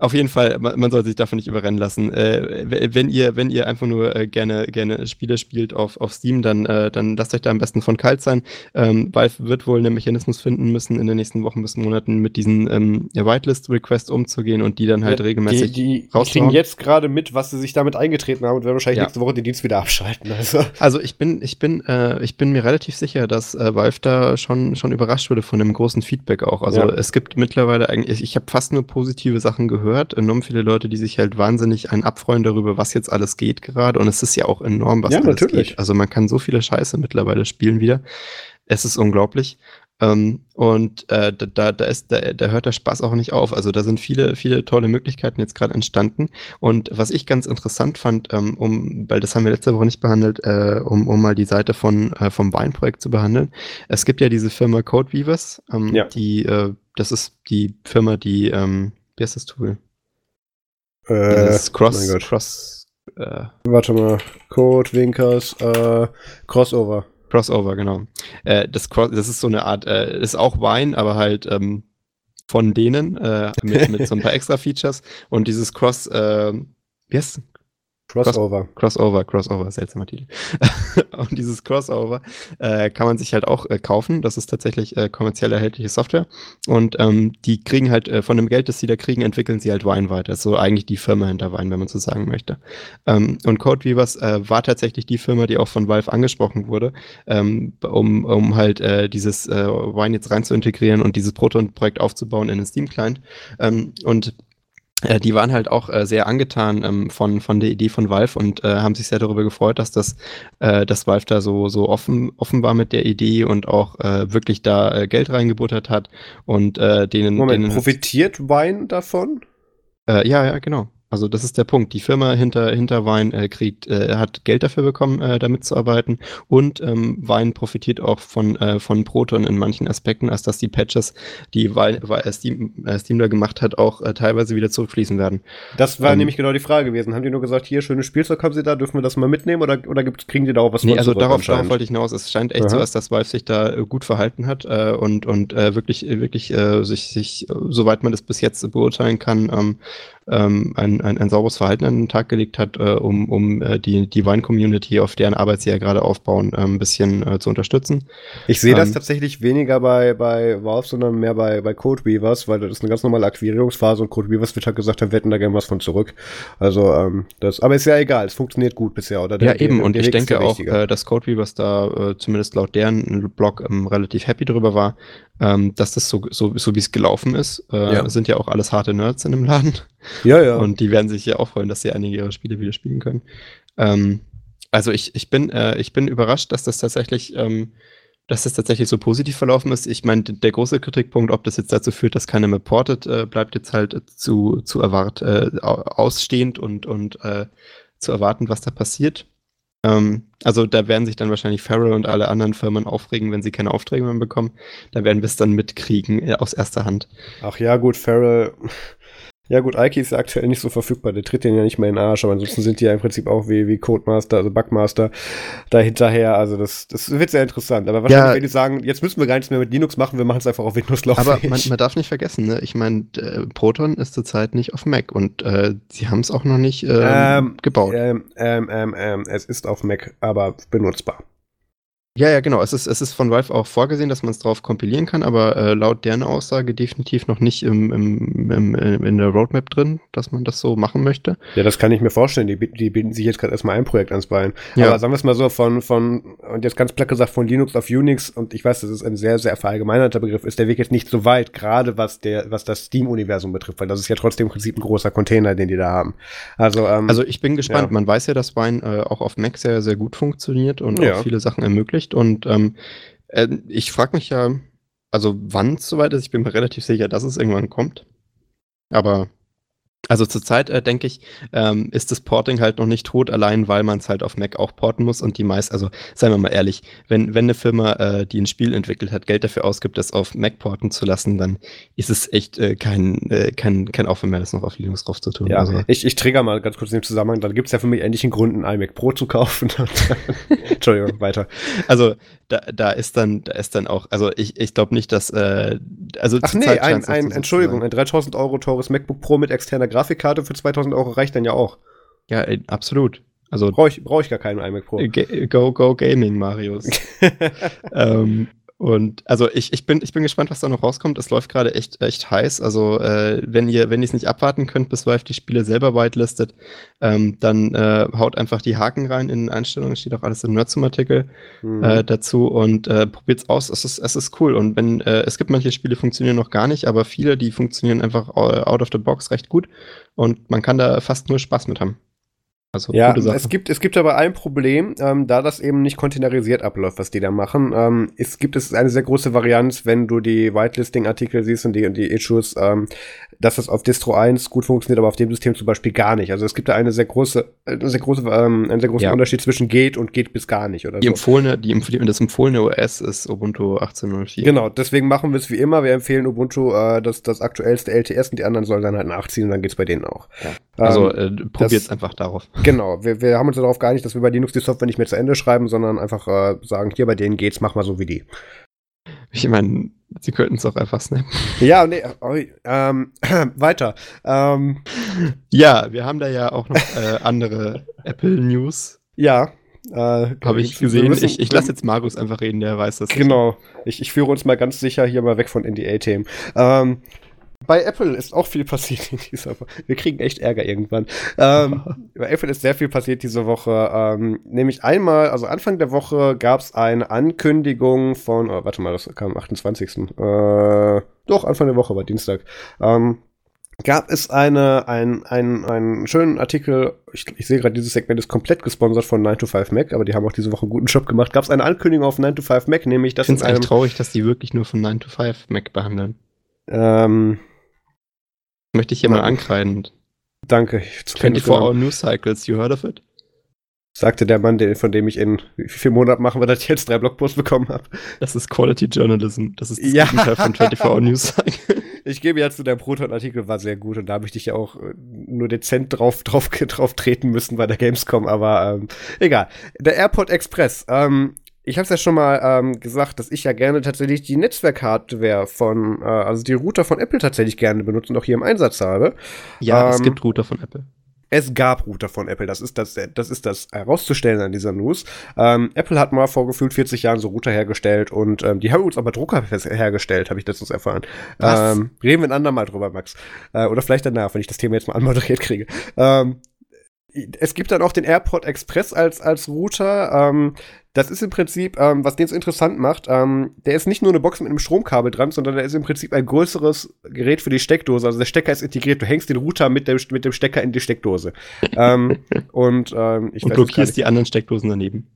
Auf jeden Fall, man soll sich davon nicht überrennen lassen. Wenn ihr einfach nur gerne Spiele spielt auf Steam, dann lasst euch da am besten von kalt sein. Valve wird wohl einen Mechanismus finden müssen, in den nächsten Wochen bis Monaten mit diesen Whitelist-Requests umzugehen und die dann halt regelmäßig raushauen. Die kriegen jetzt gerade mit, was sie sich damit eingetreten haben, und werden wahrscheinlich nächste Woche den Dienst wieder abschalten. Also ich bin mir relativ sicher, dass Valve da schon überrascht wurde von einem großen Feedback auch. Also es gibt mittlerweile eigentlich, ich habe fast nur positive Sachen gehört, enorm viele Leute, die sich halt wahnsinnig einen abfreuen darüber, was jetzt alles geht gerade, und es ist ja auch enorm, was alles geht. Also man kann so viele Scheiße mittlerweile spielen wieder. Es ist unglaublich. Da hört der Spaß auch nicht auf. Also da sind viele, viele tolle Möglichkeiten jetzt gerade entstanden. Und was ich ganz interessant fand, weil das haben wir letzte Woche nicht behandelt, um mal die Seite vom Wine-Projekt zu behandeln. Es gibt ja diese Firma Codeweavers, das ist die Firma, die wie heißt das Tool? Das ist Cross. Warte mal. Codewinkers, CrossOver. CrossOver, genau. Das ist so eine Art, ist auch Wine, aber halt von denen mit so ein paar extra Features. Und dieses wie heißt das? CrossOver, seltsamer Titel. Und dieses CrossOver kann man sich halt auch kaufen. Das ist tatsächlich kommerziell erhältliche Software. Und die kriegen halt von dem Geld, das sie da kriegen, entwickeln sie halt Wine weiter. Das ist so eigentlich die Firma hinter Wine, wenn man so sagen möchte. Und Codeweavers war tatsächlich die Firma, die auch von Valve angesprochen wurde, um halt dieses Wine jetzt rein zu integrieren und dieses Proton-Projekt aufzubauen in den Steam-Client. Und die waren halt auch sehr angetan von der Idee von Valve und haben sich sehr darüber gefreut, dass dass Valve da so offen war mit der Idee und auch wirklich da Geld reingebuttert hat. Und denen profitiert Wine davon? Ja, genau. Also das ist der Punkt. Die Firma hinter Wine hat Geld dafür bekommen, da mitzuarbeiten, und Wine profitiert auch von Proton in manchen Aspekten, als dass die Patches, die Steam da gemacht hat, auch teilweise wieder zurückfließen werden. Das war nämlich genau die Frage gewesen. Haben die nur gesagt, hier, schönes Spielzeug haben sie da, dürfen wir das mal mitnehmen, oder kriegen die da auch was von? Nee, also darauf wollte ich hinaus. Es scheint echt so, dass Valve sich da gut verhalten hat und wirklich sich, soweit man das bis jetzt beurteilen kann, ein sauberes Verhalten an den Tag gelegt hat, um die Wine-Community, auf deren Arbeit sie ja gerade aufbauen, ein bisschen zu unterstützen. Ich sehe das tatsächlich weniger bei Valve, sondern mehr bei Codeweavers, weil das ist eine ganz normale Akquirierungsphase, und Codeweavers wird halt gesagt haben, wir hätten da gerne was von zurück. Also aber ist ja egal, es funktioniert gut bisher, oder? Ja, eben, und ich denke auch, dass Codeweavers da zumindest laut deren Blog relativ happy drüber war, dass das so wie es gelaufen ist. Sind ja auch alles harte Nerds in dem Laden. Ja. Und die werden sich ja auch freuen, dass sie einige ihrer Spiele wieder spielen können. Also ich bin überrascht, dass das tatsächlich so positiv verlaufen ist. Ich meine, der große Kritikpunkt, ob das jetzt dazu führt, dass keiner mehr portet, bleibt jetzt halt zu erwarten, ausstehend und zu erwarten, was da passiert. Also da werden sich dann wahrscheinlich Farrell und alle anderen Firmen aufregen, wenn sie keine Aufträge mehr bekommen. Da werden wir es dann mitkriegen, aus erster Hand. Ach ja, gut, Farrell. Ja gut, Alki ist ja aktuell nicht so verfügbar, der tritt den ja nicht mehr in den Arsch, aber ansonsten sind die ja im Prinzip auch wie Codemaster, also Bugmaster da hinterher, also das wird sehr interessant, aber wahrscheinlich ja, wenn die sagen, jetzt müssen wir gar nichts mehr mit Linux machen, wir machen es einfach auf Windows lauffähig. Aber man darf nicht vergessen, ne? Ich meine, Proton ist zurzeit nicht auf Mac und sie haben es auch noch nicht gebaut. Es ist auf Mac, aber benutzbar. Ja, genau. Es ist von Valve auch vorgesehen, dass man es drauf kompilieren kann, aber laut deren Aussage definitiv noch nicht in der Roadmap drin, dass man das so machen möchte. Ja, das kann ich mir vorstellen. Die bieten sich jetzt gerade erstmal ein Projekt ans Bein. Ja. Aber sagen wir es mal so, und jetzt ganz platt gesagt, von Linux auf Unix, und ich weiß, das ist ein sehr, sehr verallgemeinerter Begriff, ist der Weg jetzt nicht so weit, gerade was das Steam-Universum betrifft, weil das ist ja trotzdem im Prinzip ein großer Container, den die da haben. Also ich bin gespannt. Ja. Man weiß ja, dass Wine auch auf Mac sehr, sehr gut funktioniert und auch viele Sachen ermöglicht. Und ich frage mich ja, also wann es soweit ist, ich bin mir relativ sicher, dass es irgendwann kommt. Aber also zurzeit denke ich, ist das Porting halt noch nicht tot, allein weil man es halt auf Mac auch porten muss und also seien wir mal ehrlich, wenn eine Firma, die ein Spiel entwickelt hat, Geld dafür ausgibt, das auf Mac porten zu lassen, dann ist es echt kein Aufwand mehr, das noch auf Linux drauf zu tun. Ja, also. Ich trigger mal ganz kurz in dem Zusammenhang, dann gibt es ja für mich endlich einen Grund, einen iMac Pro zu kaufen. Entschuldigung, weiter. Also da ist dann auch, also ich glaube nicht, dass ein 3.000 Euro teures MacBook Pro mit externer Grafikkarte für 2.000 Euro reicht dann ja auch. Ja, absolut. Also brauche ich gar keinen iMac Pro. Go Gaming, Marius. Und also ich bin gespannt, was da noch rauskommt. Es läuft gerade echt heiß. Also wenn ihr es nicht abwarten könnt, bis Valve die Spiele selber whitelistet, dann haut einfach die Haken rein in Einstellungen. Steht auch alles im NerdZoom-Artikel dazu und probiert's aus. Es ist cool. Und wenn es gibt manche Spiele, funktionieren noch gar nicht, aber viele, die funktionieren einfach out of the box recht gut und man kann da fast nur Spaß mit haben. Also, ja, es gibt aber ein Problem, da das eben nicht containerisiert abläuft, was die da machen. Es gibt eine sehr große Varianz, wenn du die Whitelisting-Artikel siehst und die Issues, dass das auf Distro 1 gut funktioniert, aber auf dem System zum Beispiel gar nicht. Also es gibt da einen sehr großen Unterschied zwischen geht und geht bis gar nicht. Oder die so. Das empfohlene OS ist Ubuntu 18.04. Genau, deswegen machen wir es wie immer. Wir empfehlen Ubuntu das aktuellste LTS und die anderen sollen dann halt nachziehen und dann geht's bei denen auch. Ja. Also probiert's einfach darauf. Genau, wir haben uns darauf geeinigt, dass wir bei Linux die Software nicht mehr zu Ende schreiben, sondern einfach sagen, hier bei denen geht's, mach mal so wie die. Ich meine, sie könnten es auch einfach snappen. Ja, nee, weiter. Ja, wir haben da ja auch noch andere Apple-News. Ja. Habe ich gesehen. Ich lasse jetzt Markus einfach reden, der weiß das. Genau, ich führe uns mal ganz sicher hier mal weg von NDA-Themen. Bei Apple ist auch viel passiert in dieser Woche. Wir kriegen echt Ärger irgendwann. Bei Apple ist sehr viel passiert diese Woche. Nämlich einmal, also Anfang der Woche gab es eine Ankündigung von, das kam am 28. Doch, Anfang der Woche, war Dienstag. Gab es einen schönen Artikel, ich sehe gerade, dieses Segment ist komplett gesponsert von 9to5Mac, aber die haben auch diese Woche einen guten Job gemacht. Gab es eine Ankündigung auf 9to5Mac, nämlich dass... Ich finde es eigentlich traurig, dass die wirklich nur von 9to5Mac behandeln. Möchte ich hier mal ankreiden. Danke. 24-hour News Cycles, you heard of it? Sagte der Mann, von dem ich in wie viel Monaten machen wir das jetzt 3 Blogposts bekommen habe. Das ist Quality Journalism. Das ist das Gegenteil von 24-hour News Cycle. Ich gebe ja zu, der Proton-Artikel war sehr gut und da habe ich dich ja auch nur dezent drauf treten müssen bei der Gamescom, aber egal. Der AirPod Express, ich habe es ja schon mal gesagt, dass ich ja gerne tatsächlich die Netzwerkhardware von, also die Router von Apple tatsächlich gerne benutze und auch hier im Einsatz habe. Ja, es gibt Router von Apple. Es gab Router von Apple, das ist das herauszustellen an dieser News. Apple hat mal vor gefühlt 40 Jahren so Router hergestellt und die haben uns aber Drucker hergestellt, habe ich letztens erfahren. Was? Reden wir ein andermal drüber, Max. Oder vielleicht danach, wenn ich das Thema jetzt mal anmoderiert kriege. Es gibt dann auch den AirPod Express als Router. Das ist im Prinzip, was den so interessant macht, der ist nicht nur eine Box mit einem Stromkabel dran, sondern der ist im Prinzip ein größeres Gerät für die Steckdose. Also der Stecker ist integriert. Du hängst den Router mit dem Stecker in die Steckdose. Und blockierst die anderen Steckdosen daneben.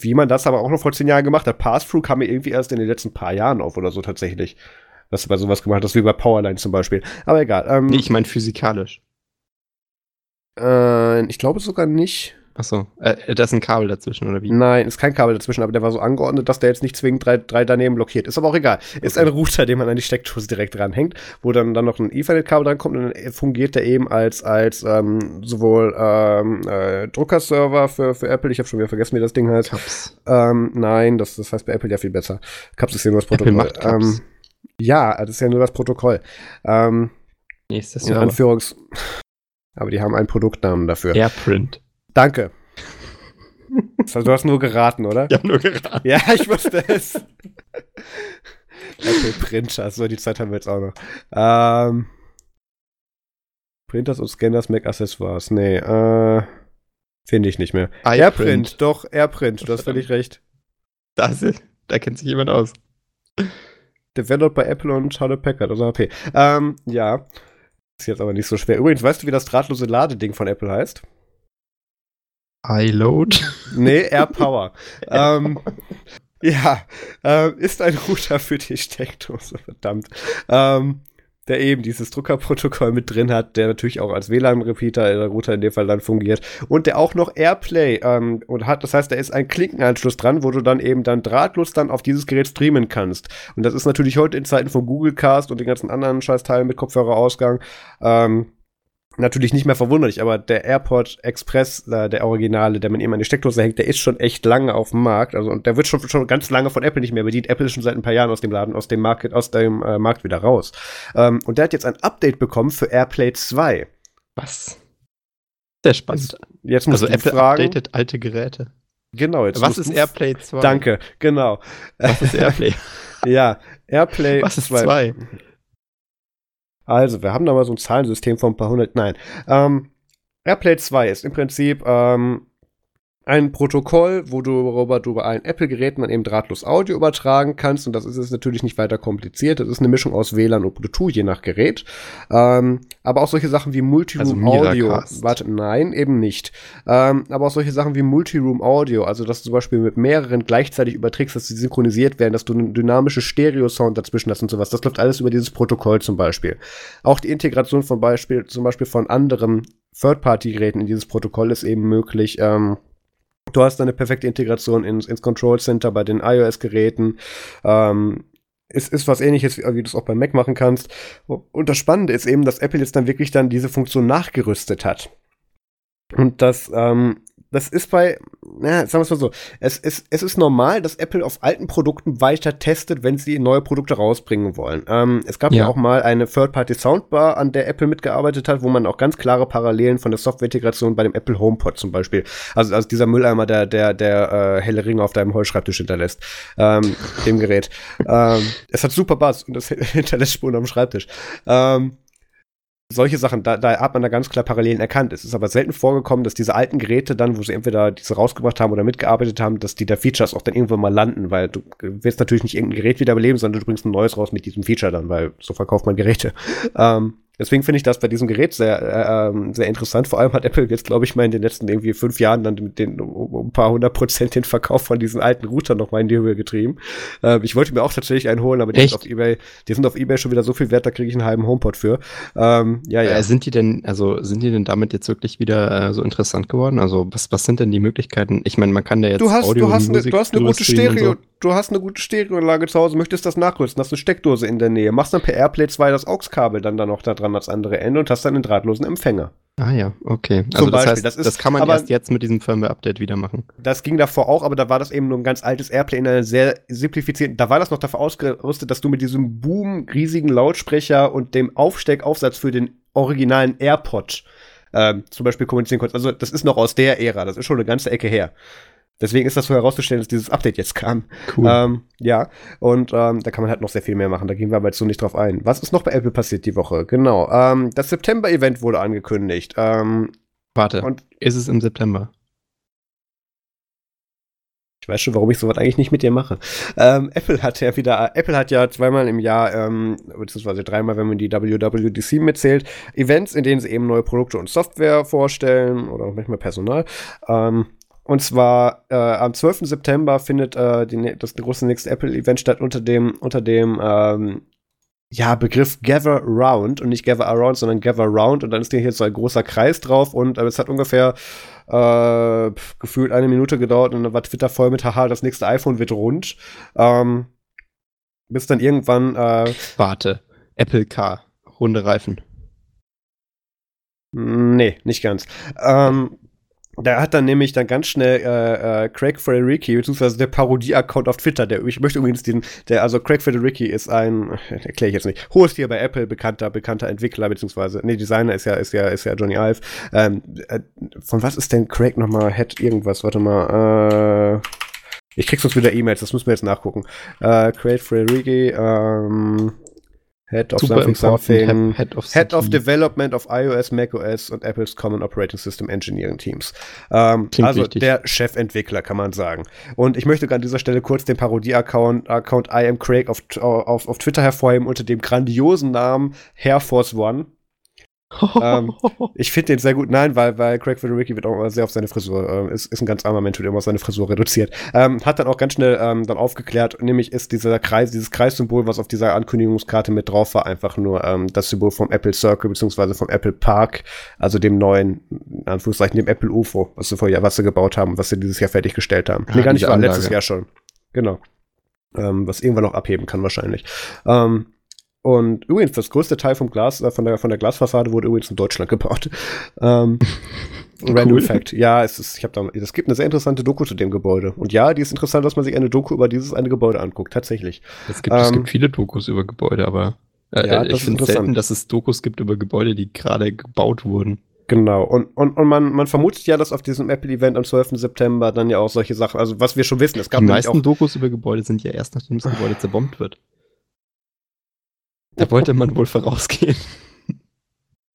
Wie man das aber auch noch vor 10 Jahren gemacht hat. Pass-Through kam mir irgendwie erst in den letzten paar Jahren auf oder so tatsächlich. Dass du bei sowas gemacht hast, wie bei Powerline zum Beispiel. Aber egal. Nee, ich meine physikalisch. Ich glaube sogar nicht. Achso, da ist ein Kabel dazwischen, oder wie? Nein, ist kein Kabel dazwischen, aber der war so angeordnet, dass der jetzt nicht zwingend drei daneben blockiert. Ist aber auch egal. Okay. Ist ein Router, den man an die Steckdose direkt dranhängt, wo dann noch ein Ethernet-Kabel drankommt und dann fungiert der eben als sowohl Druckerserver für Apple. Ich habe schon wieder vergessen, wie das Ding heißt. Cups. Nein, das heißt bei Apple ja viel besser. Cups ist ja nur das Protokoll. Apple macht Cups. Ja, das ist ja nur das Protokoll. Nee, ist das in Anführungs... Aber die haben einen Produktnamen dafür. AirPrint. Danke. Also, du hast nur geraten, oder? Ich habe nur geraten. Ja, ich wusste es. Okay, Printers. So, die Zeit haben wir jetzt auch noch. Printers und Scanners, Mac-Accessoires. Nee, finde ich nicht mehr. AirPrint, doch, AirPrint. Du hast völlig recht. Da kennt sich jemand aus. Developed bei Apple und Charlotte Packard, also HP. Ja. Ist jetzt aber nicht so schwer. Übrigens, weißt du, wie das drahtlose Ladeding von Apple heißt? iLoad? Nee, AirPower. Ja, ist ein Router für die Steckdose, verdammt. Der eben dieses Druckerprotokoll mit drin hat, der natürlich auch als WLAN-Repeater in der Router in dem Fall dann fungiert und der auch noch AirPlay und hat, das heißt, da ist ein Klinkenanschluss dran, wo du dann eben dann drahtlos dann auf dieses Gerät streamen kannst. Und das ist natürlich heute in Zeiten von Google Cast und den ganzen anderen Scheißteilen mit Kopfhörerausgang natürlich nicht mehr verwunderlich, aber der AirPod Express, der Originale, der man eben an die Steckdose hängt, der ist schon echt lange auf dem Markt, also und der wird schon ganz lange von Apple nicht mehr bedient. Apple ist schon seit ein paar Jahren aus dem Laden, Markt wieder raus. Und der hat jetzt ein Update bekommen für AirPlay 2. Was? Sehr spannend. Jetzt musst also Apple fragen, updatet alte Geräte. Genau. Jetzt was ist AirPlay 2? Danke, genau. Was ist AirPlay? Ja, AirPlay 2. Was ist 2? Also, wir haben da mal so ein Zahlensystem von ein paar hundert, nein. AirPlay 2 ist im Prinzip ein Protokoll, worüber du bei allen Apple-Geräten dann eben drahtlos Audio übertragen kannst. Und das ist jetzt natürlich nicht weiter kompliziert. Das ist eine Mischung aus WLAN und Bluetooth, je nach Gerät. Aber auch solche Sachen wie Multiroom-Audio. Also warte, nein, eben nicht. Aber auch solche Sachen wie Multiroom-Audio, also dass du zum Beispiel mit mehreren gleichzeitig überträgst, dass sie synchronisiert werden, dass du einen dynamischen Stereo-Sound dazwischen hast und sowas. Das läuft alles über dieses Protokoll zum Beispiel. Auch die Integration zum Beispiel von anderen Third-Party-Geräten in dieses Protokoll ist eben möglich. Du hast eine perfekte Integration ins Control Center bei den iOS-Geräten. Es ist was Ähnliches, wie du es auch beim Mac machen kannst. Und das Spannende ist eben, dass Apple jetzt dann wirklich dann diese Funktion nachgerüstet hat. Und das ist sagen wir es mal so, es ist normal, dass Apple auf alten Produkten weiter testet, wenn sie neue Produkte rausbringen wollen. Es gab ja auch mal eine Third-Party-Soundbar, an der Apple mitgearbeitet hat, wo man auch ganz klare Parallelen von der Softwareintegration bei dem Apple HomePod zum Beispiel, also dieser Mülleimer, der helle Ringe auf deinem Heuschreibtisch hinterlässt, dem Gerät. Es hat super Bass und es hinterlässt Spuren am Schreibtisch. Solche Sachen, da hat man da ganz klar Parallelen erkannt. Es ist aber selten vorgekommen, dass diese alten Geräte dann, wo sie entweder diese rausgebracht haben oder mitgearbeitet haben, dass die da Features auch dann irgendwann mal landen, weil du willst natürlich nicht irgendein Gerät wiederbeleben, sondern du bringst ein neues raus mit diesem Feature dann, weil so verkauft man Geräte. Deswegen finde ich das bei diesem Gerät sehr, sehr interessant. Vor allem hat Apple jetzt, glaube ich, mal in den letzten irgendwie 5 Jahren dann mit um ein paar 100% den Verkauf von diesen alten Routern nochmal in die Höhe getrieben. Ich wollte mir auch tatsächlich einen holen, aber die sind auf eBay schon wieder so viel wert, da kriege ich einen halben HomePod für. Sind die denn damit jetzt wirklich wieder so interessant geworden? Also was sind denn die Möglichkeiten? Ich meine, man kann da jetzt du hast eine gute Stereoanlage zu Hause, möchtest das nachrüsten, hast eine Steckdose in der Nähe, machst dann per AirPlay 2 das AUX-Kabel dann da noch da dran als andere Ende und hast dann einen drahtlosen Empfänger. Ah ja, okay. Also zum Beispiel, das kann man erst jetzt mit diesem Firmware-Update wieder machen. Das ging davor auch, aber da war das eben nur ein ganz altes AirPlay in einer sehr simplifizierten, da war das noch dafür ausgerüstet, dass du mit diesem Boom riesigen Lautsprecher und dem Aufsteckaufsatz für den originalen AirPod zum Beispiel kommunizieren konntest. Also das ist noch aus der Ära, das ist schon eine ganze Ecke her. Deswegen ist das so herauszustellen, dass dieses Update jetzt kam. Cool. Da kann man halt noch sehr viel mehr machen. Da gehen wir aber jetzt so nicht drauf ein. Was ist noch bei Apple passiert die Woche? Genau, das September-Event wurde angekündigt. Ist es im September? Ich weiß schon, warum ich sowas eigentlich nicht mit dir mache. Apple hat ja zweimal im Jahr, beziehungsweise dreimal, wenn man die WWDC mitzählt, Events, in denen sie eben neue Produkte und Software vorstellen oder auch manchmal Personal. Und zwar am 12. September findet das große nächste Apple-Event statt unter dem ja, Begriff Gather Round und nicht Gather Around, sondern Gather Round, und dann ist hier so ein großer Kreis drauf, und es hat ungefähr gefühlt eine Minute gedauert, und dann war Twitter voll mit, haha, das nächste iPhone wird rund. Bis dann irgendwann warte, Apple Car, runde Reifen. Nee, nicht ganz. Da hat dann nämlich dann ganz schnell Craig Federighi, beziehungsweise der Parodie-Account auf Twitter, Craig Federighi ist ein, erkläre ich jetzt nicht, hohes Tier bei Apple, bekannter Entwickler, beziehungsweise, nee, Designer ist ja Johnny Ive. Von was ist denn Craig nochmal? Head irgendwas, warte mal, ich krieg sonst wieder E-Mails, das müssen wir jetzt nachgucken. Craig Federighi, Head of Super Something, Head of Development of iOS, macOS und Apples Common Operating System Engineering Teams. Also richtig. Der Chefentwickler, kann man sagen. Und ich möchte an dieser Stelle kurz den Parodie-Account I am Craig auf Twitter hervorheben unter dem grandiosen Namen Air Force One. Ich finde den sehr gut. Nein, weil Craig Federighi wird auch immer sehr auf seine Frisur, ist ein ganz armer Mensch, der immer auf seine Frisur reduziert. Hat dann auch ganz schnell dann aufgeklärt, nämlich ist dieses Kreissymbol, was auf dieser Ankündigungskarte mit drauf war, einfach nur das Symbol vom Apple Circle, beziehungsweise vom Apple Park, also dem neuen, in Anführungszeichen, dem Apple UFO, was sie gebaut haben, was sie dieses Jahr fertiggestellt haben. Nee, gar nicht, letztes Jahr schon. Genau. Was irgendwann noch abheben kann wahrscheinlich. Und übrigens, das größte Teil vom Glas, von der Glasfassade wurde übrigens in Deutschland gebaut. Random cool. Fact. Ja, es gibt eine sehr interessante Doku zu dem Gebäude. Und ja, die ist interessant, dass man sich eine Doku über dieses eine Gebäude anguckt, tatsächlich. Es gibt viele Dokus über Gebäude, aber ich finde es selten, dass es Dokus gibt über Gebäude, die gerade gebaut wurden. Genau, und man vermutet ja, dass auf diesem Apple-Event am 12. September dann ja auch solche Sachen, also was wir schon wissen, es gab. Die meisten Dokus über Gebäude sind ja erst, nachdem das Gebäude zerbombt wird. Da wollte man wohl vorausgehen.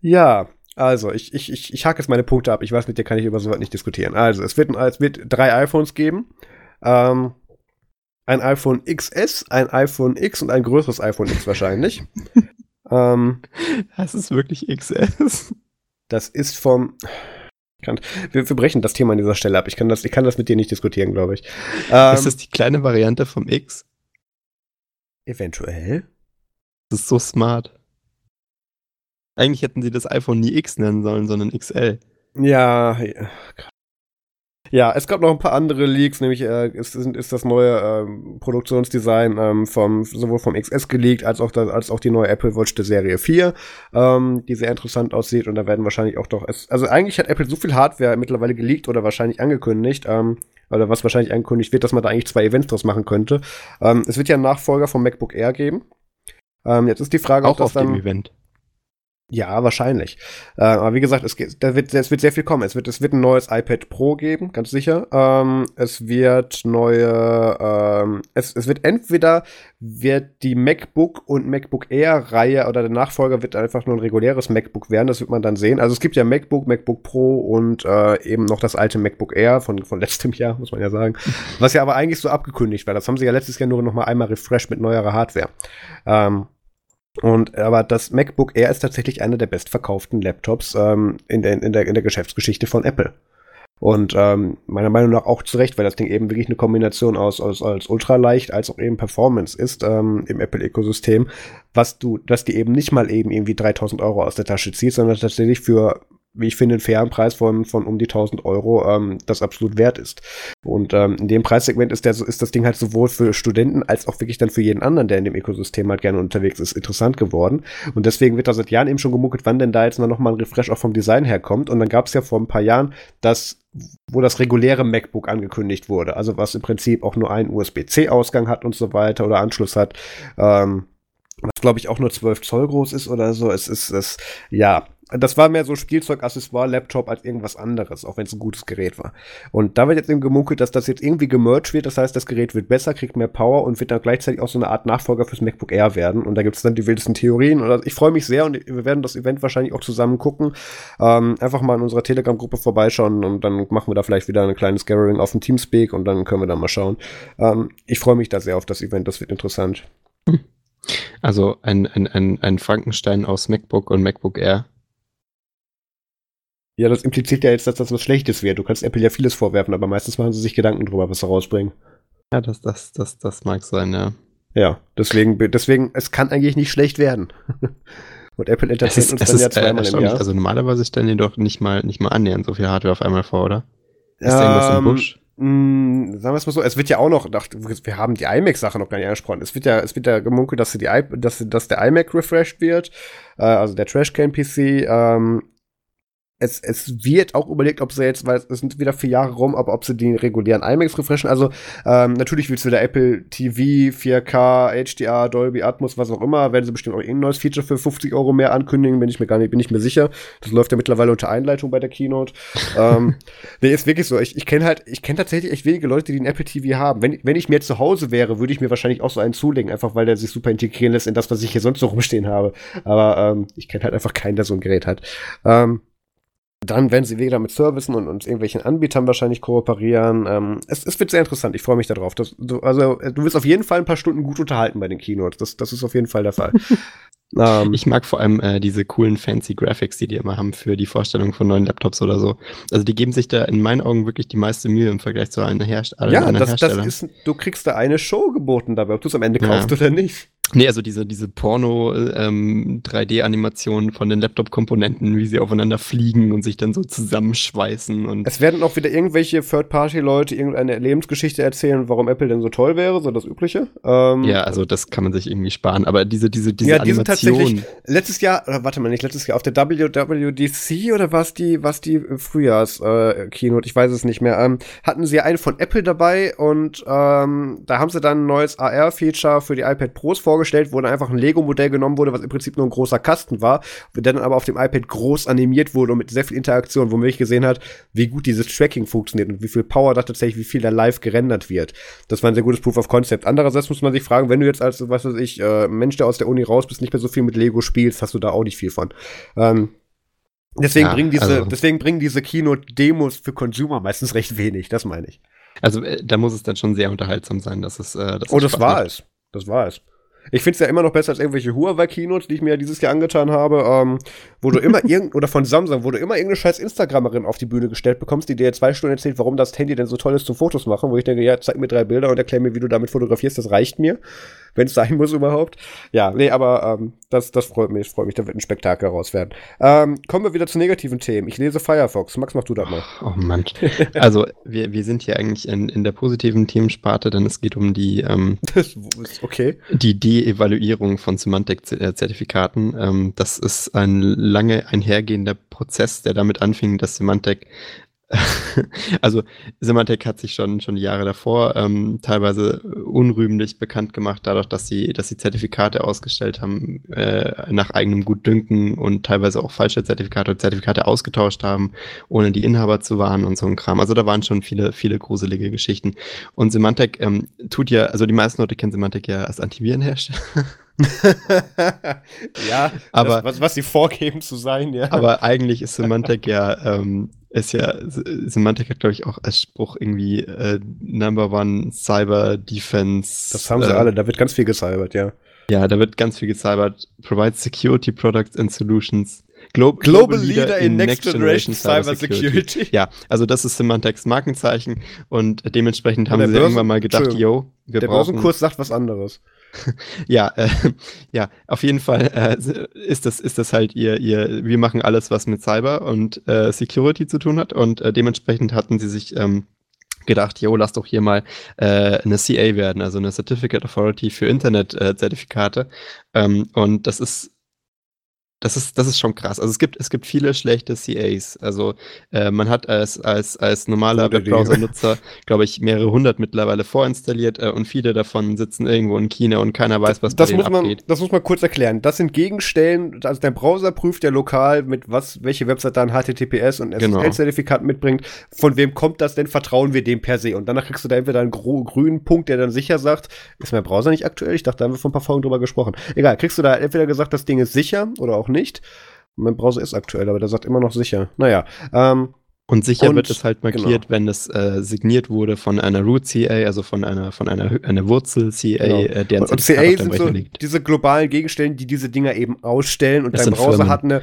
Ja, also ich hake jetzt meine Punkte ab. Ich weiß, mit dir kann ich über sowas nicht diskutieren. Also es wird 3 iPhones geben. Ein iPhone XS, ein iPhone X und ein größeres iPhone X wahrscheinlich. Das ist wirklich XS. Das ist vom... Wir brechen das Thema an dieser Stelle ab. Ich kann das mit dir nicht diskutieren, glaube ich. Ist das die kleine Variante vom X? Eventuell. Das ist so smart. Eigentlich hätten sie das iPhone nie X nennen sollen, sondern XL. Ja. Ja, es gab noch ein paar andere Leaks, nämlich ist das neue Produktionsdesign sowohl vom XS geleakt, als auch die neue Apple Watch der Serie 4, die sehr interessant aussieht, und da werden wahrscheinlich auch doch... Also eigentlich hat Apple so viel Hardware mittlerweile geleakt oder wahrscheinlich angekündigt, oder was wahrscheinlich angekündigt wird, dass man da eigentlich 2 Events draus machen könnte. Es wird ja einen Nachfolger vom MacBook Air geben. Jetzt ist die Frage, ob das dann... Auch auf dem Event. Ja, wahrscheinlich. Aber wie gesagt, es wird sehr viel kommen. Es wird ein neues iPad Pro geben, ganz sicher. Es wird die MacBook und MacBook Air Reihe oder der Nachfolger wird einfach nur ein reguläres MacBook werden. Das wird man dann sehen. Also es gibt ja MacBook, MacBook Pro und eben noch das alte MacBook Air von letztem Jahr, muss man ja sagen. Was ja aber eigentlich so abgekündigt war. Das haben sie ja letztes Jahr nur noch mal einmal refreshed mit neuerer Hardware. Aber das MacBook Air ist tatsächlich einer der bestverkauften Laptops in der Geschäftsgeschichte von Apple. Und meiner Meinung nach auch zu Recht, weil das Ding eben wirklich eine Kombination aus ultraleicht als auch eben Performance ist im Apple-Ökosystem, dass die eben nicht mal eben irgendwie 3.000 € aus der Tasche zieht, sondern tatsächlich für, wie ich finde, einen fairen Preis von um die 1.000 € das absolut wert ist. Und in dem Preissegment ist das Ding halt sowohl für Studenten als auch wirklich dann für jeden anderen, der in dem Ökosystem halt gerne unterwegs ist, interessant geworden. Und deswegen wird da seit Jahren eben schon gemunkelt, wann denn da jetzt nochmal ein Refresh auch vom Design herkommt. Und dann gab es ja vor ein paar Jahren wo das reguläre MacBook angekündigt wurde, also was im Prinzip auch nur einen USB-C-Ausgang hat und so weiter oder Anschluss hat, was glaube ich auch nur 12 Zoll groß ist oder so. Das war mehr so Spielzeug-Accessoire-Laptop als irgendwas anderes, auch wenn es ein gutes Gerät war. Und da wird jetzt eben gemunkelt, dass das jetzt irgendwie gemerged wird. Das heißt, das Gerät wird besser, kriegt mehr Power und wird dann gleichzeitig auch so eine Art Nachfolger fürs MacBook Air werden. Und da gibt es dann die wildesten Theorien. Und ich freue mich sehr und wir werden das Event wahrscheinlich auch zusammen gucken. Einfach mal in unserer Telegram-Gruppe vorbeischauen und dann machen wir da vielleicht wieder ein kleines Gathering auf dem Teamspeak und dann können wir da mal schauen. Ich freue mich da sehr auf das Event, das wird interessant. Also ein Frankenstein aus MacBook und MacBook Air. Ja, das impliziert ja jetzt, dass das was Schlechtes wird. Du kannst Apple ja vieles vorwerfen, aber meistens machen sie sich Gedanken drüber, was sie rausbringen. Ja, das mag sein, ja. Ja, deswegen, es kann eigentlich nicht schlecht werden. Und Apple entertaint uns dann ja zweimal im Jahr. Also normalerweise stellen die doch nicht mal annähernd so viel Hardware auf einmal vor, oder? Ist da irgendwas im Busch? Sagen wir es mal so, es wird ja auch noch, wir haben die iMac-Sache noch gar nicht angesprochen. Es wird ja gemunkelt, dass der iMac refreshed wird, also der Trashcan-PC. Es wird auch überlegt, ob sie jetzt, weil es sind wieder 4 Jahre rum, aber ob sie die regulären iMacs refreshen. Also natürlich willst du wieder Apple TV, 4K, HDR, Dolby Atmos, was auch immer. Werden sie bestimmt auch irgendein neues Feature für 50 Euro mehr ankündigen, bin ich mir sicher. Das läuft ja mittlerweile unter Einleitung bei der Keynote. Nee, ist wirklich so. Ich kenne tatsächlich echt wenige Leute, die einen Apple TV haben. Wenn ich mir jetzt zu Hause wäre, würde ich mir wahrscheinlich auch so einen zulegen, einfach weil der sich super integrieren lässt in das, was ich hier sonst so rumstehen habe. Aber ich kenne halt einfach keinen, der so ein Gerät hat. Dann werden sie wieder mit Servicen und irgendwelchen Anbietern wahrscheinlich kooperieren. Es wird sehr interessant. Ich freue mich darauf. Du wirst auf jeden Fall ein paar Stunden gut unterhalten bei den Keynotes. Das ist auf jeden Fall der Fall. Ich mag vor allem diese coolen fancy Graphics, die immer haben für die Vorstellung von neuen Laptops oder so. Also die geben sich da in meinen Augen wirklich die meiste Mühe im Vergleich zu allen Herstellern. Ja, du kriegst da eine Show geboten dabei, ob du es am Ende kaufst oder nicht. Nee, also diese Porno-3D-Animationen von den Laptop-Komponenten, wie sie aufeinander fliegen und sich dann so zusammenschweißen. Und es werden auch wieder irgendwelche Third-Party-Leute irgendeine Lebensgeschichte erzählen, warum Apple denn so toll wäre, so das Übliche. Ja, also das kann man sich irgendwie sparen, aber diese Animationen. Ja, die sind tatsächlich letztes Jahr auf der WWDC oder was die Frühjahrs-Keynote, ich weiß es nicht mehr, hatten sie einen von Apple dabei und da haben sie dann ein neues AR-Feature für die iPad Pros vorgestellt, wo dann einfach ein Lego-Modell genommen wurde, was im Prinzip nur ein großer Kasten war, der dann aber auf dem iPad groß animiert wurde und mit sehr viel Interaktion, wo man wirklich gesehen hat, wie gut dieses Tracking funktioniert und wie viel Power da tatsächlich, wie viel da live gerendert wird. Das war ein sehr gutes Proof of Concept. Andererseits muss man sich fragen, wenn du jetzt als, was weiß ich, Mensch, der aus der Uni raus bist, nicht mehr so viel mit Lego spielst, hast du da auch nicht viel von. Deswegen bringen diese Keynote-Demos für Consumer meistens recht wenig, das meine ich. Also da muss es dann schon sehr unterhaltsam sein, dass es Das war es. Ich finde es ja immer noch besser als irgendwelche Huawei-Keynotes, die ich mir ja dieses Jahr angetan habe, wo du immer oder von Samsung, wo du immer irgendeine scheiß Instagrammerin auf die Bühne gestellt bekommst, die dir 2 Stunden erzählt, warum das Handy denn so toll ist zum Fotos machen, wo ich denke, ja, zeig mir 3 Bilder und erklär mir, wie du damit fotografierst, das reicht mir, wenn es sein muss überhaupt. Ja, nee, aber das freut mich, da wird ein Spektakel raus werden. Kommen wir wieder zu negativen Themen. Ich lese Firefox. Max, mach du das mal. Oh Mann. Also, wir sind hier eigentlich in der positiven Themensparte, denn es geht um die die Devaluierung von Symantec-Zertifikaten. Das ist ein lange einhergehender Prozess, der damit anfing, dass Symantec hat sich schon die Jahre davor teilweise unrühmlich bekannt gemacht, dadurch, dass sie Zertifikate ausgestellt haben, nach eigenem Gutdünken und teilweise auch falsche Zertifikate oder Zertifikate ausgetauscht haben, ohne die Inhaber zu warnen und so ein Kram. Also da waren schon viele, viele gruselige Geschichten. Und Symantec tut ja, also die meisten Leute kennen Symantec ja als Antivirenhersteller. Ja, aber was sie vorgeben zu sein, ja. Aber eigentlich ist Symantec ja, Symantec hat, glaube ich, auch als Spruch irgendwie Number One Cyber Defense. Das haben sie alle, da wird ganz viel gecybert, ja. Ja, da wird ganz viel gecybert. Provides Security Products and Solutions. Global Leader in Next Generation Cyber Security. Ja, also das ist Symantecs Markenzeichen und dementsprechend haben sie irgendwann mal gedacht, yo, der Börsenkurs sagt was anderes. Ja, auf jeden Fall ist das halt ihr, wir machen alles, was mit Cyber und Security zu tun hat und dementsprechend hatten sie sich gedacht, jo, lass doch hier mal eine CA werden, also eine Certificate Authority für Internet-Zertifikate und das ist schon krass. Also es gibt viele schlechte CAs. Also man hat als normaler Webbrowser-Nutzer, glaube ich, mehrere hundert mittlerweile vorinstalliert und viele davon sitzen irgendwo in China und keiner weiß, was da abgeht. Das muss man kurz erklären. Das sind Gegenstellen, also dein Browser prüft ja lokal, mit welche Website da ein HTTPS und SSL-Zertifikat mitbringt. Von wem kommt das denn? Vertrauen wir dem per se? Und danach kriegst du da entweder einen grünen Punkt, der dann sicher sagt, ist mein Browser nicht aktuell? Ich dachte, da haben wir vor ein paar Folgen drüber gesprochen. Egal, kriegst du da entweder gesagt, das Ding ist sicher oder auch nicht. Mein Browser ist aktuell, aber der sagt immer noch sicher. Naja, Und sicher wird es halt markiert, wenn es signiert wurde von einer Root-CA, also von einer Wurzel-CA, deren Zertifikat auf der Brecher liegt. Diese globalen Gegenstände, die diese Dinger eben ausstellen, und das dein Browser hat eine,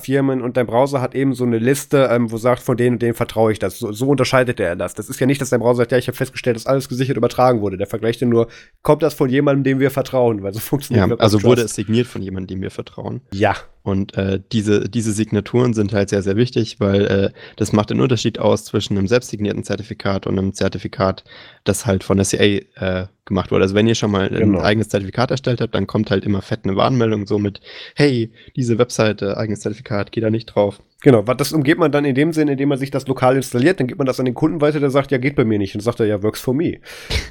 Firmen, und dein Browser hat eben so eine Liste, wo sagt, von denen und denen vertraue ich das. So unterscheidet er das. Das ist ja nicht, dass dein Browser sagt, ja, ich habe festgestellt, dass alles gesichert übertragen wurde. Der vergleicht nur, kommt das von jemandem, dem wir vertrauen, weil so funktioniert das. Ja, also wurde es signiert von jemandem, dem wir vertrauen. Ja. Und diese Signaturen sind halt sehr, sehr wichtig, weil das macht den Unterschied aus zwischen einem selbstsignierten Zertifikat und einem Zertifikat, das halt von der CA gemacht wurde. Also wenn ihr schon mal ein eigenes Zertifikat erstellt habt, dann kommt halt immer fett eine Warnmeldung so mit, hey, diese Webseite, eigenes Zertifikat, geht da nicht drauf. Genau, das umgeht man dann in dem Sinn, indem man sich das lokal installiert, dann gibt man das an den Kunden weiter, der sagt, ja, geht bei mir nicht. Und dann sagt er, ja, works for me.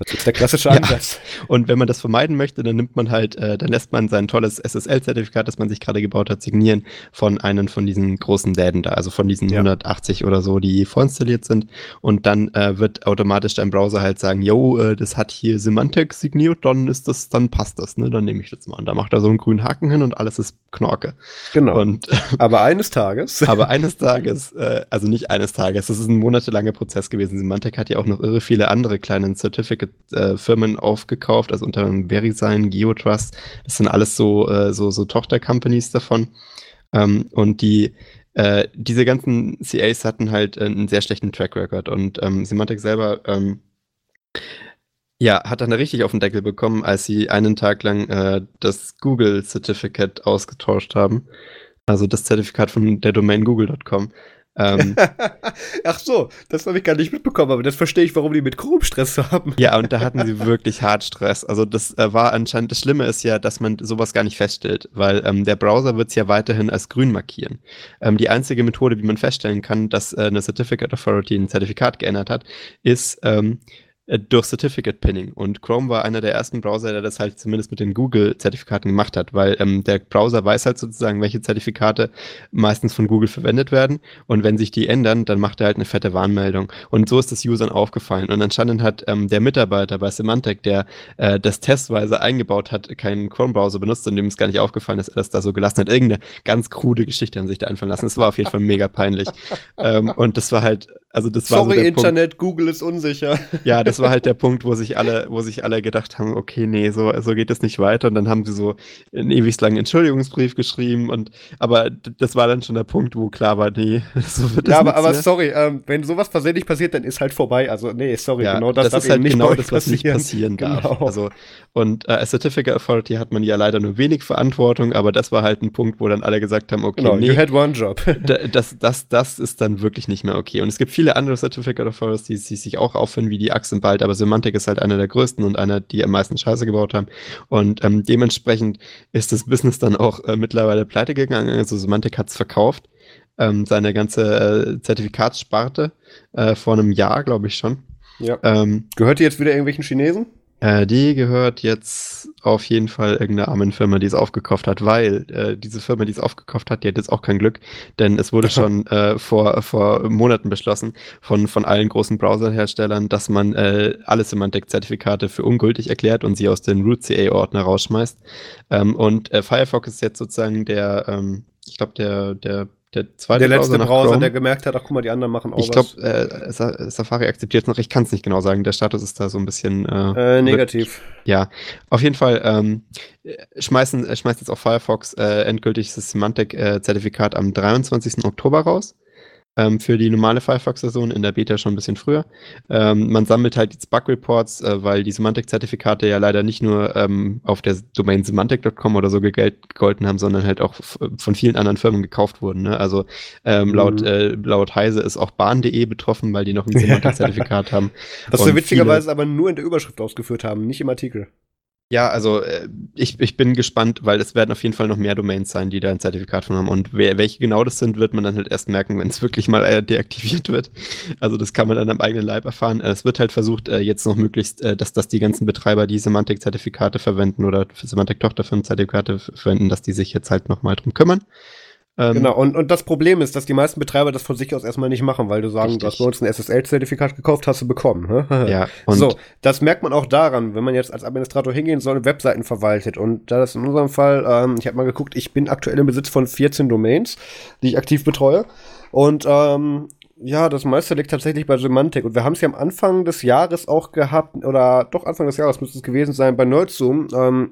Das ist der klassische Ansatz. Ja. Und wenn man das vermeiden möchte, dann nimmt man halt, dann lässt man sein tolles SSL-Zertifikat, das man sich gerade gebaut hat, signieren von einem von diesen großen Läden da, also von diesen 180 oder so, die vorinstalliert sind. Und dann wird automatisch dein Browser halt sagen, yo, das hat hier Symantec signiert, dann passt das, ne? Dann nehme ich das mal an. Da macht er so einen grünen Haken hin und alles ist Knorke. Genau. Und, Aber eines Tages, also nicht eines Tages, das ist ein monatelanger Prozess gewesen. Symantec hat ja auch noch irre viele andere kleine Certificate-Firmen aufgekauft, also unter anderem VeriSign, GeoTrust, das sind alles so Tochter-Companies davon. Und diese ganzen CAs hatten halt einen sehr schlechten Track-Record. Und Symantec selber hat dann richtig auf den Deckel bekommen, als sie einen Tag lang das Google-Certificate ausgetauscht haben. Also das Zertifikat von der Domain google.com. Ach so, das habe ich gar nicht mitbekommen, aber das verstehe ich, warum die mit Chrome Stress haben. Ja, und da hatten sie wirklich hart Stress. Also das war anscheinend, das Schlimme ist ja, dass man sowas gar nicht feststellt, weil der Browser wird es ja weiterhin als grün markieren. Die einzige Methode, wie man feststellen kann, dass eine Certificate Authority ein Zertifikat geändert hat, ist durch Certificate Pinning. Und Chrome war einer der ersten Browser, der das halt zumindest mit den Google-Zertifikaten gemacht hat, weil der Browser weiß halt sozusagen, welche Zertifikate meistens von Google verwendet werden, und wenn sich die ändern, dann macht er halt eine fette Warnmeldung. Und so ist das Usern aufgefallen. Und anscheinend hat der Mitarbeiter bei Symantec, der das testweise eingebaut hat, keinen Chrome-Browser benutzt, und dem ist gar nicht aufgefallen, dass er das da so gelassen hat. Irgendeine ganz krude Geschichte an sich da einfallen lassen. Das war auf jeden Fall mega peinlich. Und das war halt, also das war so der Punkt. Sorry Internet, Google ist unsicher. Ja, das war halt der Punkt, wo sich alle gedacht haben, okay, nee, so geht das nicht weiter. Und dann haben sie so einen ewig langen Entschuldigungsbrief geschrieben. Aber das war dann schon der Punkt, wo klar war, nee, so wird das nicht. Ja, aber sorry, wenn sowas versehentlich passiert, dann ist halt vorbei. Also nee, sorry, ja, genau das ist halt nicht genau das, was nicht passieren darf. Genau. Also, und als Certificate Authority hat man ja leider nur wenig Verantwortung, aber das war halt ein Punkt, wo dann alle gesagt haben, okay, you had one job. Das ist dann wirklich nicht mehr okay. Und es gibt viele andere Certificate Authorities, die sich auch auffinden, wie die Achsen bald, aber Symantec ist halt einer der größten und einer, die am meisten Scheiße gebaut haben. Und dementsprechend ist das Business dann auch mittlerweile pleite gegangen. Also Symantec hat es verkauft, seine ganze Zertifikatssparte vor einem Jahr, glaube ich schon. Ja. Gehört die jetzt wieder irgendwelchen Chinesen? Die gehört jetzt auf jeden Fall irgendeiner armen Firma, die es aufgekauft hat, weil diese Firma, die es aufgekauft hat, die hat jetzt auch kein Glück, denn es wurde schon vor Monaten beschlossen von allen großen Browserherstellern, dass man alle Symantec-Zertifikate für ungültig erklärt und sie aus den Root-CA-Ordner rausschmeißt. Und Firefox ist jetzt sozusagen der letzte Browser, der gemerkt hat, ach guck mal, die anderen machen auch was. Ich glaube, Safari akzeptiert es noch, ich kann es nicht genau sagen, der Status ist da so ein bisschen negativ. Ja, auf jeden Fall schmeißt jetzt auch Firefox endgültig das Symantec-Zertifikat am 23. Oktober raus. Für die normale Firefox-Version, in der Beta schon ein bisschen früher. Man sammelt halt jetzt Bug-Reports, weil die Symantec-Zertifikate ja leider nicht nur auf der Domain symantec.com oder so gegolten haben, sondern halt auch von vielen anderen Firmen gekauft wurden. Ne? Also laut Heise ist auch bahn.de betroffen, weil die noch ein Symantec-Zertifikat haben. Was wir witzigerweise aber nur in der Überschrift ausgeführt haben, nicht im Artikel. Ja, also ich bin gespannt, weil es werden auf jeden Fall noch mehr Domains sein, die da ein Zertifikat von haben. Und welche genau das sind, wird man dann halt erst merken, wenn es wirklich mal deaktiviert wird. Also das kann man dann am eigenen Leib erfahren. Es wird halt versucht, jetzt noch möglichst, dass die ganzen Betreiber, die Symantec-Zertifikate verwenden oder Symantec-Tochterfirmen-Zertifikate verwenden, dass die sich jetzt halt nochmal drum kümmern. Genau, und das Problem ist, dass die meisten Betreiber das von sich aus erstmal nicht machen, weil du sagen, du hast bei uns ein SSL-Zertifikat gekauft, hast du bekommen. Ja, und so, das merkt man auch daran, wenn man jetzt als Administrator hingehen soll und Webseiten verwaltet. Und da ist in unserem Fall, ich habe mal geguckt, ich bin aktuell im Besitz von 14 Domains, die ich aktiv betreue. Und Ja, das meiste liegt tatsächlich bei Symantec. Und wir haben es ja am Anfang des Jahres auch gehabt, oder doch Anfang des Jahres müsste es gewesen sein, bei NerdZoom,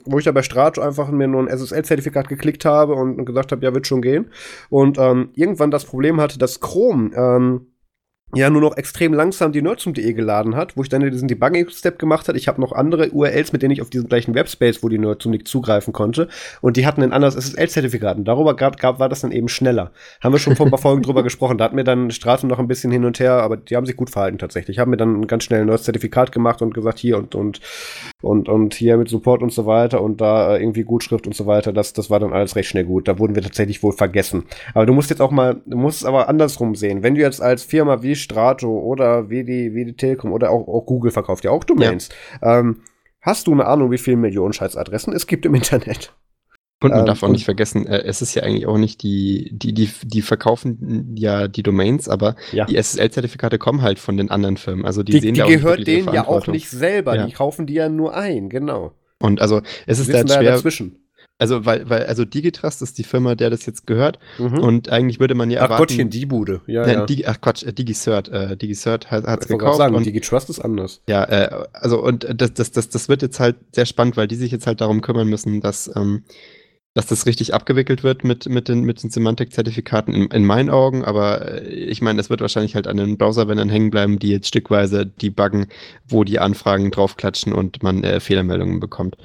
wo ich da bei Strato einfach mir nur ein SSL-Zertifikat geklickt habe und gesagt habe, ja, wird schon gehen. Und irgendwann das Problem hatte, dass Chrome ja nur noch extrem langsam die nerdzoom.de geladen hat, wo ich dann diesen Debugging-Step gemacht habe. Ich habe noch andere URLs, mit denen ich auf diesem gleichen Webspace, wo die nerdzoom nicht zugreifen konnte. Und die hatten ein anderes SSL-Zertifikat. Und darüber war das dann eben schneller. Haben wir schon vor ein paar Folgen drüber gesprochen. Da hat mir dann Stratum noch ein bisschen hin und her, aber die haben sich gut verhalten tatsächlich. Haben mir dann ganz schnell ein neues Zertifikat gemacht und gesagt, hier und hier mit Support und so weiter und da irgendwie Gutschrift und so weiter. Das war dann alles recht schnell gut. Da wurden wir tatsächlich wohl vergessen. Aber du musst es aber andersrum sehen. Wenn du jetzt als Firma wie Strato oder wie die Telekom oder auch Google verkauft ja auch Domains. Ja. Hast du eine Ahnung, wie viele Millionen Scheißadressen es gibt im Internet? Und man darf auch nicht vergessen, es ist ja eigentlich auch nicht die verkaufen ja die Domains, aber ja. Die SSL-Zertifikate kommen halt von den anderen Firmen. Also die sehen die da gehört auch nicht denen ja auch nicht selber, ja. Die kaufen die ja nur ein, genau. Und also es ist da schwer dazwischen. Also, weil DigiTrust ist die Firma, der das jetzt gehört. Mhm. Und eigentlich würde man ja erwarten. Ach Gottchen, die Bude. Ja, nein, ja. DigiCert. DigiCert hat es gekauft. Sagen, und DigiTrust ist anders. Ja, also, und das wird jetzt halt sehr spannend, weil die sich jetzt halt darum kümmern müssen, dass das richtig abgewickelt wird mit den Symantec-Zertifikaten in meinen Augen. Aber ich meine, es wird wahrscheinlich halt an den Browser-Wendern hängen bleiben, die jetzt stückweise debuggen, wo die Anfragen draufklatschen und man Fehlermeldungen bekommt.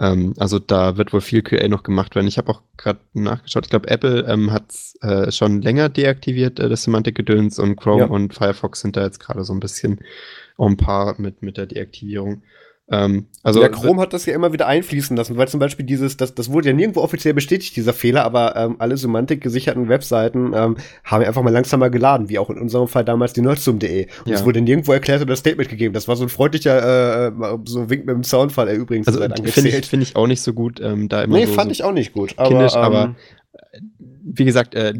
Also da wird wohl viel QA noch gemacht werden. Ich habe auch gerade nachgeschaut. Ich glaube, Apple hat es schon länger deaktiviert, das Symantec-Gedöns. Und Chrome und Firefox sind da jetzt gerade so ein bisschen en par mit der Deaktivierung. Also ja, Chrome hat das ja immer wieder einfließen lassen, weil zum Beispiel das wurde ja nirgendwo offiziell bestätigt, dieser Fehler, aber alle Symantec-gesicherten Webseiten haben einfach mal langsamer geladen, wie auch in unserem Fall damals die nerdzoom.de. Und es wurde nirgendwo erklärt oder das Statement gegeben. Das war so ein freundlicher, so Wink mit dem Zaunfall, übrigens. Also finde ich auch nicht so gut. Da immer nee, so fand ich auch nicht gut. Aber, kindisch, aber wie gesagt, die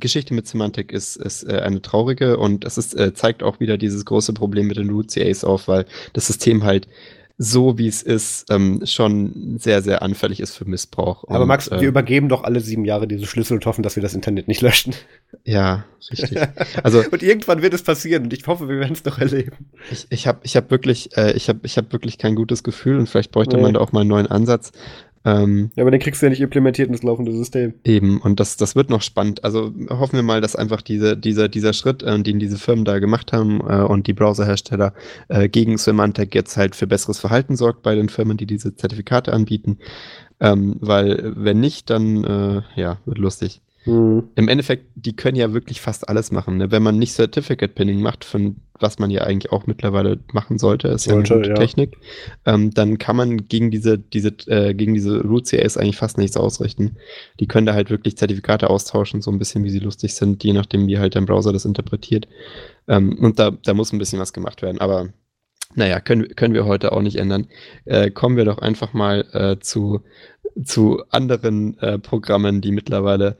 Geschichte mit Symantec ist eine traurige und es zeigt auch wieder dieses große Problem mit den Root CAs auf, weil das System halt so, wie es ist, schon sehr, sehr anfällig ist für Missbrauch. Aber und, Max, wir übergeben doch alle 7 Jahre diese Schlüssel und hoffen, dass wir das Internet nicht löschen. Ja, richtig. Also, und irgendwann wird es passieren und ich hoffe, wir werden es noch erleben. Ich hab wirklich kein gutes Gefühl und vielleicht bräuchte man da auch mal einen neuen Ansatz. Ja, aber den kriegst du ja nicht implementiert ins laufende System. Eben, und das wird noch spannend. Also hoffen wir mal, dass einfach dieser Schritt, den diese Firmen da gemacht haben und die Browserhersteller gegen Symantec jetzt halt für besseres Verhalten sorgt bei den Firmen, die diese Zertifikate anbieten. Weil wenn nicht, dann wird lustig. Mhm. Im Endeffekt, die können ja wirklich fast alles machen. Ne? Wenn man nicht Certificate Pinning macht, von was man ja eigentlich auch mittlerweile machen sollte, ist ja eine gute Technik, dann kann man gegen diese Root CAs eigentlich fast nichts ausrichten. Die können da halt wirklich Zertifikate austauschen, so ein bisschen wie sie lustig sind, je nachdem wie halt dein Browser das interpretiert. Und da muss ein bisschen was gemacht werden, aber naja, können wir heute auch nicht ändern. Kommen wir doch einfach mal zu anderen Programmen, die mittlerweile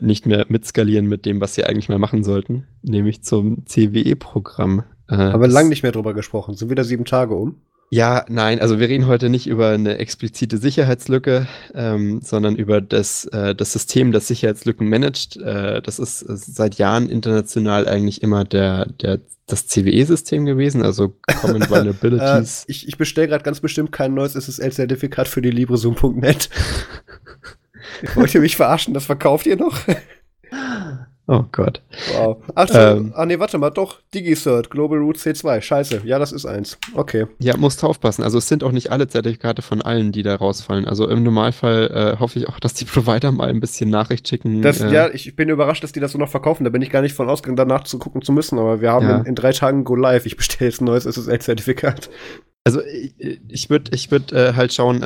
nicht mehr mitskalieren mit dem, was sie eigentlich mal machen sollten, nämlich zum CWE-Programm. Haben wir lange nicht mehr drüber gesprochen. Sind wieder 7 Tage um? Ja, nein, also wir reden heute nicht über eine explizite Sicherheitslücke, sondern über das System, das Sicherheitslücken managt. Das ist seit Jahren international eigentlich immer das CWE-System gewesen, also Common Vulnerabilities. Ich bestelle gerade ganz bestimmt kein neues SSL-Zertifikat für die LibreZoom.net. Wollt ihr mich verarschen? Das verkauft ihr noch? Oh Gott. Wow. Warte mal, doch. DigiCert, Global Root C2. Scheiße. Ja, das ist eins. Okay. Ja, musst aufpassen. Also es sind auch nicht alle Zertifikate von allen, die da rausfallen. Also im Normalfall hoffe ich auch, dass die Provider mal ein bisschen Nachricht schicken. Ich bin überrascht, dass die das so noch verkaufen. Da bin ich gar nicht von ausgegangen, danach zu gucken zu müssen. Aber wir haben in 3 Tagen Go Live. Ich bestelle jetzt ein neues SSL-Zertifikat. Also ich würde halt schauen,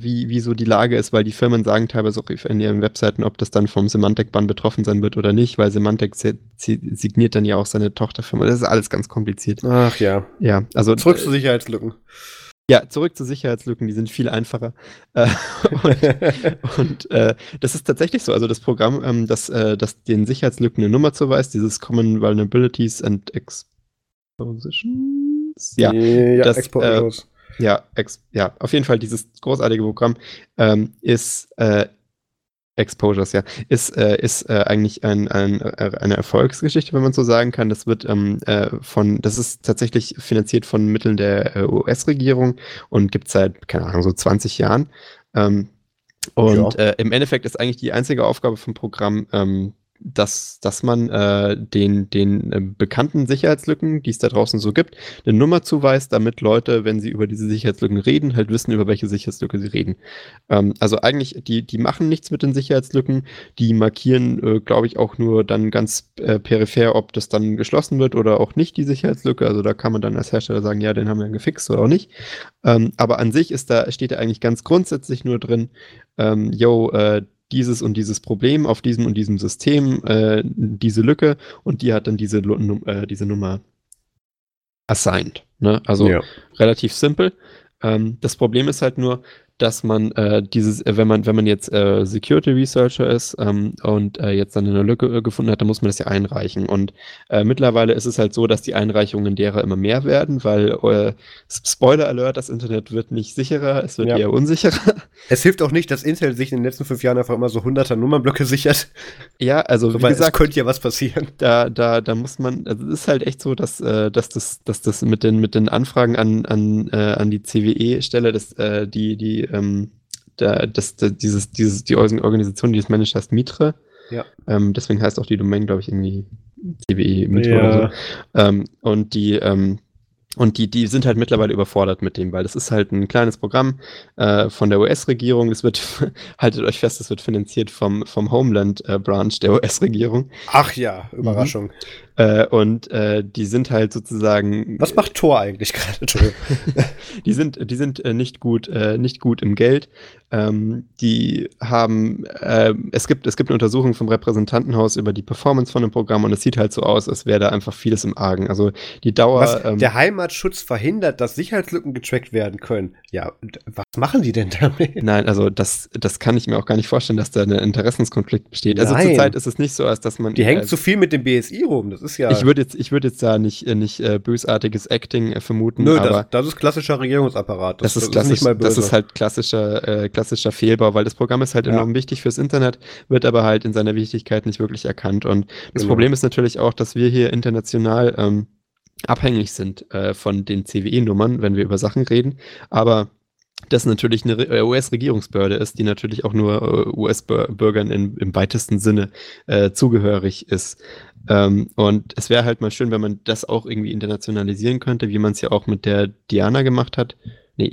wie so die Lage ist, weil die Firmen sagen teilweise auch in ihren Webseiten, ob das dann vom Symantec-Bann betroffen sein wird oder nicht, weil Symantec signiert dann ja auch seine Tochterfirma. Das ist alles ganz kompliziert. Ach ja. Ja, also zurück zu Sicherheitslücken. Ja, zurück zu Sicherheitslücken, die sind viel einfacher. Und das ist tatsächlich so. Also das Programm, das den Sicherheitslücken eine Nummer zuweist, dieses Common Vulnerabilities and Exposition. Auf jeden Fall dieses großartige Programm ist Exposures, ja, ist eigentlich eine Erfolgsgeschichte, wenn man so sagen kann. Das wird das ist tatsächlich finanziert von Mitteln der US-Regierung und gibt es seit, keine Ahnung, so 20 Jahren. Im Endeffekt ist eigentlich die einzige Aufgabe vom Programm, dass man den bekannten Sicherheitslücken, die es da draußen so gibt, eine Nummer zuweist, damit Leute, wenn sie über diese Sicherheitslücken reden, halt wissen, über welche Sicherheitslücke sie reden. Also eigentlich, die machen nichts mit den Sicherheitslücken, die markieren, glaube ich, auch nur dann ganz peripher, ob das dann geschlossen wird oder auch nicht, die Sicherheitslücke. Also da kann man dann als Hersteller sagen, ja, den haben wir gefixt oder auch nicht. Aber an sich steht da eigentlich ganz grundsätzlich nur drin, dieses und dieses Problem auf diesem und diesem System, diese Lücke, und die hat dann diese Nummer assigned. Ne? Also ja, relativ simpel. Das Problem ist halt nur, dass man wenn man jetzt Security Researcher ist und jetzt dann eine Lücke gefunden hat, dann muss man das ja einreichen. Und mittlerweile ist es halt so, dass die Einreichungen derer immer mehr werden, weil Spoiler Alert, das Internet wird nicht sicherer, es wird eher unsicherer. Es hilft auch nicht, dass Intel sich in den letzten 5 Jahren einfach immer so 100er Nummernblöcke sichert. Ja, also wie gesagt, es könnte ja was passieren. Da muss man, also es ist halt echt so, dass das mit den Anfragen an die CWE-Stelle, die Organisation, die es managt, heißt Mitre. Ja. Deswegen heißt auch die Domain, glaube ich, irgendwie CWE Mitre oder so. Und die sind halt mittlerweile überfordert mit dem, weil das ist halt ein kleines Programm von der US-Regierung. Das wird, haltet euch fest, das wird finanziert vom Homeland-Branch der US-Regierung. Ach ja, Überraschung. Mhm. Die sind halt sozusagen... Was macht Tor eigentlich gerade? Entschuldigung. Die sind nicht gut im Geld. Die haben... Es gibt eine Untersuchung vom Repräsentantenhaus über die Performance von dem Programm, und es sieht halt so aus, als wäre da einfach vieles im Argen. Also die Dauer... der Heimatschutz verhindert, dass Sicherheitslücken getrackt werden können. Ja, was machen die denn damit? Nein, also das kann ich mir auch gar nicht vorstellen, dass da ein Interessenskonflikt besteht. Nein. Also zurzeit ist es nicht so, als dass man... Die hängt zu viel mit dem BSI rum. Das ist ja... Ich würde jetzt da nicht bösartiges Acting vermuten. Nö, aber das ist klassischer Regierungsapparat. Das ist nicht mal böse. Das ist halt klassischer Fehlbau, weil das Programm ist halt enorm wichtig fürs Internet, wird aber halt in seiner Wichtigkeit nicht wirklich erkannt. Und das Problem ist natürlich auch, dass wir hier international abhängig sind von den CWE-Nummern, wenn wir über Sachen reden. Aber das natürlich eine US-Regierungsbehörde ist, die natürlich auch nur US-Bürgern im weitesten Sinne zugehörig ist. Und es wäre halt mal schön, wenn man das auch irgendwie internationalisieren könnte, wie man es ja auch mit der IANA gemacht hat, nicht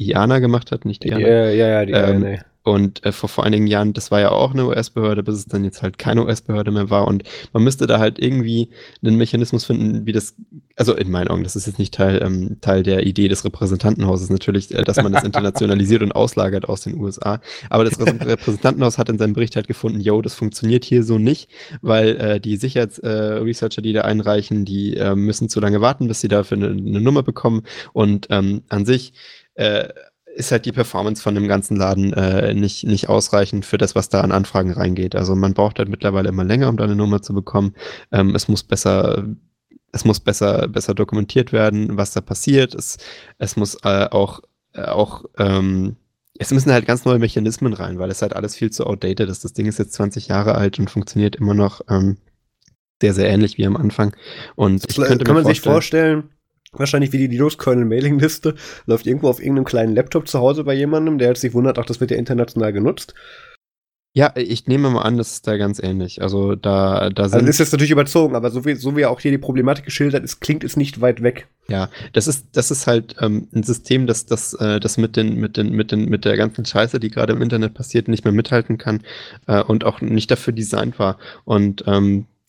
Diana. Ja, die IANA. Und vor einigen Jahren, das war ja auch eine US-Behörde, bis es dann jetzt halt keine US-Behörde mehr war. Und man müsste da halt irgendwie einen Mechanismus finden, wie das, also in meinen Augen, das ist jetzt nicht Teil der Idee des Repräsentantenhauses natürlich, dass man das internationalisiert und auslagert aus den USA. Aber das Repräsentantenhaus hat in seinem Bericht halt gefunden, das funktioniert hier so nicht, weil die Sicherheitsresearcher, die da einreichen, die müssen zu lange warten, bis sie dafür eine Nummer bekommen. Und an sich ist halt die Performance von dem ganzen Laden nicht ausreichend für das, was da an Anfragen reingeht. Also man braucht halt mittlerweile immer länger, um da eine Nummer zu bekommen. Es muss besser dokumentiert werden, was da passiert. Es müssen halt ganz neue Mechanismen rein, weil es halt alles viel zu outdated ist. Das Ding ist jetzt 20 Jahre alt und funktioniert immer noch sehr, sehr ähnlich wie am Anfang. Und kann man sich vorstellen, wahrscheinlich wie die Linux-Kernel-Mailing-Liste, läuft irgendwo auf irgendeinem kleinen Laptop zu Hause bei jemandem, der jetzt sich wundert, ach, das wird ja international genutzt. Ja, ich nehme mal an, das ist da ganz ähnlich. Also also ist jetzt natürlich überzogen, aber so wie auch hier die Problematik geschildert ist, klingt es nicht weit weg. Ja, das ist halt ein System, das mit der ganzen Scheiße, die gerade im Internet passiert, nicht mehr mithalten kann und auch nicht dafür designt war. Und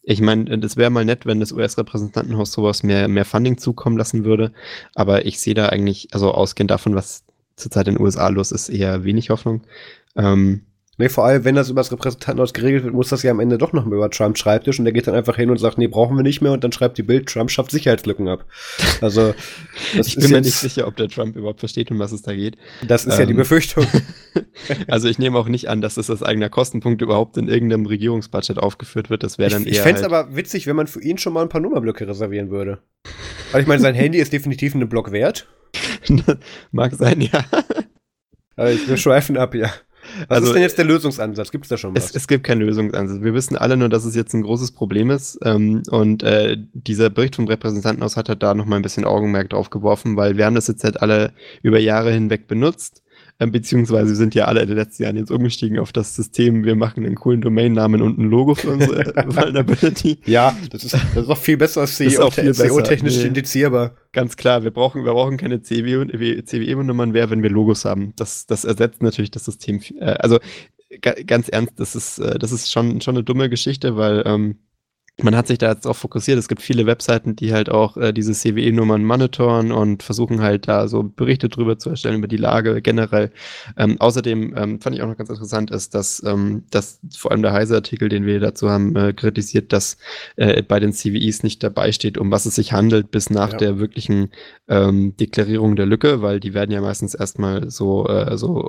ich meine, das wäre mal nett, wenn das US-Repräsentantenhaus sowas mehr Funding zukommen lassen würde. Aber ich sehe da eigentlich, also ausgehend davon, was zurzeit in den USA los ist, eher wenig Hoffnung. Nee, vor allem, wenn das über das Repräsentantenhaus geregelt wird, muss das ja am Ende doch noch mal über Trump Schreibtisch, und der geht dann einfach hin und sagt, nee, brauchen wir nicht mehr, und dann schreibt die Bild, Trump schafft Sicherheitslücken ab. Also ich bin mir nicht sicher, ob der Trump überhaupt versteht, um was es da geht. Das ist ja die Befürchtung. Also ich nehme auch nicht an, dass das als eigener Kostenpunkt überhaupt in irgendeinem Regierungsbudget aufgeführt wird. Das wäre dann eher. Ich fände es aber witzig, wenn man für ihn schon mal ein paar Nummerblöcke reservieren würde. Weil ich meine, sein Handy ist definitiv einen Block wert. Mag sein, ja. Aber ich schweifen ab, ja. Was ist denn jetzt der Lösungsansatz? Gibt es da schon was? Es gibt keinen Lösungsansatz. Wir wissen alle nur, dass es jetzt ein großes Problem ist. Und dieser Bericht vom Repräsentantenhaus hat da nochmal ein bisschen Augenmerk drauf geworfen, weil wir haben das jetzt halt alle über Jahre hinweg benutzt. Beziehungsweise wir sind ja alle in den letzten Jahren jetzt umgestiegen auf das System, wir machen einen coolen Domainnamen und ein Logo für unsere Vulnerability. Ja, das ist auch viel besser als SEO-technisch indizierbar. Ganz klar, wir brauchen keine CWE-Nummern mehr, wenn wir Logos haben. Das ersetzt natürlich das System. Also ganz ernst, das ist schon eine dumme Geschichte, weil man hat sich da jetzt auch fokussiert. Es gibt viele Webseiten, die halt auch diese CWE-Nummern monitoren und versuchen halt da so Berichte drüber zu erstellen, über die Lage generell. Außerdem fand ich auch noch ganz interessant ist, dass vor allem der Heise-Artikel, den wir dazu haben, kritisiert, dass bei den CWIs nicht dabei steht, um was es sich handelt, bis nach der wirklichen Deklarierung der Lücke, weil die werden ja meistens erstmal so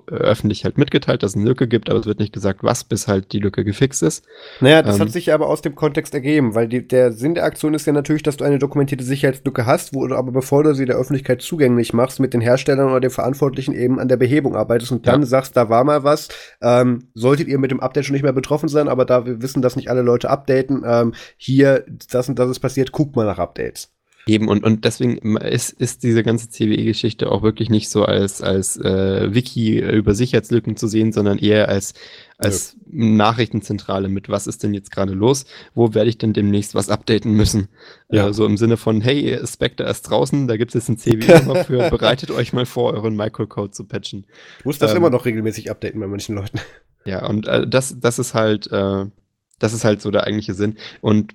öffentlich halt mitgeteilt, dass es eine Lücke gibt, aber es wird nicht gesagt, was, bis halt die Lücke gefixt ist. Naja, das hat sich aber aus dem Kontext ergeben, weil der Sinn der Aktion ist ja natürlich, dass du eine dokumentierte Sicherheitslücke hast, wo du aber, bevor du sie der Öffentlichkeit zugänglich machst, mit den Herstellern oder den Verantwortlichen eben an der Behebung arbeitest und dann sagst, da war mal was, solltet ihr mit dem Update schon nicht mehr betroffen sein, aber da wir wissen, dass nicht alle Leute updaten, hier, das und das ist passiert, guckt mal nach Updates. Eben, und deswegen ist diese ganze CWE-Geschichte auch wirklich nicht so als Wiki über Sicherheitslücken zu sehen, sondern eher als Nachrichtenzentrale mit, was ist denn jetzt gerade los? Wo werde ich denn demnächst was updaten müssen? Ja. So im Sinne von, hey, Spectre ist draußen, da gibt es jetzt ein CWE für, bereitet euch mal vor, euren Microcode zu patchen. Ich muss das immer noch regelmäßig updaten bei manchen Leuten. Ja, und das ist halt so der eigentliche Sinn. Und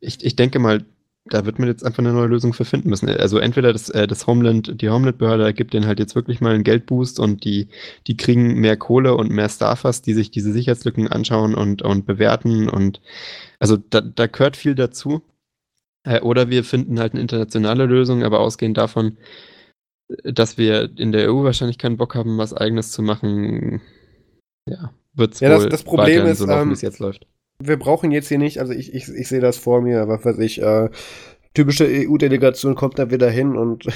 ich denke mal, da wird man jetzt einfach eine neue Lösung für finden müssen. Also entweder das Homeland, die Homeland-Behörde gibt denen halt jetzt wirklich mal einen Geldboost und die kriegen mehr Kohle und mehr Staffers, die sich diese Sicherheitslücken anschauen und bewerten und also da gehört viel dazu. Oder wir finden halt eine internationale Lösung, aber ausgehend davon, dass wir in der EU wahrscheinlich keinen Bock haben, was Eigenes zu machen, ja, wird's wohl das Problem weiterhin ist, so laufen, wie es jetzt läuft. Wir brauchen jetzt hier nicht, also ich sehe das vor mir, was weiß ich, typische EU-Delegation kommt da wieder hin und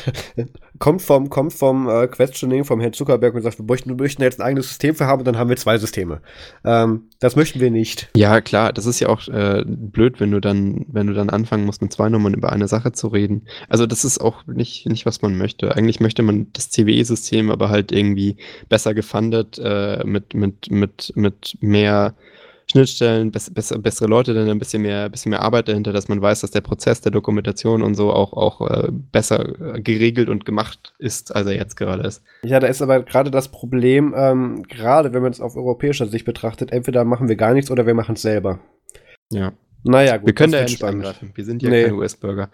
kommt vom Questioning vom Herrn Zuckerberg und sagt, wir möchten jetzt ein eigenes System für haben und dann haben wir zwei Systeme. Das möchten wir nicht. Ja, klar, das ist ja auch blöd, wenn du dann anfangen musst, mit zwei Nummern über eine Sache zu reden. Also das ist auch nicht was man möchte. Eigentlich möchte man das CWE-System aber halt irgendwie besser gefundet, mit mehr Schnittstellen, bessere Leute, dann ein bisschen mehr Arbeit dahinter, dass man weiß, dass der Prozess der Dokumentation und so auch besser geregelt und gemacht ist, als er jetzt gerade ist. Ja, da ist aber gerade das Problem, gerade wenn man es auf europäischer Sicht betrachtet, entweder machen wir gar nichts oder wir machen es selber. Ja. Naja, gut. Wir können da ja nicht angreifen. Wir sind ja keine US-Bürger.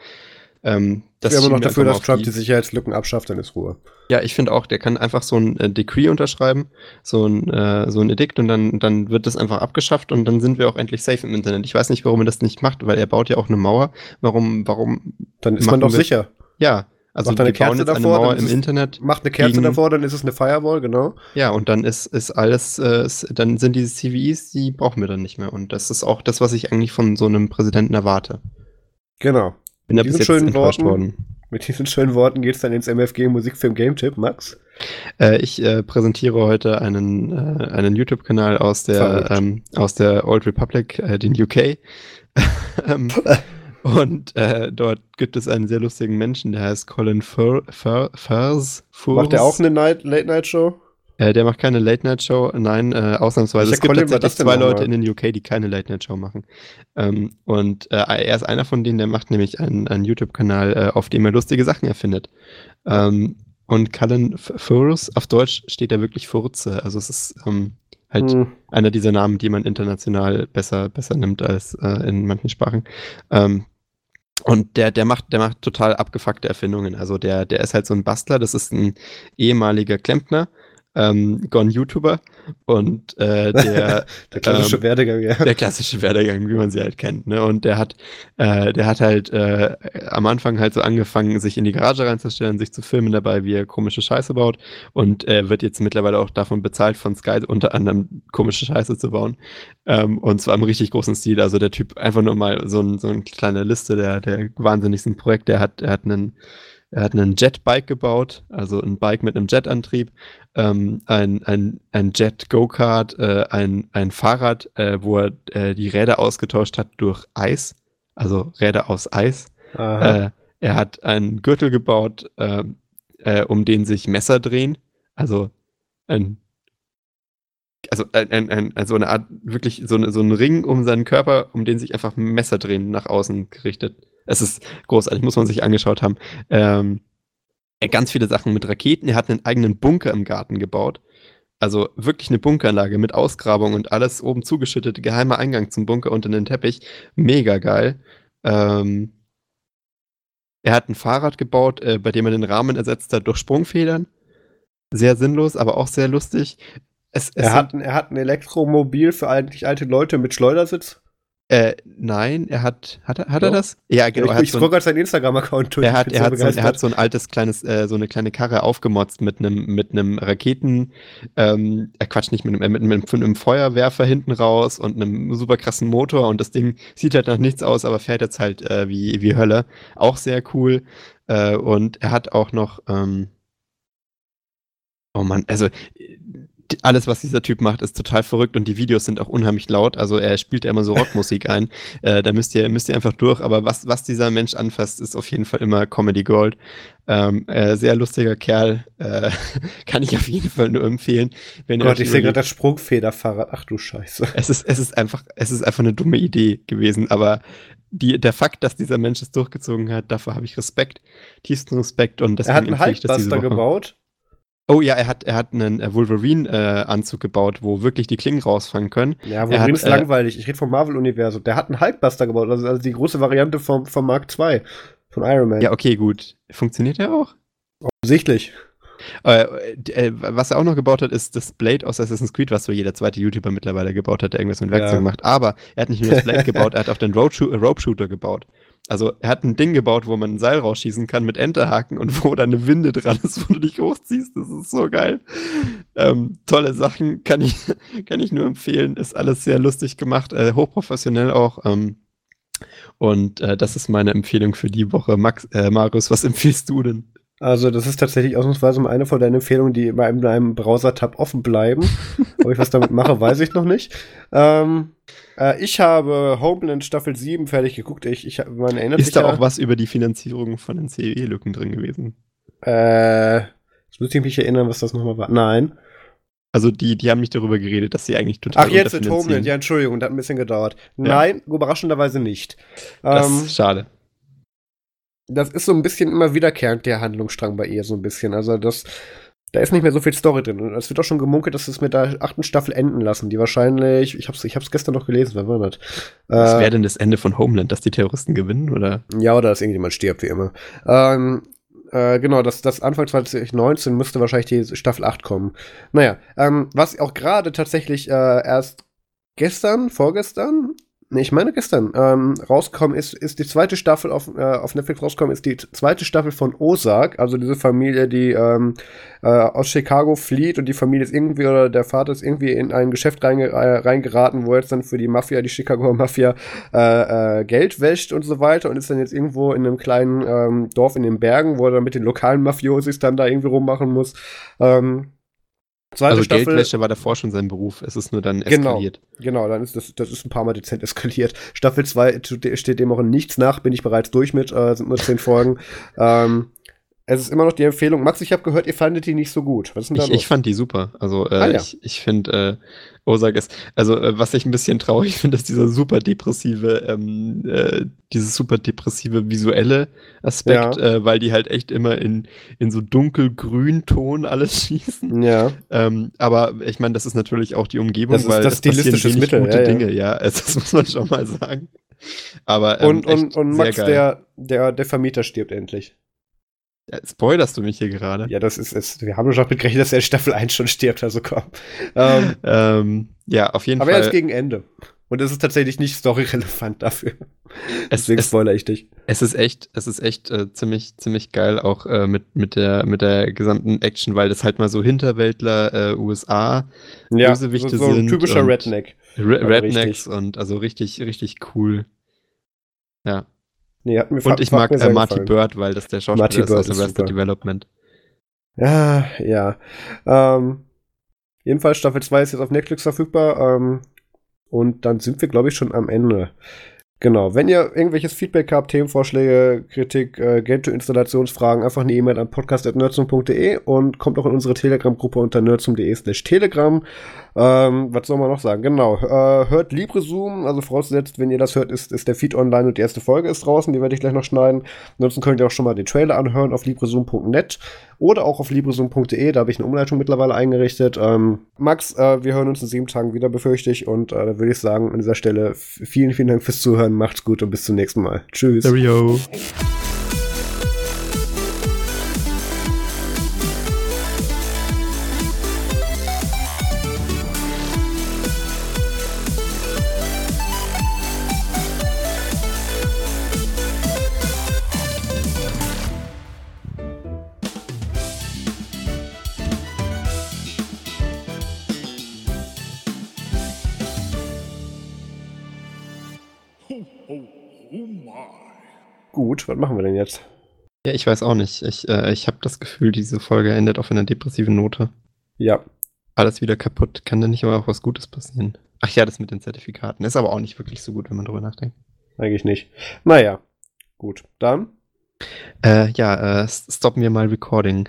Wir haben noch dafür, dass Trump die Sicherheitslücken abschafft, dann ist Ruhe. Ja, ich finde auch, der kann einfach so ein Decree unterschreiben, so ein Edikt und dann wird das einfach abgeschafft und dann sind wir auch endlich safe im Internet. Ich weiß nicht, warum er das nicht macht, weil er baut ja auch eine Mauer. Warum? Dann ist man doch sicher. Ja. Also macht eine Kerze davor, eine Mauer im Internet. Macht eine Kerze davor, dann ist es eine Firewall, genau. Ja, und dann ist alles, dann sind diese CVEs, die brauchen wir dann nicht mehr. Und das ist auch das, was ich eigentlich von so einem Präsidenten erwarte. Genau. Bin mit diesen schönen Worten, geht's dann ins MFG Musikfilm Game Tipp, Max. Ich präsentiere heute einen YouTube-Kanal aus der Old Republic, den UK. Und dort gibt es einen sehr lustigen Menschen, der heißt Colin Firth. Macht der auch eine Late-Night-Show? Der macht keine Late-Night-Show, nein, ausnahmsweise. Es gibt tatsächlich zwei Leute in den UK, die keine Late-Night-Show machen. Er ist einer von denen, der macht nämlich einen YouTube-Kanal, auf dem er lustige Sachen erfindet. Und Cullen Furze, auf Deutsch steht da wirklich Furze. Also es ist halt einer dieser Namen, die man international besser nimmt als in manchen Sprachen. Und der macht total abgefuckte Erfindungen. Also der ist halt so ein Bastler, das ist ein ehemaliger Klempner, gone YouTuber und der klassische Werdegang, ja. Der klassische Werdegang, wie man sie halt kennt, ne? Und der hat halt am Anfang halt so angefangen, sich in die Garage reinzustellen, sich zu filmen dabei, wie er komische Scheiße baut und wird jetzt mittlerweile auch davon bezahlt von Sky, unter anderem komische Scheiße zu bauen, und zwar im richtig großen Stil. Also der Typ, einfach nur mal so eine kleine Liste der wahnsinnigsten Projekte. Er hat einen Er hat einen Jetbike gebaut, also ein Bike mit einem Jetantrieb, ein Jet-Go-Kart, ein Fahrrad, wo er die Räder ausgetauscht hat durch Eis, also Räder aus Eis. Er hat einen Gürtel gebaut, um den sich Messer drehen, also eine Art, wirklich so ein Ring um seinen Körper, um den sich einfach Messer drehen nach außen gerichtet. Es ist großartig, muss man sich angeschaut haben. Ganz viele Sachen mit Raketen. Er hat einen eigenen Bunker im Garten gebaut. Also wirklich eine Bunkeranlage mit Ausgrabung und alles oben zugeschüttet. Geheimer Eingang zum Bunker unter den Teppich. Mega geil. Er hat ein Fahrrad gebaut, bei dem er den Rahmen ersetzt hat durch Sprungfedern. Sehr sinnlos, aber auch sehr lustig. Er hat ein Elektromobil für eigentlich alte Leute mit Schleudersitz. Nein, er das? Ja, genau. Ich scroll gerade seinen Instagram-Account durch. Er hat so ein altes, kleines, so eine kleine Karre aufgemotzt mit einem Raketen, mit einem Feuerwerfer hinten raus und einem super krassen Motor, und das Ding sieht halt nach nichts aus, aber fährt jetzt halt wie Hölle. Auch sehr cool. Und er hat auch noch, oh Mann, also alles, was dieser Typ macht, ist total verrückt, und die Videos sind auch unheimlich laut. Also er spielt ja immer so Rockmusik ein. Da müsst ihr einfach durch. Aber was dieser Mensch anfasst, ist auf jeden Fall immer Comedy Gold. Sehr lustiger Kerl. Kann ich auf jeden Fall nur empfehlen. Gott, ich sehe gerade das Sprungfederfahrrad. Ach du Scheiße. Es ist einfach eine dumme Idee gewesen. Aber der Fakt, dass dieser Mensch es durchgezogen hat, dafür habe ich Respekt. Tiefsten Respekt. Und deswegen empfehle ich das diese Woche. Er hat einen Hulkbuster gebaut. Oh ja, er hat einen Wolverine-Anzug gebaut, wo wirklich die Klingen rausfangen können. Ja, Wolverine ist langweilig. Ich rede vom Marvel-Universum. Der hat einen Hulkbuster gebaut, also die große Variante vom Mark II, von Iron Man. Ja, okay, gut. Funktioniert der auch? Offensichtlich. Was er auch noch gebaut hat, ist das Blade aus Assassin's Creed, was so jeder zweite YouTuber mittlerweile gebaut hat, der irgendwas mit Werkzeug macht. Aber er hat nicht nur das Blade gebaut, er hat auch den Rope-Shooter gebaut. Also er hat ein Ding gebaut, wo man ein Seil rausschießen kann mit Enterhaken und wo da eine Winde dran ist, wo du dich hochziehst. Das ist so geil. Tolle Sachen, kann ich nur empfehlen. Ist alles sehr lustig gemacht, hochprofessionell auch. Und das ist meine Empfehlung für die Woche. Marius, was empfiehlst du denn? Also das ist tatsächlich ausnahmsweise mal eine von deinen Empfehlungen, die bei einem Browser-Tab offen bleiben. Ob ich was damit mache, weiß ich noch nicht. Ich habe Homeland Staffel 7 fertig geguckt. Man erinnert sich. Ist da auch was über die Finanzierung von den CE-Lücken drin gewesen? Jetzt muss ich mich erinnern, was das nochmal war. Nein. Also die haben nicht darüber geredet, dass sie eigentlich total unterfinanzieren. Ach, jetzt mit Homeland. Ja, Entschuldigung, das hat ein bisschen gedauert. Ja. Nein, überraschenderweise nicht. Das ist schade. Das ist so ein bisschen immer wiederkehrend, der Handlungsstrang bei ihr, so ein bisschen. Also da ist nicht mehr so viel Story drin. Und es wird auch schon gemunkelt, dass es mit der 8. Staffel enden lassen, die wahrscheinlich, ich hab's gestern noch gelesen, wann war das? Was wäre denn das Ende von Homeland, dass die Terroristen gewinnen, oder? Ja, oder dass irgendjemand stirbt, wie immer. Genau, das Anfang 2019 müsste wahrscheinlich die Staffel 8 kommen. Naja, was auch gerade tatsächlich erst gestern rauskommen ist die zweite Staffel auf Netflix rauskommen, ist die zweite Staffel von Ozark, also diese Familie, die aus Chicago flieht, und die Familie ist irgendwie, oder der Vater ist irgendwie in ein Geschäft reingeraten, wo er jetzt dann für die Mafia, die Chicagoer Mafia, Geld wäscht und so weiter, und ist dann jetzt irgendwo in einem kleinen Dorf in den Bergen, wo er dann mit den lokalen Mafiosis dann da irgendwie rummachen muss. Also Staffel, Geldwäsche war davor schon sein Beruf, es ist nur dann eskaliert. Genau, dann ist das ist ein paar Mal dezent eskaliert. Staffel 2 steht dem auch in nichts nach, bin ich bereits durch mit, sind nur 10 Folgen. Es ist immer noch die Empfehlung. Max, ich habe gehört, ihr fandet die nicht so gut. Was ist denn da los? Ich fand die super. Also ja. Ich finde, Ozark ist, also was ich ein bisschen traurig finde, ist dieser super depressive, dieses super depressive visuelle Aspekt, weil die halt echt immer in so dunkelgrün Ton alles schießen. Ja. Aber ich meine, das ist natürlich auch die Umgebung, weil das stilistische Mittel, gute Dinge, also, das muss man schon mal sagen. Aber und Max, der Vermieter stirbt endlich. Ja, spoilerst du mich hier gerade? Ja, das ist wir haben schon mitgerechnet, dass er in Staffel 1 schon stirbt, also komm. Ja, auf jeden Fall. Aber er ist gegen Ende. Und es ist tatsächlich nicht storyrelevant dafür. Deswegen spoilere ich dich. Es ist echt ziemlich geil, auch mit der gesamten Action, weil das halt mal so Hinterwäldler, USA, Bösewichte so sind. Ja, so ein typischer Redneck. Rednecks, und also richtig, richtig cool. Ja. Nee, hat mir und ich mag Marty Bird, weil das der Schauspieler ist aus Arrested Development. Ja, ja. Jedenfalls Staffel 2 ist jetzt auf Netflix verfügbar. Und dann sind wir, glaube ich, schon am Ende. Genau. Wenn ihr irgendwelches Feedback habt, Themenvorschläge, Kritik, Gentoo-Installationsfragen, einfach eine E-Mail an podcast@nerdzoom.de und kommt auch in unsere Telegram-Gruppe unter nerdzoom.de/telegram. Was soll man noch sagen? Genau. Hört LibreZoom. Also vorausgesetzt, wenn ihr das hört, ist der Feed online und die erste Folge ist draußen. Die werde ich gleich noch schneiden. Ansonsten könnt ihr auch schon mal den Trailer anhören auf librezoom.net oder auch auf librezoom.de. Da habe ich eine Umleitung mittlerweile eingerichtet. Max, wir hören uns in 7 Tagen wieder, befürchte ich. Und da würde ich sagen, an dieser Stelle vielen, vielen Dank fürs Zuhören. Macht's gut und bis zum nächsten Mal. Tschüss. Cheerio. Gut, was machen wir denn jetzt? Ja, ich weiß auch nicht. Ich habe das Gefühl, diese Folge endet auf einer depressiven Note. Ja. Alles wieder kaputt. Kann da nicht aber auch was Gutes passieren? Ach ja, das mit den Zertifikaten. Ist aber auch nicht wirklich so gut, wenn man drüber nachdenkt. Eigentlich nicht. Naja, gut. Dann? Ja, stoppen wir mal Recording.